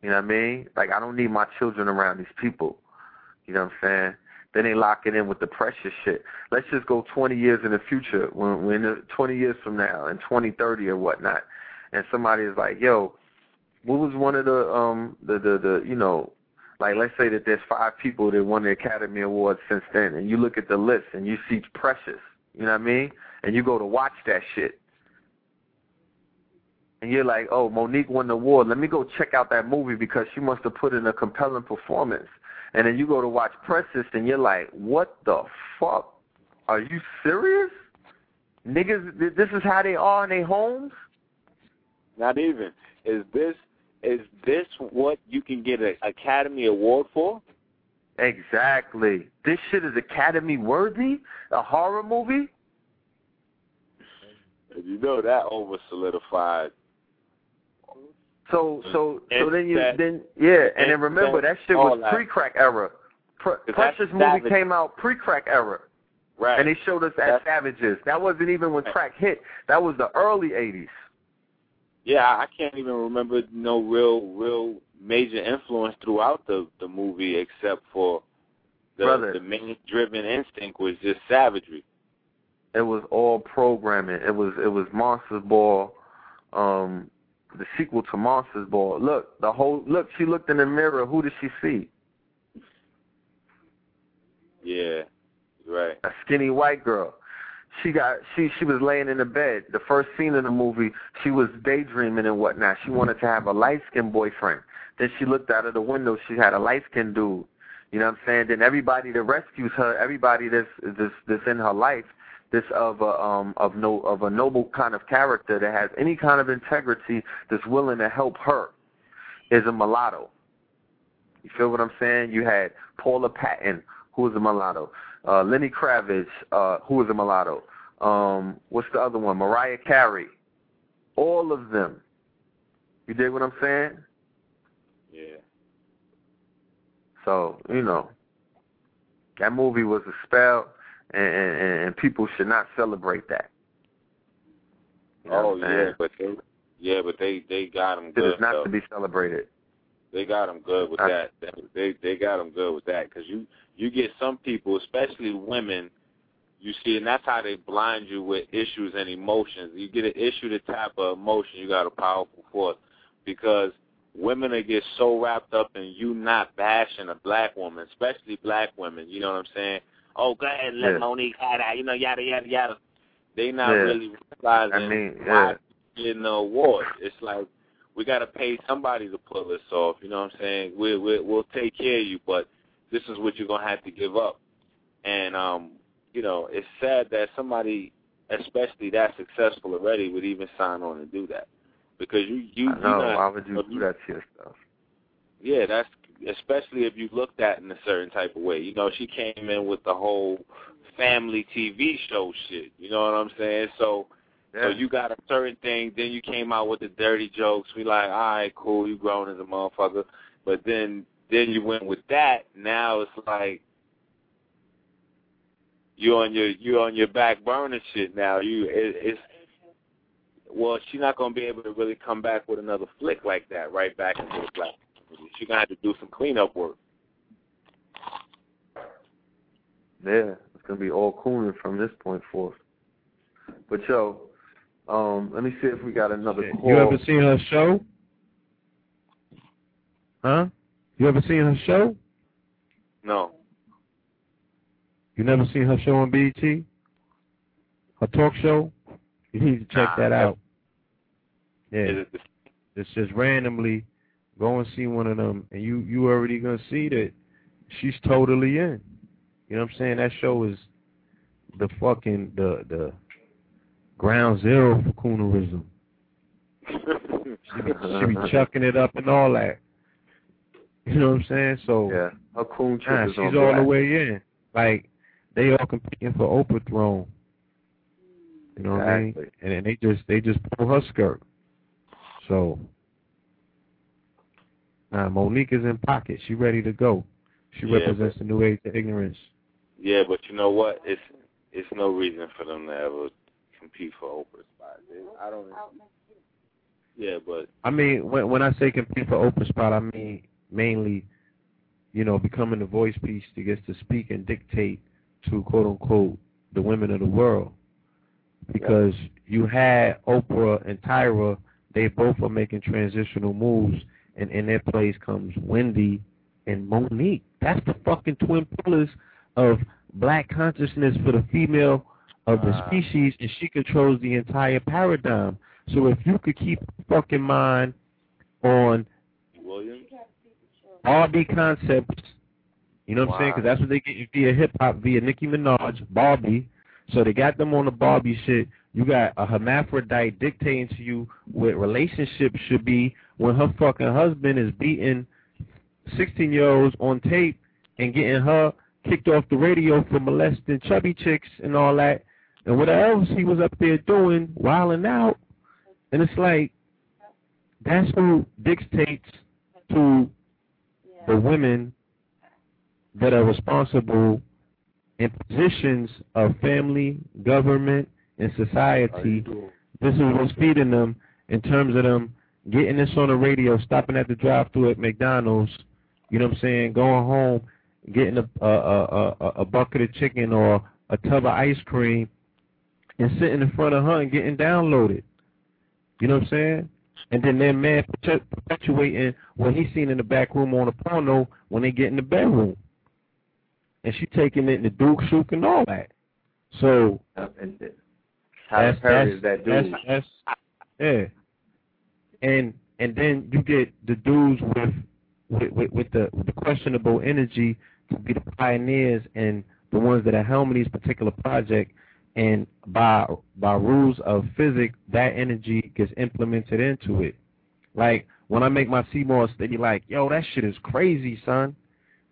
You know what I mean? Like, I don't need my children around these people. You know what I'm saying? Then they lock it in with the precious shit. Let's just go 20 years in the future, when 20 years from now, in 2030 or whatnot. And somebody is like, yo, what was one of the you know, like, let's say that there's 5 people that won the Academy Awards since then, and you look at the list and you see Precious, you know what I mean? And you go to watch that shit. And you're like, oh, Monique won the award. Let me go check out that movie because she must have put in a compelling performance. And then you go to watch Precious and you're like, what the fuck? Are you serious? Niggas, this is how they are in their homes? Not even. Is this what you can get an Academy Award for? Exactly. This shit is Academy worthy? A horror movie? You know that over solidified. So then remember that shit was pre-crack era. Precious movie came out pre-crack era. Right. And they showed us at Savages. That wasn't even when crack hit. That was the early 80s. Yeah, I can't even remember no real major influence throughout the movie except for the main driven instinct was just savagery. It was all programming. It was Monsters Ball, the sequel to Monsters Ball. Look, she looked in the mirror. Who did she see? Yeah, right. A skinny white girl. She was laying in the bed. The first scene in the movie, she was daydreaming and whatnot. She wanted to have a light-skinned boyfriend. Then she looked out of the window. She had a light-skinned dude. You know what I'm saying? Then everybody that rescues her, everybody that's in her life, of a noble kind of character that has any kind of integrity that's willing to help her, is a mulatto. You feel what I'm saying? You had Paula Patton, who was a mulatto. Lenny Kravitz, who was a mulatto. What's the other one? Mariah Carey. All of them. You dig what I'm saying? Yeah. So, you know, that movie was a spell, and people should not celebrate that. You know but they got them good. It is not to be celebrated. They got them good with that. They got them good with that because you get some people, especially women, you see, and that's how they blind you with issues and emotions. You get an issue, the type of emotion, you got a powerful force because women they get so wrapped up in you not bashing a black woman, especially black women. You know what I'm saying? Oh, go ahead, let Monique have that. You know, yada yada yada. They not really realizing why you're getting the award. It's like, we got to pay somebody to pull this off, you know what I'm saying? We'll take care of you, but this is what you're going to have to give up. And, you know, it's sad that somebody, especially that successful already, would even sign on and do that. Because why would you do that to yourself? Yeah, that's especially if you looked at in a certain type of way. You know, she came in with the whole family TV show shit, you know what I'm saying? So you got a certain thing, then you came out with the dirty jokes. We like, all right, cool, you grown as a motherfucker. But then you went with that. Now it's like you on your back burner shit now. She's not gonna be able to really come back with another flick like that right back into the black community. She's gonna have to do some cleanup work. Yeah, it's gonna be all cooling from this point forth. But yo. Let me see if we got another call. You ever seen her show? Huh? You ever seen her show? No. You never seen her show on BET? Her talk show? You need to check that out. Yeah. It's just randomly go and see one of them, and you already going to see that she's totally in. You know what I'm saying? That show is the fucking, the ground zero for coonerism. She be chucking it up and all that. You know what I'm saying? So yeah, her coon trip is she's all the way in. Like, they all competing for Oprah throne. You know what I mean? And they just pull her skirt. So now Monique is in pocket. She ready to go. She represents the new age of ignorance. Yeah, but you know what? It's no reason for them to ever compete for Oprah's spot. I don't know. Yeah, but I mean, when I say compete for Oprah's spot, I mean mainly, you know, becoming the voice piece that gets to speak and dictate to, quote unquote, the women of the world. Because you had Oprah and Tyra, they both are making transitional moves, and in their place comes Wendy and Monique. That's the fucking twin pillars of black consciousness for the female of the species, and she controls the entire paradigm. So if you could keep fucking mind on Barbie concepts, you know what I'm saying? Because that's what they get via hip-hop, via Nicki Minaj, Barbie. So they got them on the Barbie shit. You got a hermaphrodite dictating to you what relationships should be when her fucking husband is beating 16-year-olds on tape and getting her kicked off the radio for molesting chubby chicks and all that, and what else he was up there doing, wilding out. And it's like, that's who dictates to the women that are responsible in positions of family, government, and society. This is what's feeding them in terms of them getting this on the radio, stopping at the drive-thru at McDonald's, you know what I'm saying, going home, getting a bucket of chicken or a tub of ice cream and sitting in front of her and getting downloaded. You know what I'm saying? And then their man perpetuating what he's seen in the back room on a porno when they get in the bedroom. And she taking it in the Duke, Shook, and all that. So, how pervy is that dude? Yeah. And then you get the dudes with the questionable energy to be the pioneers and the ones that are helming these particular project. And by rules of physics, that energy gets implemented into it. Like when I make my CMOS, they be like, "Yo, that shit is crazy, son." And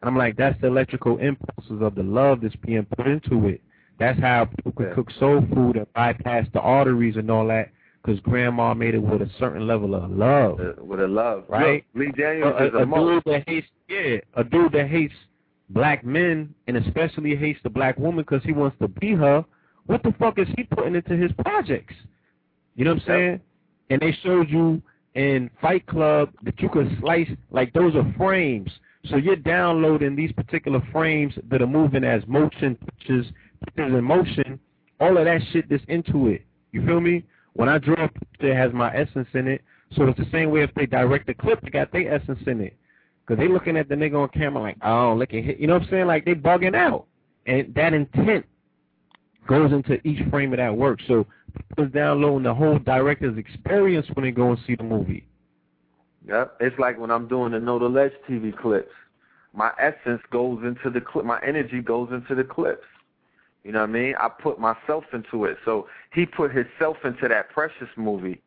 I'm like, "That's the electrical impulses of the love that's being put into it. That's how people can cook soul food and bypass the arteries and all that." Because grandma made it with a certain level of love. With a love, right? Look, Lee Daniels is a dude that hates, a dude that hates black men and especially hates the black woman because he wants to be her. What the fuck is he putting into his projects? You know what I'm saying? And they showed you in Fight Club that you could slice, like those are frames. So you're downloading these particular frames that are moving as motion pictures, pictures in motion, all of that shit that's into it. You feel me? When I draw a picture, it has my essence in it. So it's the same way if they direct the clip, they got their essence in it. Because they looking at the nigga on camera like, oh, look at him. You know what I'm saying? Like, they bugging out. And that intent goes into each frame of that work. So people downloading the whole director's experience when they go and see the movie. Yep. It's like when I'm doing the Know the Ledge TV clips. My essence goes into the clip. My energy goes into the clips. You know what I mean? I put myself into it. So he put himself into that Precious movie.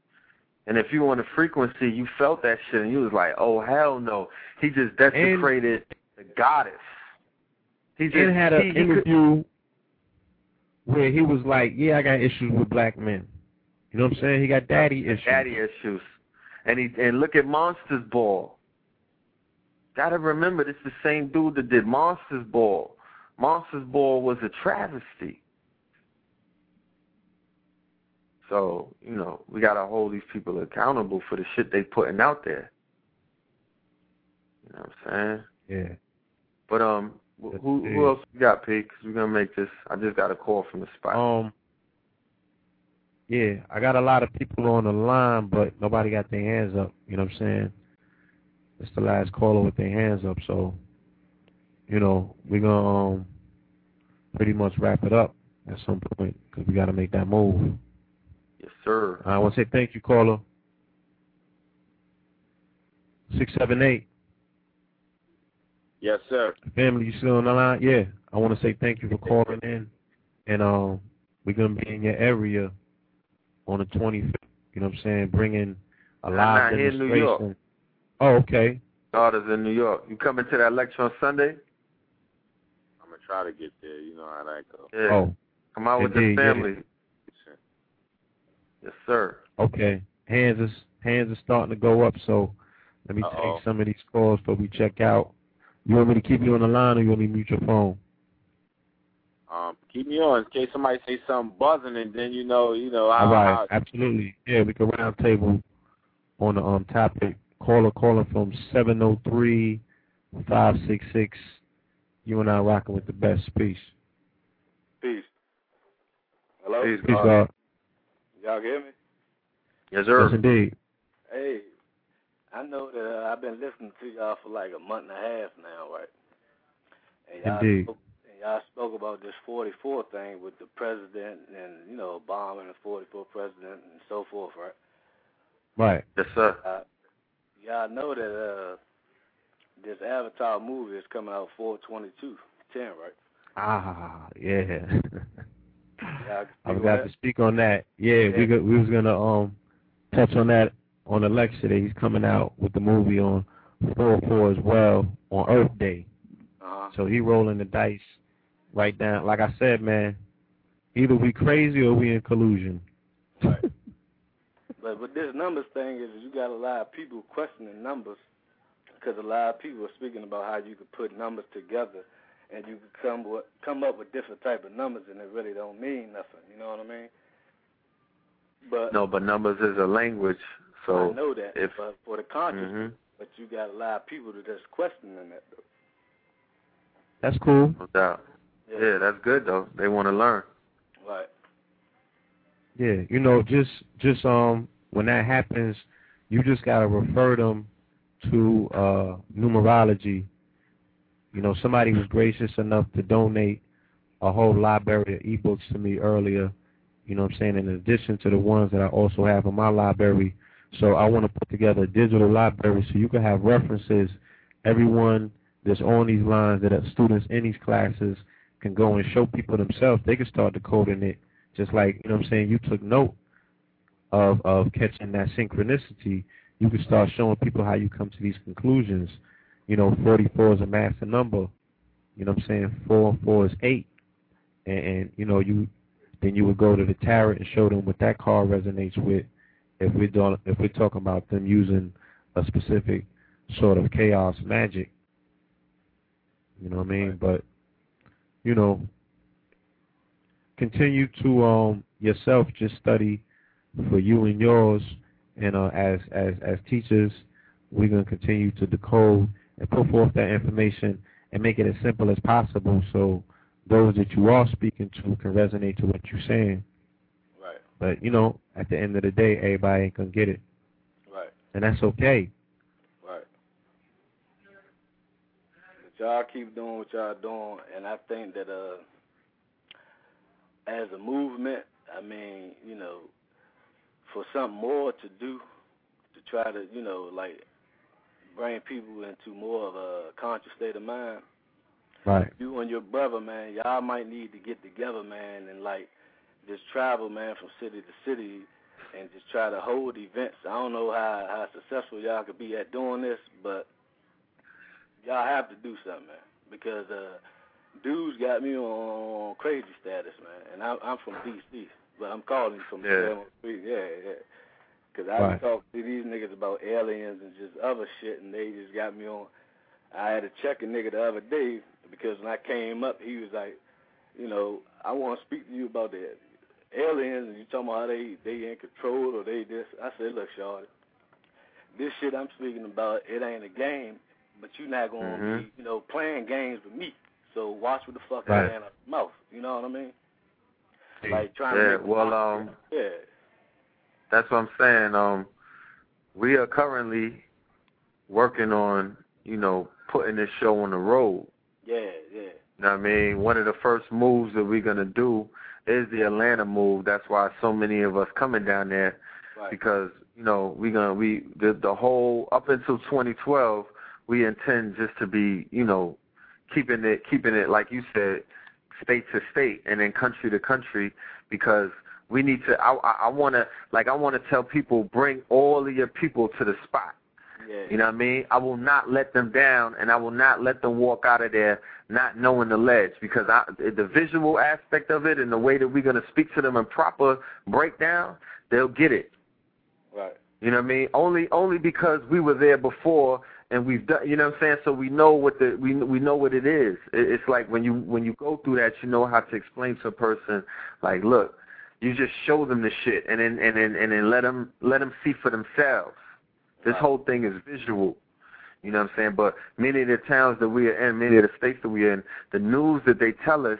And if you were on the frequency, you felt that shit and you was like, oh, hell no. He just desecrated the goddess. He just had an interview where he was like, yeah, I got issues with black men. You know what I'm saying? He got daddy issues. Daddy issues. And look at Monsters Ball. Got to remember, this is the same dude that did Monsters Ball. Monsters Ball was a travesty. So, you know, we got to hold these people accountable for the shit they putting out there. You know what I'm saying? Yeah. But who else we got, P? Because we're going to make this. I just got a call from the spot. Yeah, I got a lot of people on the line, but nobody got their hands up. You know what I'm saying? It's the last caller with their hands up, so... You know, we're going to pretty much wrap it up at some point because we got to make that move. Yes, sir. I want to say thank you, caller. 678. Yes, sir. Family, you still on the line? Yeah. I want to say thank you for calling in. And we're going to be in your area on the 25th. You know what I'm saying? Bringing a live demonstration. I'm not here in New York. Oh, okay. Daughter's in New York. You coming to that lecture on Sunday? Try to get there, you know how that goes. Yeah. Oh, come out with the family. Yeah. Yes, sir. Okay, hands are starting to go up. So let me take some of these calls before we check out. You want me to keep you on the line, or you want me to mute your phone? Keep me on in case somebody say something buzzing, and then you know. All right, absolutely. Yeah, we can round table on the topic. Caller from 703-566. You and I rocking with the best. Peace. Peace. Hello? Peace, God. Y'all hear me? Yes, sir. Yes, indeed. Hey, I know that I've been listening to y'all for like a month and a half now, right? And y'all spoke about this 44 thing with the president and, you know, Obama and the 44 president and so forth, right? Right. Yes, sir. Y'all know that... This Avatar movie is coming out 4/22/10, right? Ah, yeah. I was about to speak on that. We was gonna touch on that on the lecture that he's coming out with the movie on 4/4 as well on Earth Day. So he rolling the dice right down. Like I said, man, either we crazy or we in collusion. Right. But with this numbers thing is you got a lot of people questioning numbers because a lot of people are speaking about how you could put numbers together and you could come up with different type of numbers and it really don't mean nothing. You know what I mean? But no, but numbers is a language. So I know that. But for the conscious, but you got a lot of people that just questioning that. That's cool. No doubt. Yeah, that's good though. They want to learn. Right. Yeah, you know, just when that happens, you just gotta refer them to numerology. You know, somebody was gracious enough to donate a whole library of ebooks to me earlier. You know what I'm saying? In addition to the ones that I also have in my library, so I want to put together a digital library so you can have references. Everyone that's on these lines that are students in these classes can go and show people themselves. They can start decoding it. Just like, you know what I'm saying, you took note of catching that synchronicity. You can start showing people how you come to these conclusions. You know, 44 is a master number. You know what I'm saying? 4 and 4 is 8. And you know, you would go to the tarot and show them what that card resonates with if we're talking about them using a specific sort of chaos magic. You know what I mean? Right. But, you know, continue to yourself just study for you and yours, and as teachers, we're gonna continue to decode and put forth that information and make it as simple as possible so those that you are speaking to can resonate to what you're saying. Right. But you know, at the end of the day, everybody ain't gonna get it. Right. And that's okay. Right. But y'all keep doing what y'all doing, and I think that as a movement, I mean, you know, for something more to do, to try to, you know, like bring people into more of a conscious state of mind. Right. You and your brother, man, y'all might need to get together, man, and like just travel, man, from city to city and just try to hold events. I don't know how successful y'all could be at doing this, but y'all have to do something, man, because dudes got me on crazy status, man, and I'm from D.C., but I'm calling from because I was talking to these niggas about aliens and just other shit, and they just got me on. I had to check a nigga the other day because when I came up, he was like, you know, I want to speak to you about the aliens, and you talking about how they in control or they this. I said, look, shawty, this shit I'm speaking about, it ain't a game, but you not going to be, you know, playing games with me. So watch what the fuck I got in her mouth. You know what I mean? Like trying to make that's what I'm saying. We are currently working on, you know, putting this show on the road. Yeah. You know what I mean? One of the first moves that we're gonna do is the Atlanta move. That's why so many of us coming down there, because you know the whole up until 2012 we intend just to be, you know, keeping it, like you said, state to state and then country to country, because we need to, I want to tell people, bring all of your people to the spot. Yeah. You know what I mean? I will not let them down, and I will not let them walk out of there not knowing the ledge, because the visual aspect of it and the way that we're going to speak to them in proper breakdown, they'll get it. Right. You know what I mean? Only because we were there before. And we've done, you know what I'm saying? So we know what we know what it is. It's like when you go through that, you know how to explain to a person, like, look, you just show them the shit, and then let them see for themselves. This whole thing is visual, you know what I'm saying? But many of the towns that we are in, many of the states that we are in, the news that they tell us,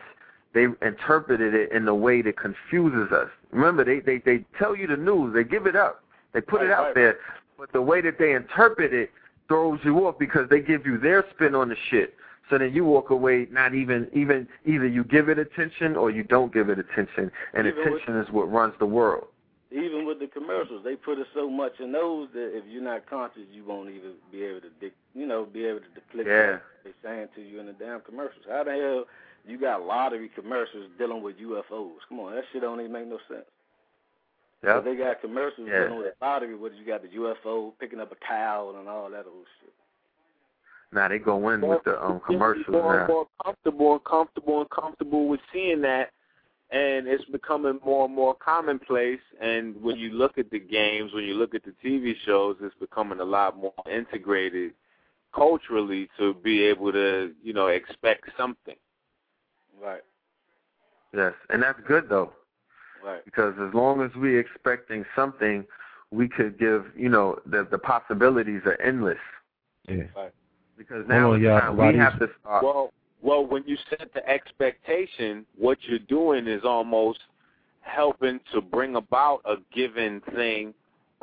they interpreted it in a way that confuses us. Remember, they tell you the news, they give it up, they put it out there, but the way that they interpret it throws you off, because they give you their spin on the shit. So then you walk away not even either you give it attention or you don't give it attention, and even attention is what runs the world. Even with the commercials, they put us so much in those that if you're not conscious, you won't even be able to, you know, be able to depict what they're saying to you in the damn commercials. How the hell You got lottery commercials dealing with UFOs. Come on, that shit don't even make no sense. Yeah. They got commercials dealing with lottery, where you got the UFO picking up a cow and all that old shit. Now they go in with the commercials now. More comfortable and comfortable and comfortable with seeing that, and it's becoming more and more commonplace. And when you look at the games, when you look at the TV shows, it's becoming a lot more integrated culturally to be able to, you know, expect something. Right. Yes, and that's good though. Right. Because as long as we're expecting something, we could give, you know, the possibilities are endless. Yeah. Right. Because now we have to start. Well, when you set the expectation, what you're doing is almost helping to bring about a given thing,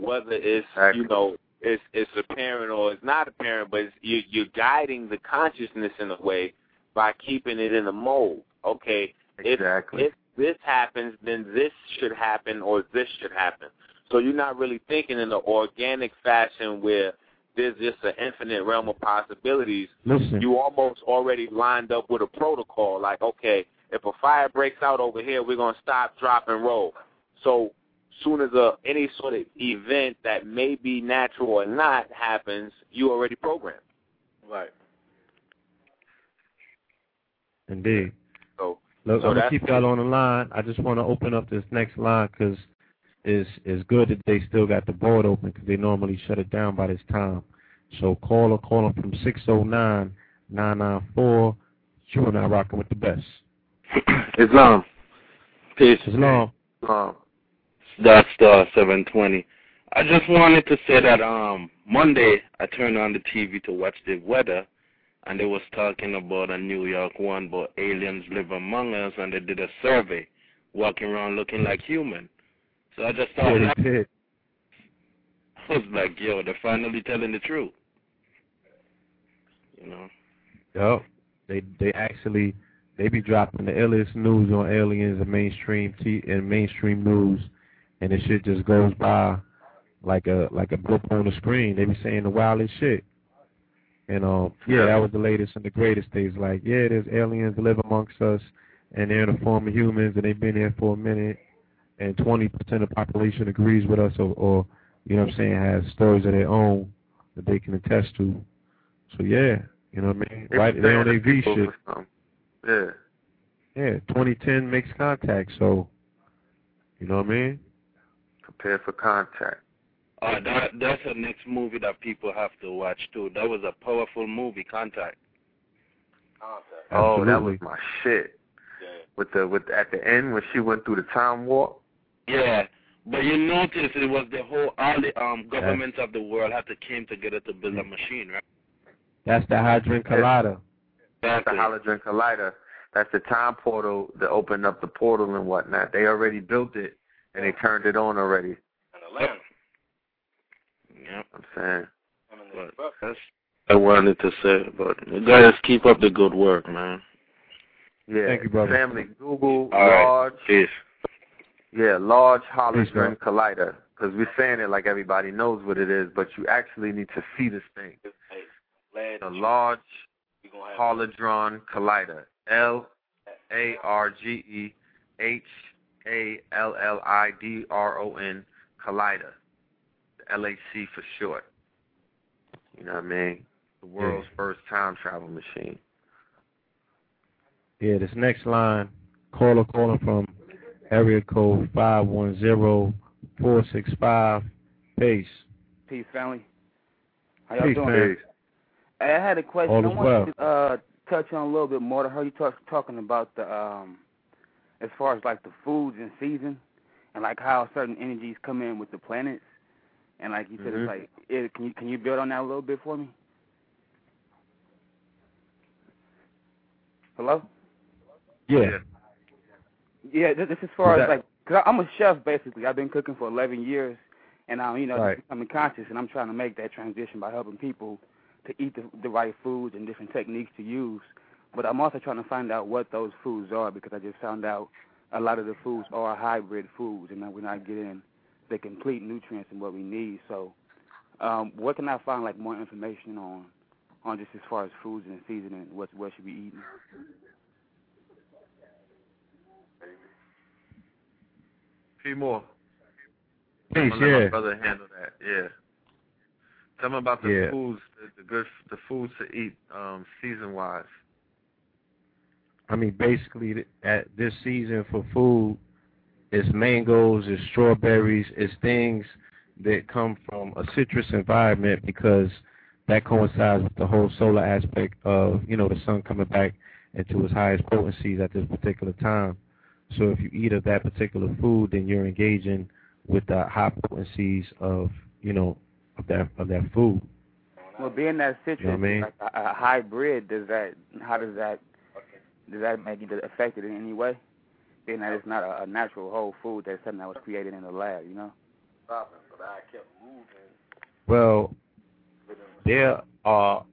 whether it's, you know, it's apparent or it's not apparent, but you're guiding the consciousness in a way by keeping it in a mold. Okay, exactly. If this happens, then this should happen or this should happen. So you're not really thinking in an organic fashion where there's just an infinite realm of possibilities. Listen. You almost already lined up with a protocol, like, okay, if a fire breaks out over here, we're going to stop, drop, and roll. So soon as any sort of event that may be natural or not happens, you already programmed. Right. Indeed. Look, I'm going to keep y'all on the line. I just want to open up this next line because it's good that they still got the board open because they normally shut it down by this time. So call from 609-994. You and I rocking with the best. Islam. Peace. Islam. That's the 720. I just wanted to say that Monday I turned on the TV to watch the weather. And they was talking about a New York one, but aliens live among us, and they did a survey, walking around looking like human. So I just thought, I was like, yo, they're finally telling the truth. You know? Yep. They be dropping the illest news on aliens and mainstream news, and the shit just goes by like a blip on the screen. They be saying the wildest shit. And that was the latest and the greatest things. Like, yeah, there's aliens that live amongst us, and they're in the form of humans, and they've been here for a minute, and 20% of the population agrees with us or you know what I'm saying, has stories of their own that they can attest to. So, yeah, you know what I mean? Right, they're on their V shit. Yeah, 2010 makes contact, so, you know what I mean? Prepare for contact. That's the next movie that people have to watch, too. That was a powerful movie, Contact. Oh, that was my shit. Yeah. With at the end when she went through the time warp. Yeah, but you notice it was all the governments of the world had to came together to build a machine, right? That's the Hadron Collider. That's the Hadron Collider. That's the time portal that opened up the portal and whatnot. They already built it, and they turned it on already. And Atlanta. Yep. I'm saying. That's what I wanted to say, but you guys keep up the good work, man. Yeah. Thank you, brother. Family, Google, large. Right. Yeah, large Hadron Collider. Because we're saying it like everybody knows what it is, but you actually need to see this thing. The large Hadron Collider. Large Hadron Collider. LHC for short. You know what I mean? The world's first time travel machine. Yeah, this next line, calling from area code 510-465. Peace. Peace, family. How y'all doing? Peace. I had a question. I wanted to touch on a little bit more to how you talking about the as far as like the foods and season and like how certain energies come in with the planets. And like you said, it's like, can you build on that a little bit for me? Hello? Yeah. Yeah, this as far as like, because I'm a chef basically. I've been cooking for 11 years, and I'm becoming conscious, and I'm trying to make that transition by helping people to eat the right foods and different techniques to use. But I'm also trying to find out what those foods are because I just found out a lot of the foods are hybrid foods, and that we're not getting the complete nutrients and what we need. So what can I find like more information on just as far as foods and seasoning, what should be eating? few more. Peace, yeah. Let my brother handle that. Yeah. Tell me about the foods, the foods to eat season wise. I mean, basically, at this season for food, it's mangoes, it's strawberries, it's things that come from a citrus environment because that coincides with the whole solar aspect of, you know, the sun coming back into its highest potencies at this particular time. So if you eat of that particular food, then you're engaging with the high potencies of, you know, of that food. Well, being that citrus, you know what I mean? Like a hybrid, does that make it affected in any way? Being that it's not a natural whole food, that's something that was created in the lab, you know? Well, there are,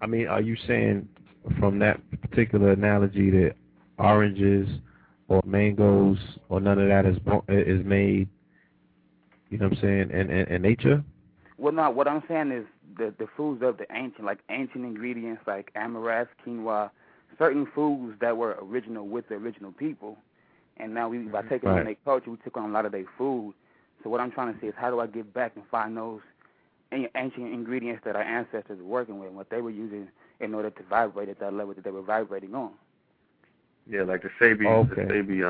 I mean, are you saying from that particular analogy that oranges or mangoes or none of that is made, you know what I'm saying, in nature? Well, no, what I'm saying is the foods of the ancient, like ancient ingredients like amaranth, quinoa, certain foods that were original with the original people, and now we by taking on their culture, we took on a lot of their food. So what I'm trying to say is, how do I get back and find those ancient ingredients that our ancestors were working with, and what they were using in order to vibrate at that level that they were vibrating on? Yeah, like the Sabi. Okay. The Sabi,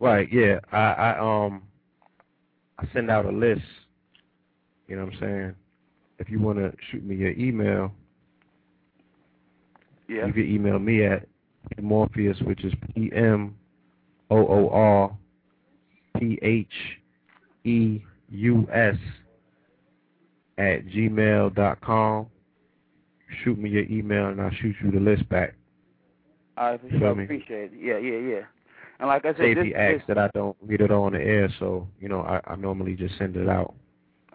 right. Yeah, I send out a list. You know what I'm saying? If you want to shoot me your email, yeah, you can email me at Morpheus, which is PMOORPHEUS@gmail.com. Shoot me your email, and I'll shoot you the list back. I appreciate it. Yeah. And like I said, Safety acts that I don't read it on the air, so, you know, I normally just send it out.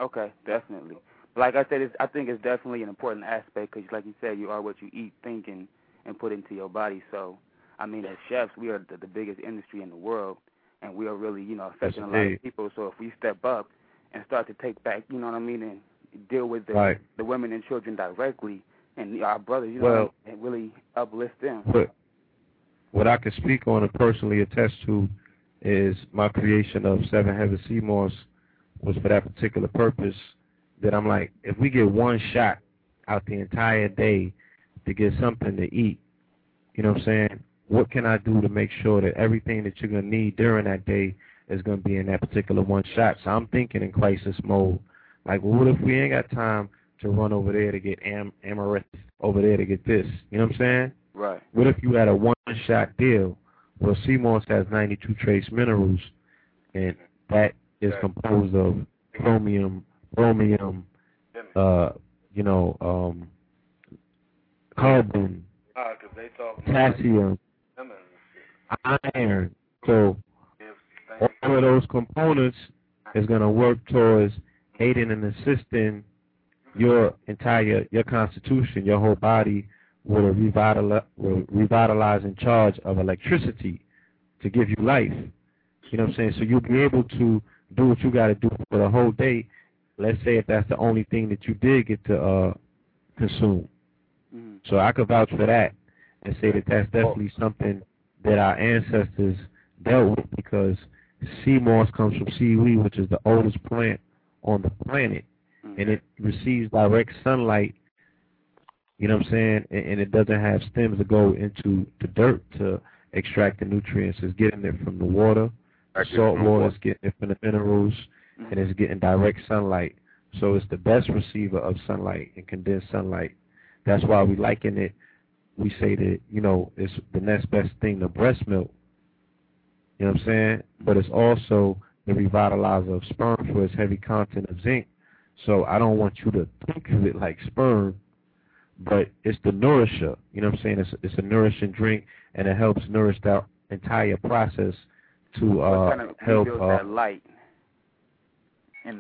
Okay, definitely. Like I said, I think it's definitely an important aspect because, like you said, you are what you eat, think, and put into your body. So, I mean, as chefs, we are the biggest industry in the world, and we are really, you know, affecting a lot of people. So if we step up and start to take back, you know what I mean, and deal with the women and children directly and our brothers, you know, and really uplift them. But what I can speak on and personally attest to is my creation of Seven Heaven Seymour's was for that particular purpose, that I'm like, if we get one shot out the entire day to get something to eat, you know what I'm saying, what can I do to make sure that everything that you're going to need during that day is going to be in that particular one shot? So I'm thinking in crisis mode, like, well, what if we ain't got time to run over there to get amaranth, over there to get this? You know what I'm saying? Right. What if you had a one-shot deal? Well, Seymour's has 92 trace minerals, and that is composed of chromium, you know, carbon, potassium, iron. So all of those components is going to work towards aiding and assisting your entire, your constitution, your whole body with a revitalizing charge of electricity to give you life. You know what I'm saying? So you'll be able to do what you got to do for the whole day. Let's say if that's the only thing that you did get to consume. Mm-hmm. So I could vouch for that and say that that's definitely something that our ancestors dealt with, because sea moss comes from seaweed, which is the oldest plant on the planet, and it receives direct sunlight, you know what I'm saying, and it doesn't have stems that go into the dirt to extract the nutrients. It's getting it from the water, salt water, it's getting it from the minerals, and it's getting direct sunlight. So it's the best receiver of sunlight and condensed sunlight. That's why we liken it. We say that, you know, it's the next best thing to breast milk. You know what I'm saying? But it's also the revitalizer of sperm for its heavy content of zinc. So I don't want you to think of it like sperm, but it's the nourisher. You know what I'm saying? It's a nourishing drink, and it helps nourish that entire process to help. It kind of rebuilds that light. And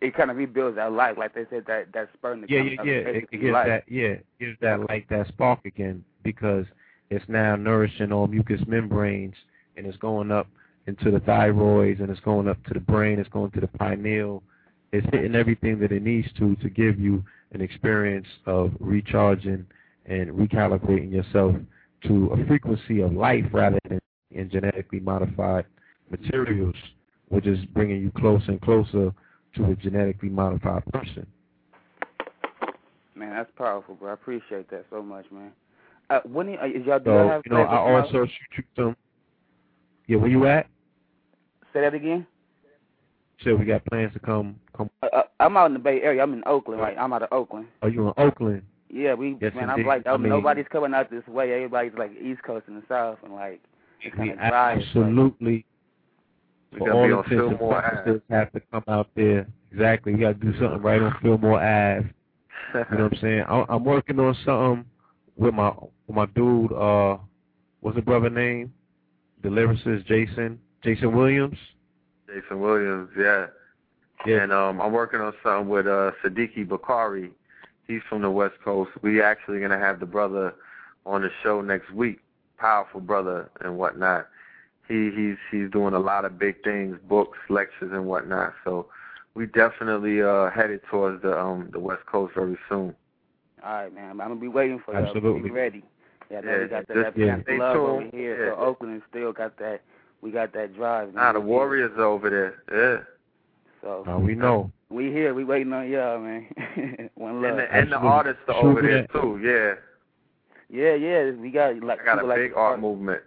it kind of rebuilds that light, like they said, that sperm. It gives that light, that spark again, because it's now nourishing all mucous membranes, and it's going up into the thyroids, and it's going up to the brain, it's going to the pineal. It's hitting everything that it needs to give you an experience of recharging and recalibrating yourself to a frequency of life rather than in genetically modified materials, which is bringing you closer and closer to a genetically modified person. Man, that's powerful, bro. I appreciate that so much, man. When is y'all doing? So, you know, I also shoot them. Yeah, where you at? Say that again. So we got plans to come. I'm out in the Bay Area. I'm in Oakland, right? I'm out of Oakland. Oh, you in Oakland? Yeah, yes, man. Indeed. I'm like, nobody's coming out this way. Everybody's like East Coast and the South, and like it's kind of dry. Absolutely. For all intents and purposes, have to come out there. Exactly. We got to do something right on Fillmore Ave. You know what I'm saying? I'm working on something with my dude. What's the brother name? The lyricist Jason Williams. Jason Williams, yeah. And I'm working on something with Siddiqui Bakari. He's from the West Coast. We actually gonna have the brother on the show next week. Powerful brother and whatnot. He's doing a lot of big things, books, lectures, and whatnot. So we definitely headed towards the West Coast very soon. All right, man. I'm gonna be waiting for you. Absolutely. Be ready. Yeah, we got that. Stay tuned. Over here, so Oakland still got that. We got that drive. Man. The Warriors are over there. Yeah. So we know. We here. We waiting on y'all, man. One love. And the artists are over there too. Yeah. Yeah. We got like. I got a big art movement.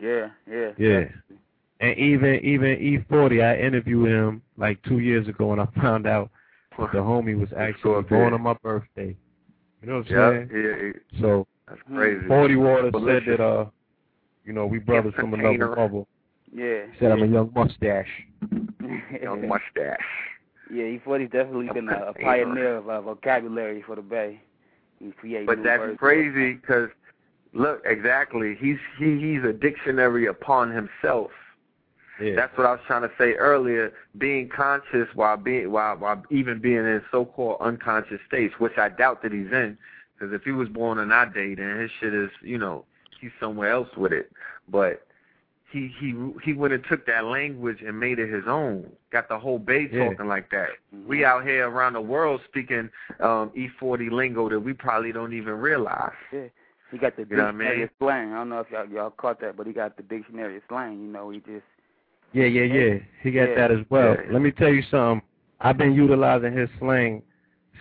Yeah. And even E40, I interviewed him like 2 years ago, and I found out that the homie was actually born on my birthday. You know what I'm saying? Yeah. So that's crazy. 40 Waters said that you know, we brothers from another bubble. Yeah. He said I'm a young mustache. Young mustache. Yeah, E40's definitely been a pioneer of vocabulary for the Bay. But that's crazy because, look, exactly, he's a dictionary upon himself. Yeah. That's what I was trying to say earlier. Being conscious while even being in so-called unconscious states, which I doubt that he's in, because if he was born on our day, then his shit is, you know, he's somewhere else with it. But he went and took that language and made it his own. Got the whole Bay talking like that. We out here around the world speaking E40 lingo that we probably don't even realize. Yeah. He got the dictionary slang. I don't know if y'all caught that, but he got the dictionary slang. You know, he just... Yeah. He got that as well. Yeah. Let me tell you something. I've been utilizing his slang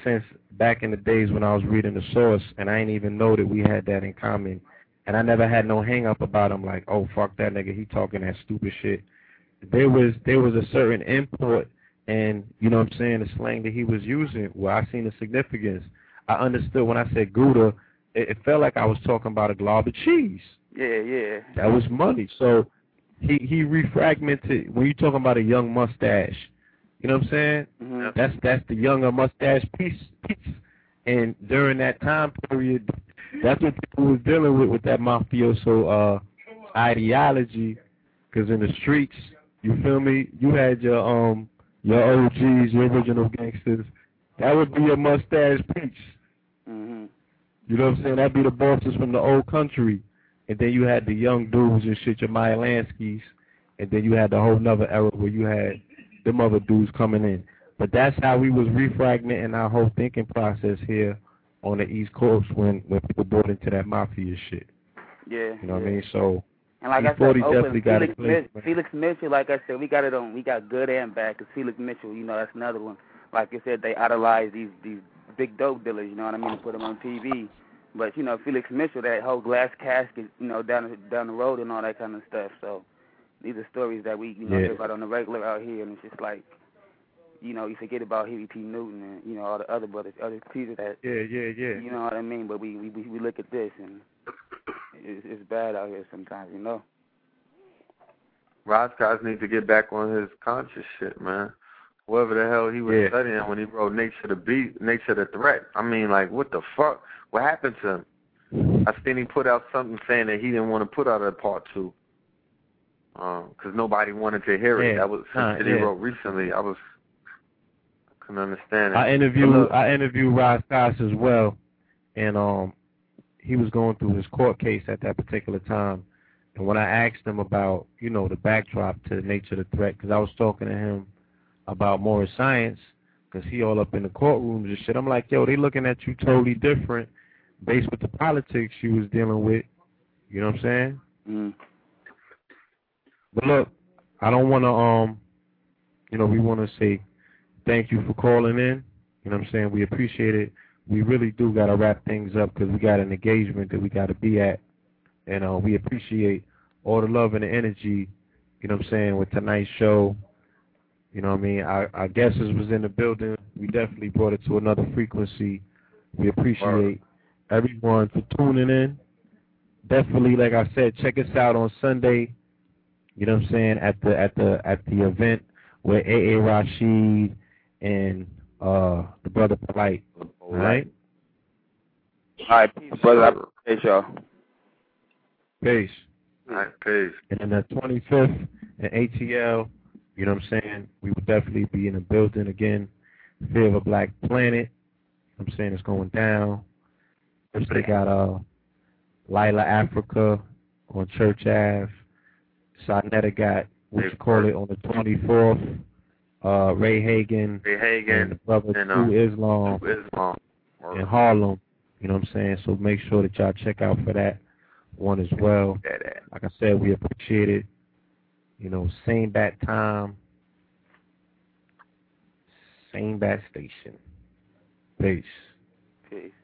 since back in the days when I was reading the source, and I ain't even know that we had that in common. And I never had no hang-up about him, like, oh, fuck that nigga, he talking that stupid shit. There was a certain import and, you know what I'm saying, the slang that he was using where I seen the significance. I understood when I said Gouda, it felt like I was talking about a glob of cheese. Yeah. That was money. So he refragmented. When you're talking about a young mustache, you know what I'm saying? Mm-hmm. That's the younger mustache piece. And during that time period, that's what people was dealing with that mafioso ideology, because in the streets, you feel me, you had your OGs, your original gangsters. That would be a mustache piece. Mm-hmm. You know what I'm saying? That'd be the bosses from the old country. And then you had the young dudes and shit, your Myelanskis. And then you had the whole nother era where you had them other dudes coming in. But that's how we was refragmenting our whole thinking process here on the East Coast when people bought into that mafia shit. Yeah. You know what I mean? So, and like I said, open, Felix Mitchell, like I said, we got good and bad, because Felix Mitchell, you know, that's another one. Like I said, they idolize these big dope dealers, you know what I mean, to put them on TV. But, you know, Felix Mitchell, that whole glass casket, you know, down the road and all that kind of stuff. So these are stories that we, you know, hear about on the regular out here, and it's just like, you know, you forget about Huey P. Newton and, you know, all the other brothers, other people that... Yeah. You know what I mean? But we look at this, and it's bad out here sometimes, you know? Roscoe needs to get back on his conscious shit, man. Whoever the hell he was studying when he wrote Nature the Beat, Nature the Threat. I mean, like, what the fuck? What happened to him? I seen he put out something saying that he didn't want to put out a part two because nobody wanted to hear it. That was something he wrote recently. Understand it. I interviewed Ross Coss as well, and he was going through his court case at that particular time. And when I asked him about, you know, the backdrop to the Nature of the Threat, because I was talking to him about moral science, because he all up in the courtrooms and shit. I'm like, yo, they looking at you totally different based with the politics you was dealing with. You know what I'm saying? Mm. But look, I don't want to, you know, we want to say thank you for calling in. You know what I'm saying? We appreciate it. We really do got to wrap things up because we got an engagement that we got to be at. And we appreciate all the love and the energy, you know what I'm saying, with tonight's show. You know what I mean? Our guests was in the building. We definitely brought it to another frequency. We appreciate everyone for tuning in. Definitely, like I said, check us out on Sunday. You know what I'm saying? At the event where A.A. Rashid and the brother Polight. All right? All right, peace, brother. Peace, y'all. Peace. All right, peace. And the 25th at ATL, you know what I'm saying? We will definitely be in the building again. Fear of a Black Planet. You know what I'm saying? It's going down. They got Lila Africa on Church Ave. Sonetta got, what you call it, on the 24th. Ray Hagan and the brother to Islam in Harlem. You know what I'm saying? So make sure that y'all check out for that one as well. Like I said, we appreciate it. You know, same bat time, same bat station. Peace. Peace.